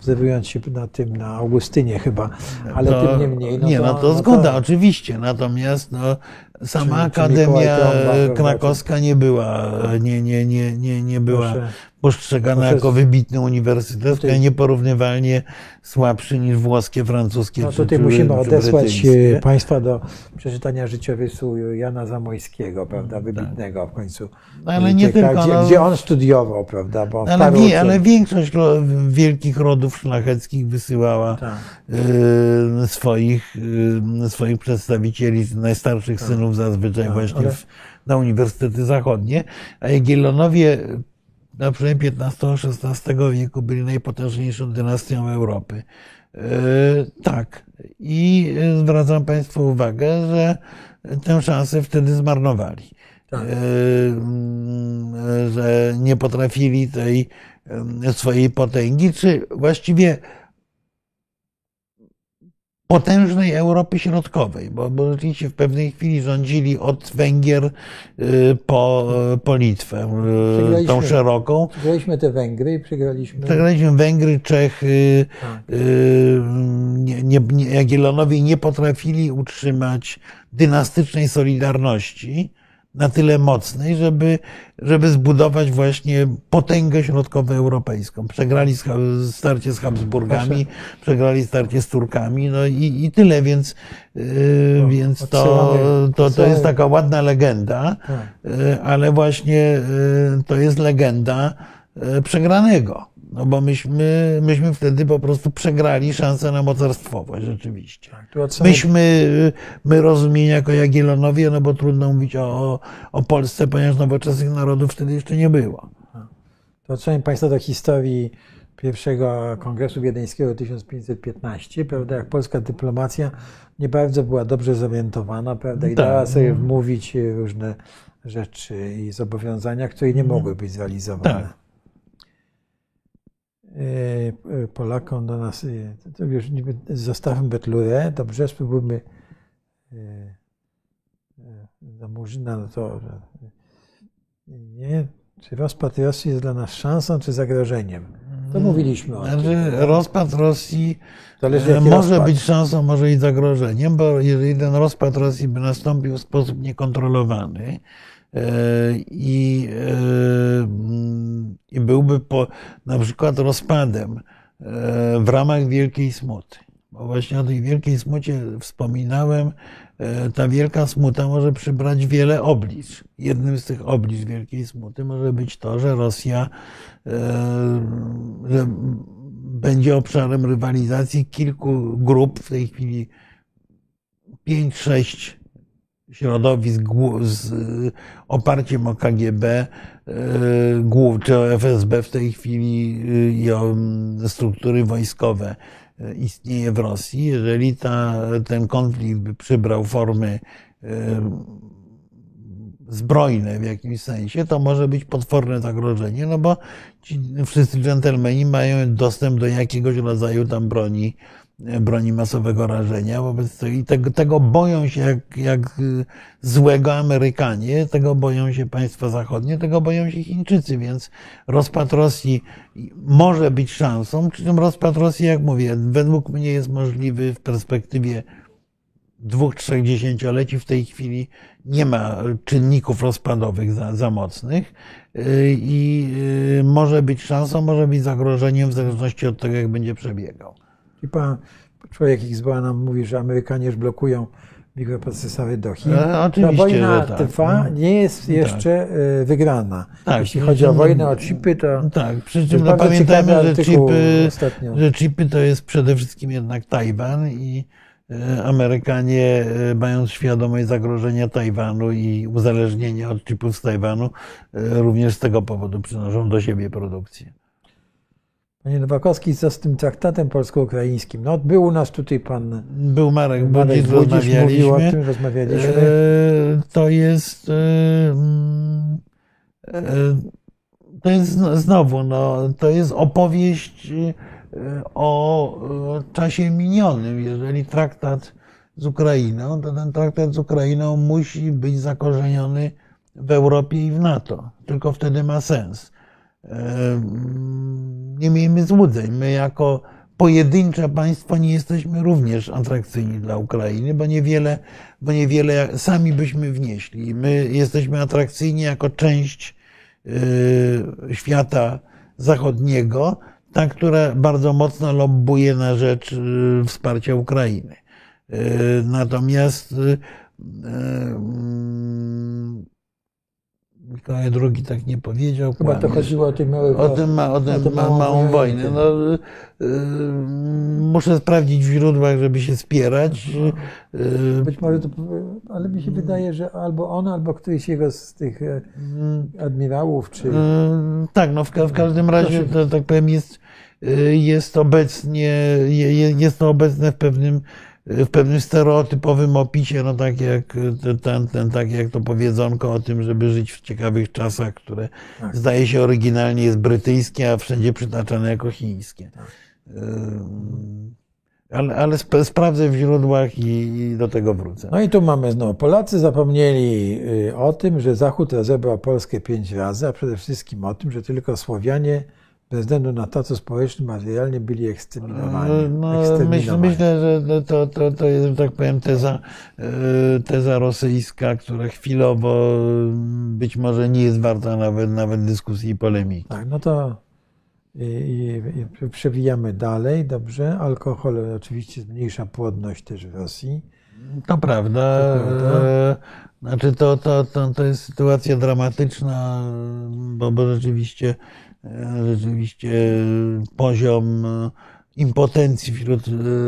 wzywając się na tym, na Augustynie chyba, ale to, tym niemniej. No nie, to, no to zgoda, no to... oczywiście, natomiast no, sama czy, Akademia czy Krakowska nie była, nie, nie, nie, nie, nie była Proszę. postrzegana Proszę. jako wybitny uniwersytet, tutaj... nieporównywalnie słabszy niż włoskie, francuskie no, czy tutaj musimy czy odesłać Państwa do przeczytania życiorysu Jana Zamojskiego, prawda, wybitnego tak. w końcu. No, ale nie tylko, gdzie, no... gdzie on studiował, prawda, bo ale, nie, uczy... ale większość wielkich rodów szlacheckich wysyłała tak. y, swoich, y, swoich przedstawicieli, najstarszych tak. synów zazwyczaj tak, właśnie ale... w, na uniwersytety zachodnie, a Jagiellonowie na przynajmniej piętnastego szesnastego wieku byli najpotężniejszą dynastią Europy. Yy, tak. I zwracam Państwu uwagę, że tę szansę wtedy zmarnowali. Tak. Yy, że nie potrafili tej swojej potęgi, czy właściwie potężnej Europy Środkowej, bo, bo rzeczywiście w pewnej chwili rządzili od Węgier po, po Litwę, tą szeroką. Przegraliśmy te Węgry i przegraliśmy... Przegraliśmy Węgry, Czechy, tak. nie, nie, nie, Jagiellonowie nie potrafili utrzymać dynastycznej solidarności na tyle mocnej, żeby, żeby zbudować właśnie potęgę środkowoeuropejską. Przegrali starcie z Habsburgami, Proszę. przegrali starcie z Turkami, no i, i tyle, więc, yy, no, więc to, to, to, to jest taka ładna legenda, tak. yy, ale właśnie yy, to jest legenda yy, przegranego, no bo myśmy, myśmy wtedy po prostu przegrali szansę na mocarstwowość, rzeczywiście. Myśmy, my rozumieni jako Jagiellonowie, no bo trudno mówić o, o Polsce, ponieważ nowoczesnych narodów wtedy jeszcze nie było. Wracamy Państwa do historii pierwszego Kongresu Wiedeńskiego tysiąc pięćset piętnaście, prawda, jak polska dyplomacja nie bardzo była dobrze zorientowana, prawda, i tak. dała sobie wmówić różne rzeczy i zobowiązania, które nie mogły być zrealizowane. Tak. Polakom do nas, to już niby zostawmy Betlurę, dobrze, spróbujmy do Murzyna, no to nie, czy rozpad Rosji jest dla nas szansą, czy zagrożeniem? To mówiliśmy o tym. Znaczy, rozpad Rosji Zależy, może rozpad. być szansą, może i zagrożeniem, bo jeżeli ten rozpad Rosji by nastąpił w sposób niekontrolowany, I, i byłby po, na przykład rozpadem w ramach Wielkiej Smuty. Bo właśnie o tej Wielkiej Smucie wspominałem. Ta Wielka Smuta może przybrać wiele oblicz. Jednym z tych oblicz Wielkiej Smuty może być to, że Rosja że będzie obszarem rywalizacji kilku grup, w tej chwili pięć, sześć środowisk z oparciem o K G B czy o F S B w tej chwili i o struktury wojskowe istnieje w Rosji. Jeżeli ta, ten konflikt by przybrał formy zbrojne w jakimś sensie, to może być potworne zagrożenie, no bo ci wszyscy dżentelmeni mają dostęp do jakiegoś rodzaju tam broni, broni masowego rażenia. Wobec tego, i tego, tego boją się jak, jak złego Amerykanie, tego boją się państwa zachodnie, tego boją się Chińczycy, więc rozpad Rosji może być szansą, przy czym rozpad Rosji, jak mówię, według mnie jest możliwy w perspektywie dwóch, trzech dziesięcioleci. W tej chwili nie ma czynników rozpadowych za, za mocnych i może być szansą, może być zagrożeniem w zależności od tego, jak będzie przebiegał. I pan człowiek ich zła nam mówi, że Amerykanie już blokują mikroprocesory do Chin. A, ta wojna tak, trwa, nie jest jeszcze tak. wygrana. Tak, jeśli chodzi czym, o wojnę, o chipy, to... Tak, przy czym no, pamiętajmy, że chipy, że chipy to jest przede wszystkim jednak Tajwan i Amerykanie, mając świadomość zagrożenia Tajwanu i uzależnienia od chipów z Tajwanu, również z tego powodu przynoszą do siebie produkcję. Panie Nowakowski, co z tym traktatem polsko-ukraińskim? No, był u nas tutaj pan... Był Marek, Marek Budzisz, rozmawialiśmy. Mówił o tym, rozmawialiśmy. E, to jest... E, e, to jest znowu, no, to jest opowieść o czasie minionym. Jeżeli traktat z Ukrainą, to ten traktat z Ukrainą musi być zakorzeniony w Europie i w NATO. Tylko wtedy ma sens. Nie miejmy złudzeń. My jako pojedyncze państwo nie jesteśmy również atrakcyjni dla Ukrainy, bo niewiele, bo niewiele sami byśmy wnieśli. My jesteśmy atrakcyjni jako część świata zachodniego, ta, która bardzo mocno lobbuje na rzecz wsparcia Ukrainy. Natomiast Mikołaj drugi tak nie powiedział. Chyba kłamie. To chodziło o tym małym o tym ma, o tym o małą, małą wojnę. No, yy, muszę sprawdzić w źródłach, żeby się spierać. Yy. Być może to, ale mi się wydaje, że albo on, albo któryś jego z tych admirałów, czy... Yy, tak, no w, w każdym razie, to, tak powiem, jest, jest obecnie, jest to obecne w pewnym w pewnym stereotypowym opisie, no tak jak, ten, ten, tak jak to powiedzonko o tym, żeby żyć w ciekawych czasach, które tak. zdaje się oryginalnie jest brytyjskie, a wszędzie przytaczane jako chińskie. Tak. Ale, ale sp sprawdzę w źródłach i, i do tego wrócę. No i tu mamy znowu. Polacy zapomnieli o tym, że Zachód rozebrał Polskę pięć razy, a przede wszystkim o tym, że tylko Słowianie bez względu na to, co społecznie, materialnie byli eksterminowani. No, eksterminowani. Myślę, że to, to, to jest, że tak powiem, teza, teza rosyjska, która chwilowo być może nie jest warta nawet, nawet dyskusji i polemiki. Tak, no to i, i przewijamy dalej, dobrze. Alkohol oczywiście zmniejsza płodność też w Rosji. To prawda. To prawda. Znaczy to, to, to, to jest sytuacja dramatyczna, bo, bo rzeczywiście Rzeczywiście poziom impotencji wśród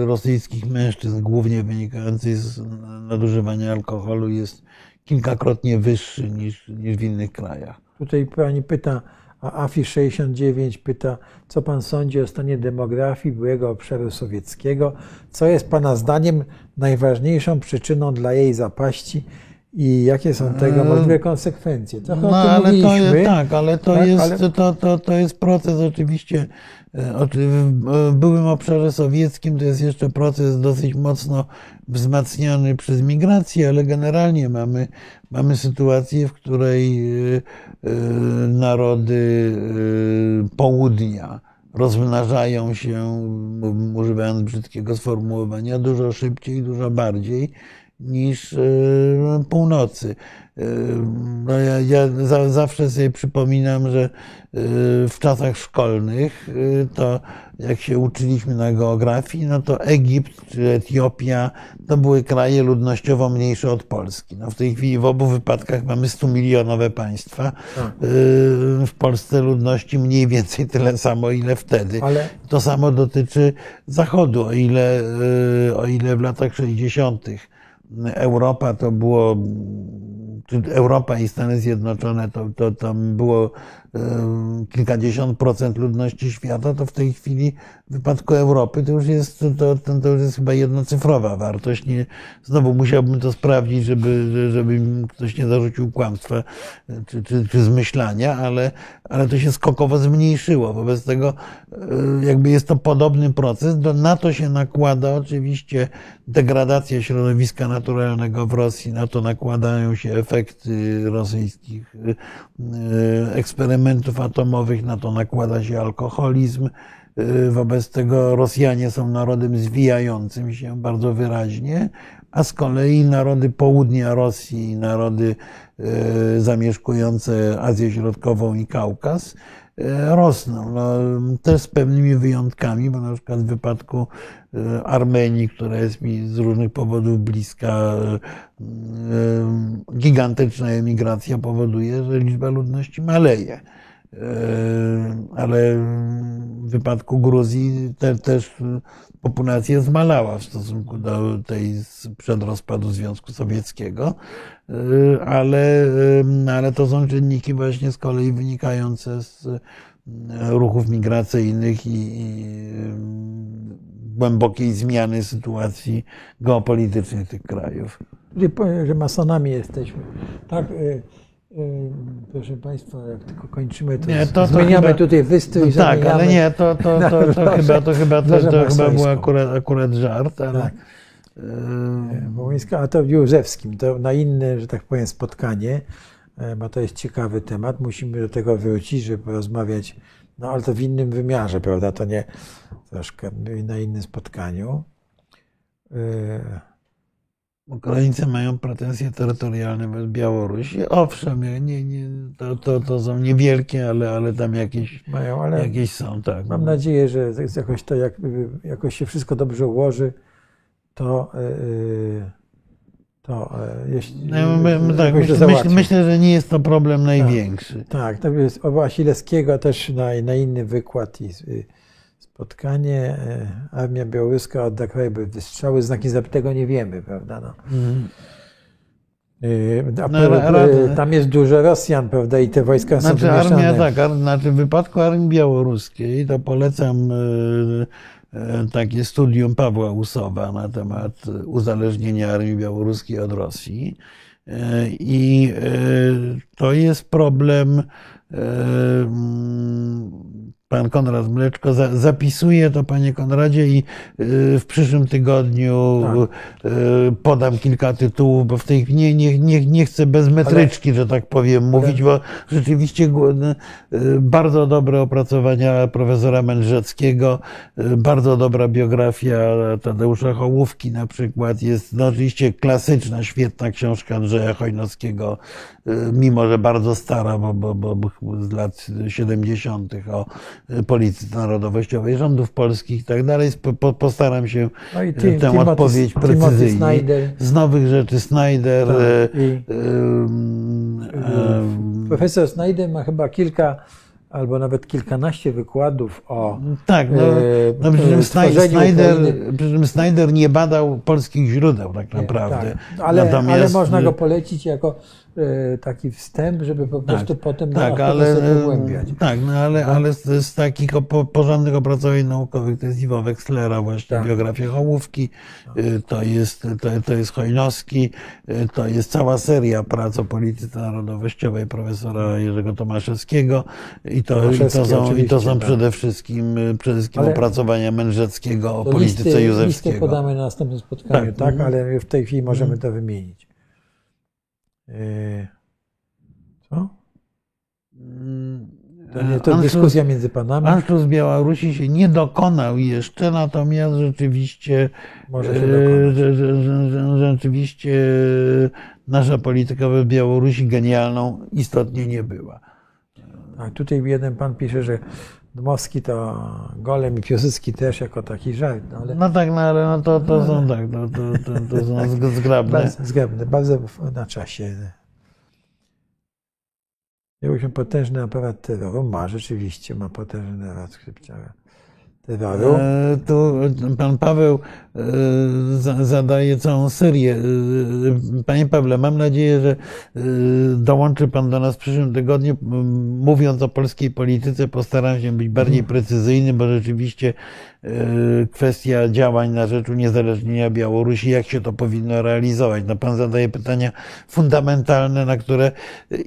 rosyjskich mężczyzn, głównie wynikający z nadużywania alkoholu, jest kilkakrotnie wyższy niż, niż w innych krajach. Tutaj pani pyta, a Afi sześćdziesiąt dziewięć pyta, co pan sądzi o stanie demografii byłego obszaru sowieckiego? Co jest pana zdaniem najważniejszą przyczyną dla jej zapaści? I jakie są tego możliwe konsekwencje? Trochę no, ale to jest, tak, ale to, tak, jest, ale... To, to, to jest proces oczywiście. W byłym obszarze sowieckim to jest jeszcze proces dosyć mocno wzmacniany przez migrację, ale generalnie mamy, mamy sytuację, w której narody południa rozmnażają się, używając brzydkiego sformułowania, dużo szybciej, dużo bardziej niż północy. Ja, ja za, zawsze sobie przypominam, że w czasach szkolnych, to jak się uczyliśmy na geografii, no to Egipt czy Etiopia to były kraje ludnościowo mniejsze od Polski. No w tej chwili w obu wypadkach mamy stumilionowe państwa. Tak. W Polsce ludności mniej więcej tyle samo, ile wtedy. Ale... To samo dotyczy Zachodu, o ile, o ile w latach sześćdziesiątych Europa to było Europa i Stany Zjednoczone to, to tam było kilkadziesiąt procent ludności świata, to w tej chwili w wypadku Europy to już jest, to, to, to już jest chyba jednocyfrowa wartość. Nie, znowu musiałbym to sprawdzić, żeby, żeby ktoś nie zarzucił kłamstwa czy, czy, czy zmyślania, ale, ale to się skokowo zmniejszyło. Wobec tego jakby jest to podobny proces. Na to się nakłada oczywiście degradacja środowiska naturalnego w Rosji, na to nakładają się efekty rosyjskich eksperymentów atomowych, na to nakłada się alkoholizm. Wobec tego Rosjanie są narodem zwijającym się bardzo wyraźnie, a z kolei narody południa Rosji, narody zamieszkujące Azję Środkową i Kaukaz rosną. No, też z pewnymi wyjątkami, bo na przykład w wypadku Armenii, która jest mi z różnych powodów bliska, gigantyczna emigracja powoduje, że liczba ludności maleje. Ale w wypadku Gruzji te, też populacja zmalała w stosunku do tej sprzed rozpadu Związku Sowieckiego, ale, ale to są czynniki właśnie z kolei wynikające z ruchów migracyjnych i, i głębokiej zmiany sytuacji geopolitycznej tych krajów. Czyli powiem, że masonami jesteśmy. Tak? Proszę Państwa, jak tylko kończymy, to, nie, to, to zmieniamy chyba, tutaj wystrój. No tak, ale nie, to, to, to, to, to chyba, to chyba, to, to chyba był akurat, akurat żart. Ale... Tak. Wołyńska, a to w Józefskim, to na inne, że tak powiem, spotkanie, bo to jest ciekawy temat. Musimy do tego wrócić, żeby porozmawiać, no ale to w innym wymiarze, prawda? To nie troszkę na innym spotkaniu. Ukraińcy mają pretensje terytorialne wobec Białorusi. Owszem, nie, nie, to, to, to są niewielkie, ale, ale tam jakieś, mają, ale jakieś są. Tak. Mam nadzieję, że jakoś, to, jak, jakoś się wszystko dobrze ułoży, to, to jeśli no, my, my, tak, myśl, myśl, myślę, że nie jest to problem największy. Tak, tak jest o Wasilewskiego też na, na inny wykład i spotkanie, armia białoruska odda kraj bez wystrzały, znaki zapytego nie wiemy, prawda? No. Mm. No, ale, tam jest dużo Rosjan, prawda? I te wojska znaczy, są wymieszane. Armia, tak, ar, znaczy w wypadku armii białoruskiej to polecam y, y, takie studium Pawła Usowa na temat uzależnienia armii białoruskiej od Rosji. I y, y, to jest problem. Y, Pan Konrad Mleczko zapisuje to, panie Konradzie, i w przyszłym tygodniu tak. podam kilka tytułów, bo w tej nie, nie, nie, nie chcę bez metryczki, ale, że tak powiem, mówić, bo rzeczywiście bardzo dobre opracowania profesora Mędrzeckiego, bardzo dobra biografia Tadeusza Hołówki na przykład, jest no, oczywiście klasyczna, świetna książka Andrzeja Chojnowskiego, mimo że bardzo stara, bo, bo, bo z lat siedemdziesiątych o polityce narodowościowej rządów polskich i tak dalej. Postaram się no i ty, tę odpowiedź precyzyjnie. Z nowych rzeczy Snyder. Tak. I, y, y, y, profesor Snyder ma chyba kilka albo nawet kilkanaście wykładów o tak, no, no, przy czym Snyder, przy czym Snyder nie badał polskich źródeł tak naprawdę. Nie, tak. Ale, Natomiast, ale można go polecić jako taki wstęp, żeby po prostu tak, potem tak, ale, pogłębiać. Tak, no ale, tak? ale z, z takich opo, porządnych opracowań naukowych to jest Iwo Wexlera właśnie, tak. biografia Hołówki, to jest, to, to jest Chojnowski, to jest cała seria prac o polityce narodowościowej profesora Jerzego Tomaszewskiego i to, i to są, i to są tak. przede wszystkim, przede wszystkim ale opracowania Mędrzeckiego o polityce listy, Józefskiego. Listy podamy na następnym spotkaniu, tak, tak? Mm. ale w tej chwili możemy mm. to wymienić. Co? To, nie, to Anschluss, dyskusja między panami. Anschluss Białorusi się nie dokonał jeszcze, natomiast rzeczywiście, Może się dokonać. rzeczywiście nasza polityka we Białorusi genialną istotnie nie była. A tutaj jeden pan pisze, że Dmowski to golem i Piłsudski też jako taki żart. No, ale... no tak, no ale no to, to są tak, to, to, to, to są tak, zgrabne. Bardzo, zgrabne, bardzo na czasie. Miał się potężny aparat terroru, ma rzeczywiście, ma potężny aparat terroru. Tu pan Paweł zadaje całą serię. Panie Pawle, mam nadzieję, że dołączy Pan do nas w przyszłym tygodniu. Mówiąc o polskiej polityce, postaram się być bardziej precyzyjny, bo rzeczywiście kwestia działań na rzecz uniezależnienia Białorusi, jak się to powinno realizować. No, Pan zadaje pytania fundamentalne, na które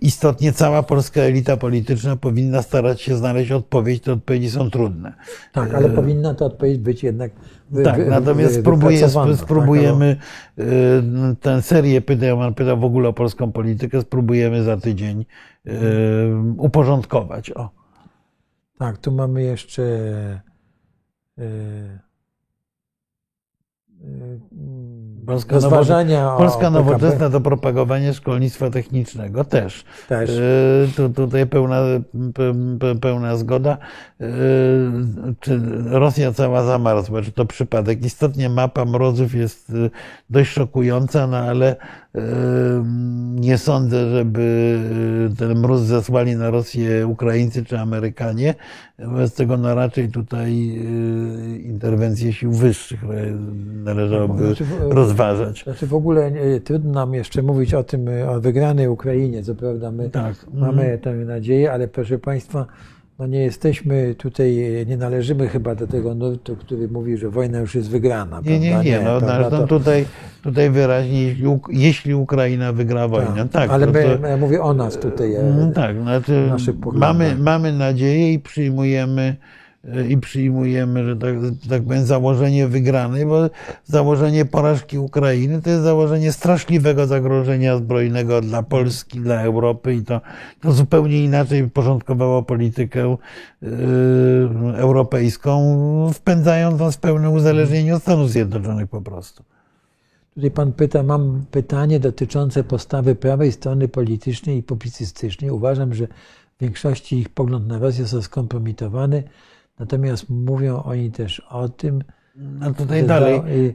istotnie cała polska elita polityczna powinna starać się znaleźć odpowiedź. Te odpowiedzi są trudne. Tak, ale powinna ta odpowiedź być jednak wy, tak, wy, natomiast spróbuję, spróbujemy tak, no. tę serię pytań, pan pytał w ogóle o polską politykę, spróbujemy za tydzień um, uporządkować. O. Tak, tu mamy jeszcze yy, Polska, nowoczesna, Polska nowoczesna do propagowania szkolnictwa technicznego też. też. Y, tu, tutaj pełna, pe, pe, pełna zgoda. Y, czy Rosja cała zamarzła, czy to przypadek? Istotnie mapa mrozów jest dość szokująca, no ale y, nie sądzę, żeby ten mróz zesłali na Rosję Ukraińcy czy Amerykanie. Wobec tego no raczej tutaj y, interwencje sił wyższych należałoby znaczy, rozważać. Znaczy w ogóle nie, trudno nam jeszcze mówić o tym, o wygranej Ukrainie, co prawda my tak. mamy mm. tę nadzieję, ale proszę Państwa, no nie jesteśmy tutaj, nie należymy chyba do tego nurtu, który mówi, że wojna już jest wygrana. Nie, nie, nie. No, no, to... tutaj, tutaj wyraźnie, jeśli Ukraina wygra wojnę. Tak, tak, ale to, my, to... ja mówię o nas tutaj. Tak, znaczy mamy, mamy nadzieję i przyjmujemy i przyjmujemy, że tak, tak powiem, założenie wygranej, bo założenie porażki Ukrainy to jest założenie straszliwego zagrożenia zbrojnego dla Polski, dla Europy i to, to zupełnie inaczej porządkowało politykę y, europejską, wpędzając nas w pełne uzależnienie od Stanów Zjednoczonych po prostu. Tutaj pan pyta, mam pytanie dotyczące postawy prawej strony politycznej i publicystycznej. Uważam, że w większości ich pogląd na Rosję jest skompromitowany. Natomiast mówią oni też o tym, no tutaj że, dalej, da, i,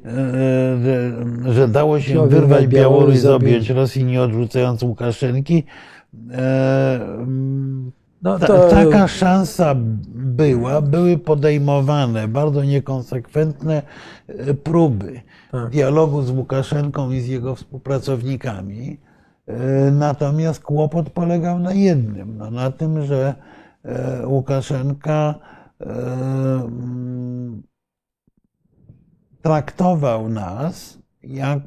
że, że dało się wyrwać Białoruś, objąć Rosji, nie odrzucając Łukaszenki. E, no to... ta, taka szansa była, były podejmowane bardzo niekonsekwentne próby tak. dialogu z Łukaszenką i z jego współpracownikami. E, natomiast kłopot polegał na jednym, no, na tym, że e, Łukaszenka traktował nas jak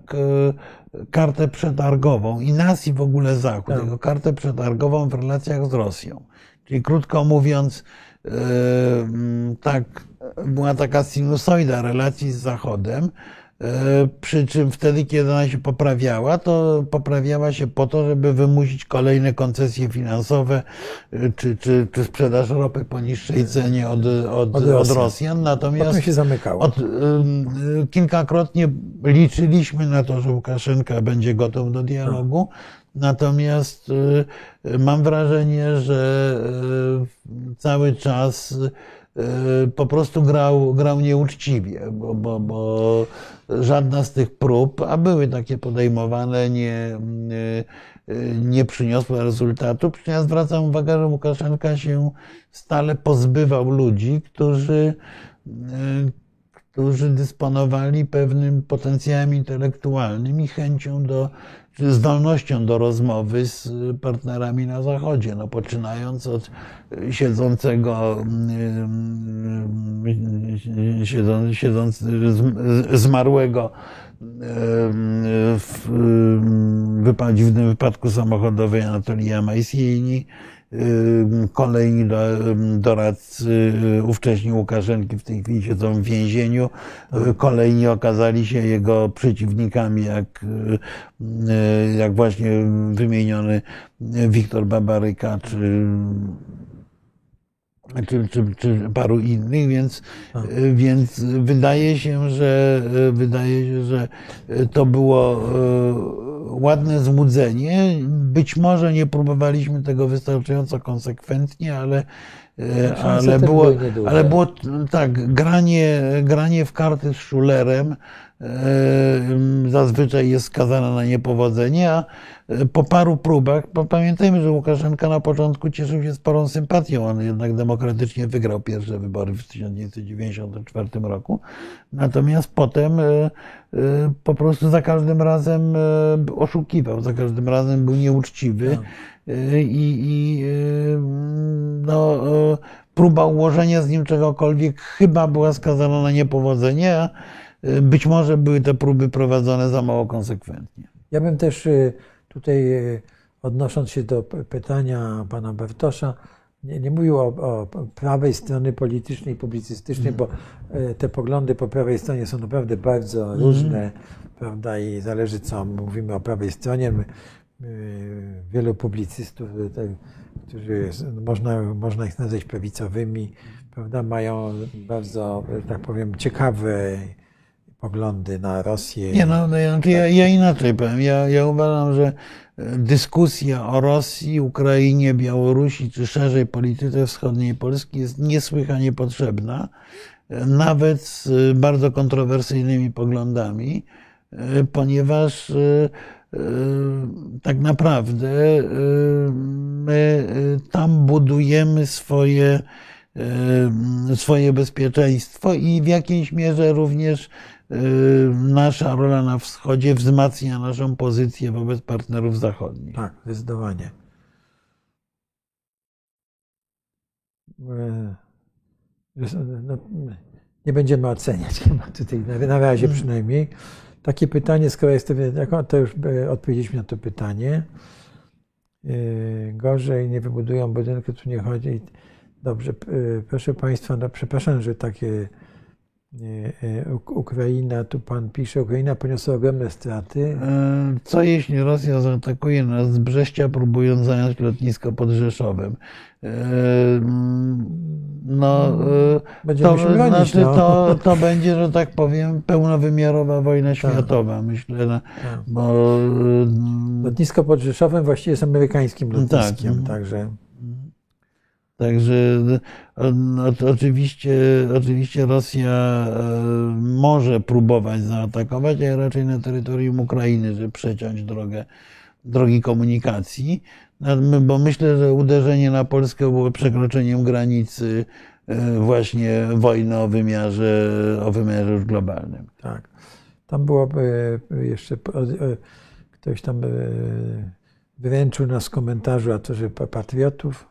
kartę przetargową i nas i w ogóle Zachód, tak. jako kartę przetargową w relacjach z Rosją. Czyli krótko mówiąc, tak, była taka sinusoida relacji z Zachodem, przy czym wtedy, kiedy ona się poprawiała, to poprawiała się po to, żeby wymusić kolejne koncesje finansowe czy, czy, czy sprzedaż ropy po niższej cenie od, od, od, Rosjan. od Rosjan. Natomiast się zamykało. Od, kilkakrotnie liczyliśmy na to, że Łukaszenka będzie gotów do dialogu. Natomiast mam wrażenie, że cały czas po prostu grał, grał nieuczciwie, bo, bo, bo żadna z tych prób, a były takie podejmowane, nie, nie przyniosła rezultatu. Ja zwracam uwagę, że Łukaszenka się stale pozbywał ludzi, którzy, którzy dysponowali pewnym potencjałem intelektualnym i chęcią do, czy zdolnością do rozmowy z partnerami na Zachodzie, no, poczynając od siedzącego, siedząc, siedząc, zmarłego w dziwnym wypadku samochodowej Anatolija Majsini, kolejni doradcy ówcześni Łukaszenki w tej chwili siedzą w więzieniu, kolejni okazali się jego przeciwnikami, jak, jak właśnie wymieniony Wiktor Babaryka czy, czy, czy, czy paru innych, więc, więc wydaje się, że wydaje się, że to było ładne złudzenie. Być może nie próbowaliśmy tego wystarczająco konsekwentnie, ale Ale było, ale było tak, granie, granie w karty z szulerem zazwyczaj jest skazane na niepowodzenie, a po paru próbach, pamiętajmy, że Łukaszenka na początku cieszył się sporą sympatią, on jednak demokratycznie wygrał pierwsze wybory w tysiąc dziewięćset dziewięćdziesiątym czwartym roku, natomiast potem po prostu za każdym razem oszukiwał, za każdym razem był nieuczciwy i, i no, próba ułożenia z nim czegokolwiek chyba była skazana na niepowodzenie, a być może były te próby prowadzone za mało konsekwentnie. Ja bym też tutaj, odnosząc się do pytania pana Bartosza, nie, nie mówił o, o prawej stronie politycznej i publicystycznej, mm. bo te poglądy po prawej stronie są naprawdę bardzo mm. różne, prawda, i zależy co mówimy o prawej stronie. My, wielu publicystów, którzy można, można ich nazwać prawicowymi, prawda, mają bardzo, tak powiem, ciekawe poglądy na Rosję. Nie, no, ja, ja inaczej powiem. Ja, ja uważam, że dyskusja o Rosji, Ukrainie, Białorusi czy szerzej polityce wschodniej Polski jest niesłychanie potrzebna, nawet z bardzo kontrowersyjnymi poglądami, ponieważ tak naprawdę my tam budujemy swoje, swoje bezpieczeństwo i w jakiejś mierze również nasza rola na wschodzie wzmacnia naszą pozycję wobec partnerów zachodnich. Tak, zdecydowanie. No, nie będziemy oceniać chyba tutaj, na razie przynajmniej. Takie pytanie, skoro jest to, to już odpowiedzieliśmy na to pytanie. Gorzej nie wybudują budynku, tu nie chodzi. Dobrze, proszę Państwa, no przepraszam, że takie Ukraina, tu Pan pisze, Ukraina poniosła ogromne straty. Co jeśli Rosja zaatakuje nas z Brześcia, próbując zająć lotnisko pod Rzeszowem? No, to, bronić, znaczy, no. To, to będzie, że tak powiem, pełnowymiarowa wojna światowa, tak. Myślę. No, tak. Bo lotnisko pod Rzeszowem właściwie jest amerykańskim lotniskiem, tak. Także... Także oczywiście, oczywiście Rosja może próbować zaatakować, a raczej na terytorium Ukrainy, żeby przeciąć drogę, drogi komunikacji. Bo myślę, że uderzenie na Polskę było przekroczeniem granicy właśnie wojny o wymiarze, o wymiarze już globalnym. Tak. Tam byłoby jeszcze ktoś tam wyręczył nas w komentarzu, a to, że patriotów.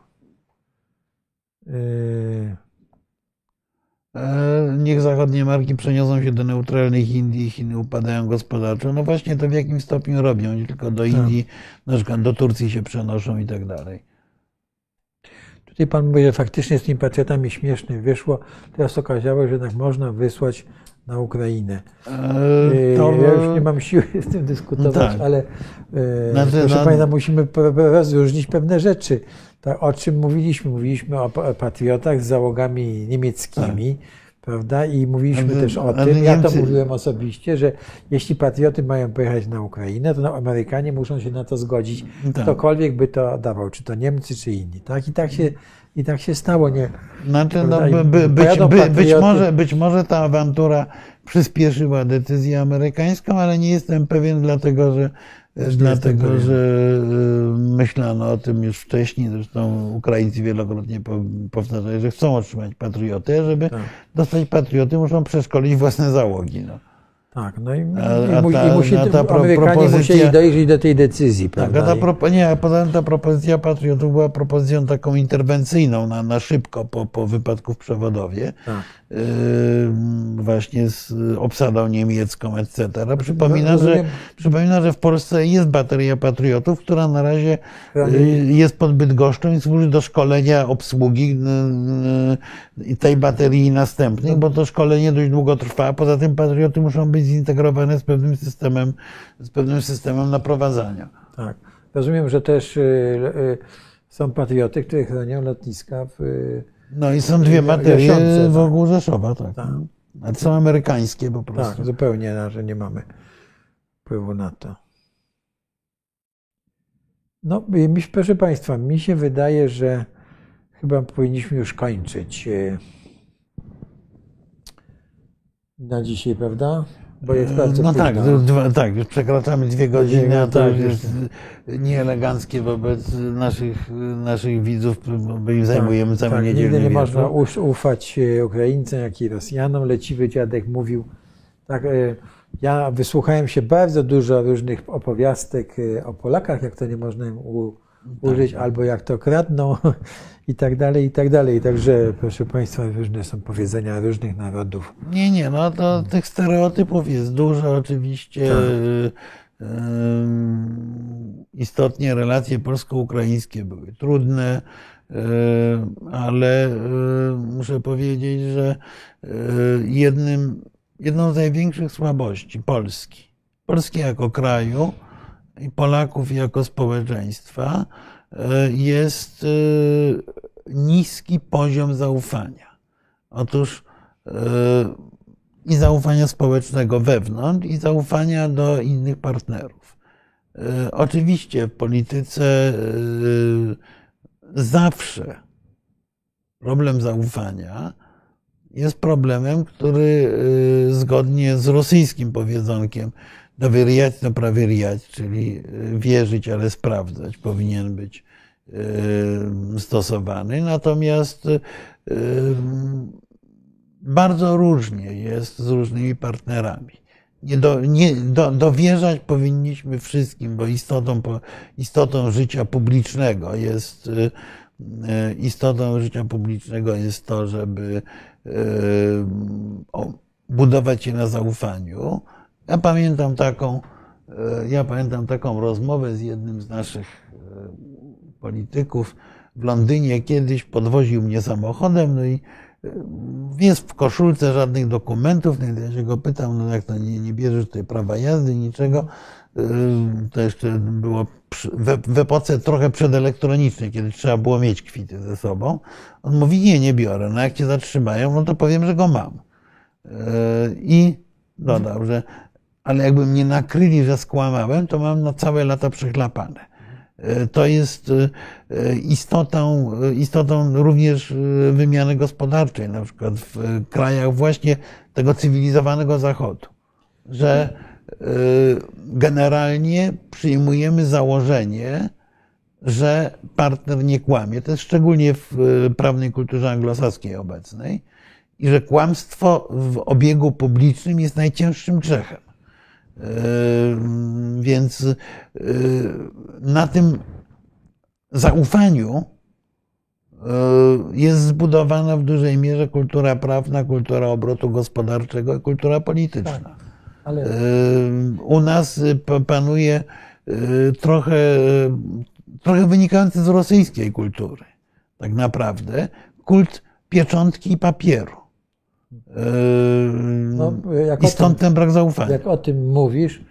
Niech zachodnie marki przeniosą się do neutralnych Indii, Chiny upadają gospodarczo. No właśnie to w jakim stopniu robią, nie tylko do Indii, na przykład do Turcji się przenoszą i tak dalej. Tutaj Pan mówi, że faktycznie z tymi patriotami śmiesznie wyszło. Teraz okazało się, że jednak można wysłać na Ukrainę. E, to... Ja już nie mam siły z tym dyskutować, tak. ale znaczy, proszę na... Państwa, musimy rozróżnić pewne rzeczy. Tak, o czym mówiliśmy? Mówiliśmy o patriotach z załogami niemieckimi, tak. Prawda? I mówiliśmy ale, też o tym, Niemcy... ja to mówiłem osobiście, że jeśli patrioty mają pojechać na Ukrainę, to Amerykanie muszą się na to zgodzić, tak. Ktokolwiek by to dawał, czy to Niemcy, czy inni. Tak? I tak się, i tak się stało. Nie? Znaczy, no, by, by, być, by, być, może, być może ta awantura przyspieszyła decyzję amerykańską, ale nie jestem pewien, dlatego że Dlatego, że myślano o tym już wcześniej, zresztą Ukraińcy wielokrotnie powtarzali, że chcą otrzymać patrioty, żeby tak. Dostać patrioty muszą przeszkolić własne załogi. No. Tak, no i, a, i, ta, i musi, ta pro, Amerykanie musieli dojrzeć do tej decyzji. Tak, a ta, pro, nie, a poza tym ta propozycja patriotów była propozycją taką interwencyjną na, na szybko po, po wypadku w Przewodowie. Tak. Yy, właśnie z obsadą niemiecką, et cetera. Przypomina, no, że, przypomina, że w Polsce jest bateria patriotów, która na razie jest pod Bydgoszczą i służy do szkolenia obsługi tej baterii i następnych, bo to szkolenie dość długo trwa. Poza tym patrioty muszą być zintegrowane z pewnym systemem, z pewnym systemem naprowadzania. Tak. Rozumiem, że też są patrioty, które chronią lotniska w No i są dwie baterie wokół Rzeszowa, tak. tak. A to są amerykańskie po prostu. Tak, zupełnie, że nie mamy wpływu na to. No, proszę Państwa, mi się wydaje, że Chyba powinniśmy już kończyć na dzisiaj, prawda? Bo jest bardzo no tak, dwa, tak, już przekraczamy dwie godziny, a to już jest nieeleganckie wobec naszych, naszych widzów, bo im zajmujemy całą tak, niedzielę. Nigdy nie można ufać Ukraińcom, jak i Rosjanom. Leciwy dziadek mówił, tak, ja wysłuchałem się bardzo dużo różnych opowiastek o Polakach, jak to nie można im u, użyć, tak, albo jak to kradną i tak dalej, i tak dalej. Także, proszę Państwa, różne są powiedzenia różnych narodów. Nie, nie, no to tych stereotypów jest dużo oczywiście. Tak. Istotnie relacje polsko-ukraińskie były trudne, ale muszę powiedzieć, że jednym, jedną z największych słabości Polski, Polski jako kraju i Polaków jako społeczeństwa jest niski poziom zaufania. Otóż i zaufania społecznego wewnątrz, i zaufania do innych partnerów. Oczywiście w polityce zawsze problem zaufania jest problemem, który zgodnie z rosyjskim powiedzonkiem dowyryjać, no prawyryjać, czyli wierzyć, ale sprawdzać, powinien być stosowany. Natomiast bardzo różnie jest z różnymi partnerami. Nie do, nie, do, dowierzać powinniśmy wszystkim, bo istotą, istotą życia publicznego jest istotą życia publicznego jest to, żeby budować się na zaufaniu. Ja pamiętam taką, ja pamiętam taką rozmowę z jednym z naszych polityków w Londynie. Kiedyś podwoził mnie samochodem, no i jest w koszulce żadnych dokumentów. No ja się go pytam, no jak to nie, nie bierzesz tutaj prawa jazdy, niczego. To jeszcze było w epoce trochę przedelektronicznej, kiedy trzeba było mieć kwity ze sobą. On mówi, nie, nie biorę. No jak cię zatrzymają, no to powiem, że go mam. I dodał, że ale jakby mnie nakryli, że skłamałem, to mam na całe lata przechlapane. To jest istotą, istotą również wymiany gospodarczej, na przykład w krajach właśnie tego cywilizowanego Zachodu, że generalnie przyjmujemy założenie, że partner nie kłamie. To jest szczególnie w prawnej kulturze anglosaskiej obecnej i że kłamstwo w obiegu publicznym jest najcięższym grzechem. Więc na tym zaufaniu jest zbudowana w dużej mierze kultura prawna, kultura obrotu gospodarczego i kultura polityczna. Tak, ale... U nas panuje trochę, trochę wynikający z rosyjskiej kultury, tak naprawdę, kult pieczątki i papieru. No, I stąd tym, ten brak zaufania. Jak o tym mówisz,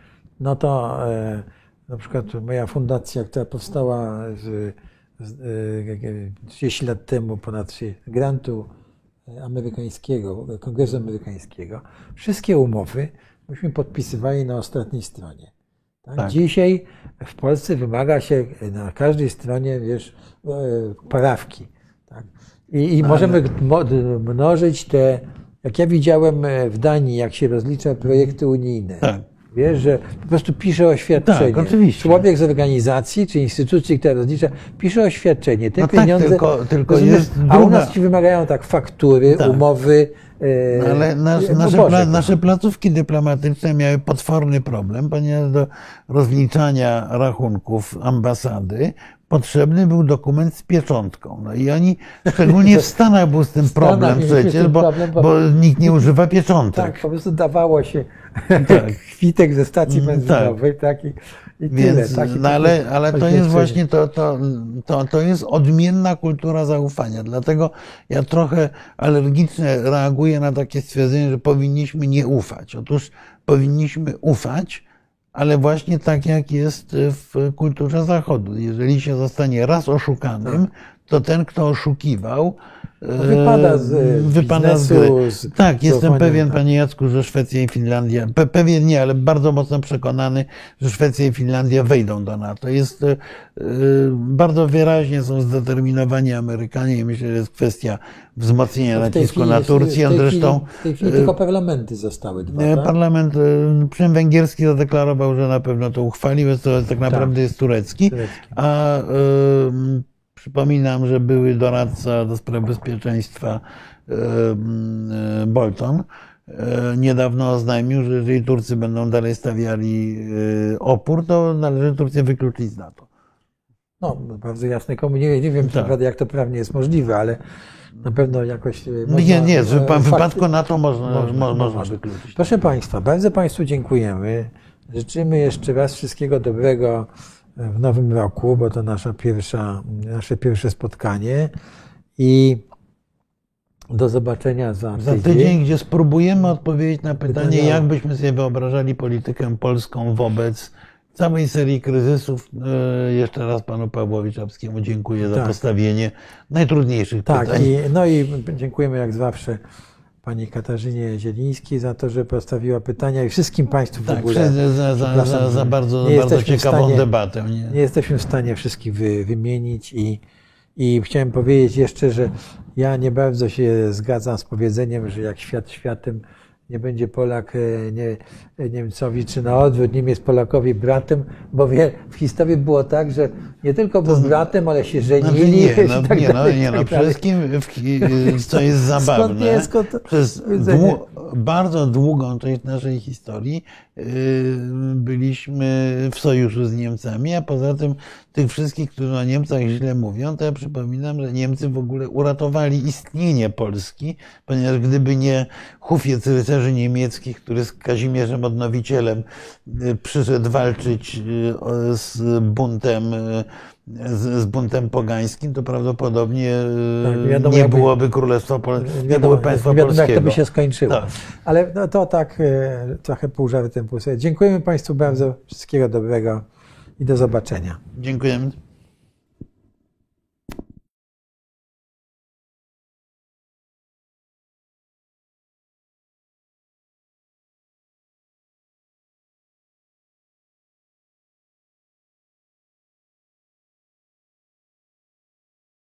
no to e, na przykład moja fundacja, która powstała z, z, e, trzydzieści lat temu ponad grantu amerykańskiego, Kongresu Amerykańskiego, wszystkie umowy myśmy podpisywali na ostatniej stronie. Tak? Tak. Dzisiaj w Polsce wymaga się na każdej stronie, wiesz, prawki. Tak? I, i no, możemy ale... mnożyć te. Jak ja widziałem w Danii, jak się rozlicza projekty unijne, tak, wiesz, że po prostu pisze oświadczenie. Tak, oczywiście. Człowiek z organizacji czy instytucji, która rozlicza, pisze oświadczenie. Te no pieniądze. Tak, tylko, tylko jest a druga... u nas ci wymagają tak faktury, tak, umowy. E... No, ale nas, nasze, Boże, nasze placówki dyplomatyczne miały potworny problem, ponieważ do rozliczania rachunków ambasady potrzebny był dokument z pieczątką. No i oni, szczególnie w Stanach był z tym problem przecież, bo, bo nikt nie używa pieczątek. Tak, po prostu dawało się tak, kwitek ze stacji benzynowej. Tak. Taki, i tyle. Więc, taki, no ale, ale to jest właśnie, to, to, to, to jest odmienna kultura zaufania. Dlatego ja trochę alergicznie reaguję na takie stwierdzenie, że powinniśmy nie ufać. Otóż powinniśmy ufać, ale właśnie tak jak jest w kulturze Zachodu. Jeżeli się zostanie raz oszukanym, to ten, kto oszukiwał, wypada z wypada biznesu, z, tak, z jestem pewien, panie Jacku, że Szwecja i Finlandia, pe, pewien nie, ale bardzo mocno przekonany, że Szwecja i Finlandia wejdą do NATO. Jest, y, bardzo wyraźnie są zdeterminowani Amerykanie i myślę, że jest kwestia wzmocnienia nacisku na Turcję. Zresztą w tej chwili tylko parlamenty zostały dwa, tak? Parlament, przynajmniej węgierski, zadeklarował, że na pewno to uchwalił, to tak naprawdę tak. jest turecki, turecki. a y, Przypominam, że były doradca do spraw bezpieczeństwa Bolton niedawno oznajmił, że jeżeli Turcy będą dalej stawiali opór, to należy Turcję wykluczyć z NATO. No, bardzo jasne. Komu nie, nie wiem, tak. jak to prawnie jest możliwe, ale na pewno jakoś... Można, nie, nie, w fakty... wypadku NATO można, można, można, można wykluczyć. Proszę Państwa, bardzo Państwu dziękujemy. Życzymy jeszcze raz wszystkiego dobrego w nowym roku, bo to nasza pierwsza, nasze pierwsze spotkanie i do zobaczenia za tydzień. Za tydzień, gdzie spróbujemy odpowiedzieć na pytanie, pytanie, jak byśmy sobie wyobrażali politykę polską wobec całej serii kryzysów. Jeszcze raz panu Pawłowi Czapskiemu dziękuję tak. za postawienie najtrudniejszych tak, pytań. I, no i dziękujemy jak zawsze pani Katarzynie Zielińskiej za to, że postawiła pytania i wszystkim Państwu tak, w ogóle. Za, za, za, za bardzo, bardzo ciekawą stanie, debatę. Nie? nie jesteśmy w stanie wszystkich wy, wymienić i, i chciałem powiedzieć jeszcze, że ja nie bardzo się zgadzam z powiedzeniem, że jak świat światem nie będzie Polak nie, Niemcowi, czy na odwrót, Niemiec Polakowi bratem, bo wie, w historii było tak, że nie tylko był bratem, ale się żenili. No, nie, no, tak nie, dalej, no, nie, no, tak no wszystkim, w, co jest zabawne, nie, skąd... przez dłu bardzo długą część naszej historii yy, byliśmy w sojuszu z Niemcami, a poza tym tych wszystkich, którzy o Niemcach źle mówią, to ja przypominam, że Niemcy w ogóle uratowali istnienie Polski, ponieważ gdyby nie hufiec rycerzy niemieckich, który z Kazimierzem Odnowicielem przyszedł walczyć z buntem, z buntem pogańskim, to prawdopodobnie tak, wiadomo, nie byłoby Królestwa Polskiego, nie byłoby państwa polskiego. Wiadomo, jak to by się skończyło. Tak. Ale no to tak trochę pół żartem, pół serio. Dziękujemy Państwu bardzo, wszystkiego dobrego i do zobaczenia. Dziękujemy.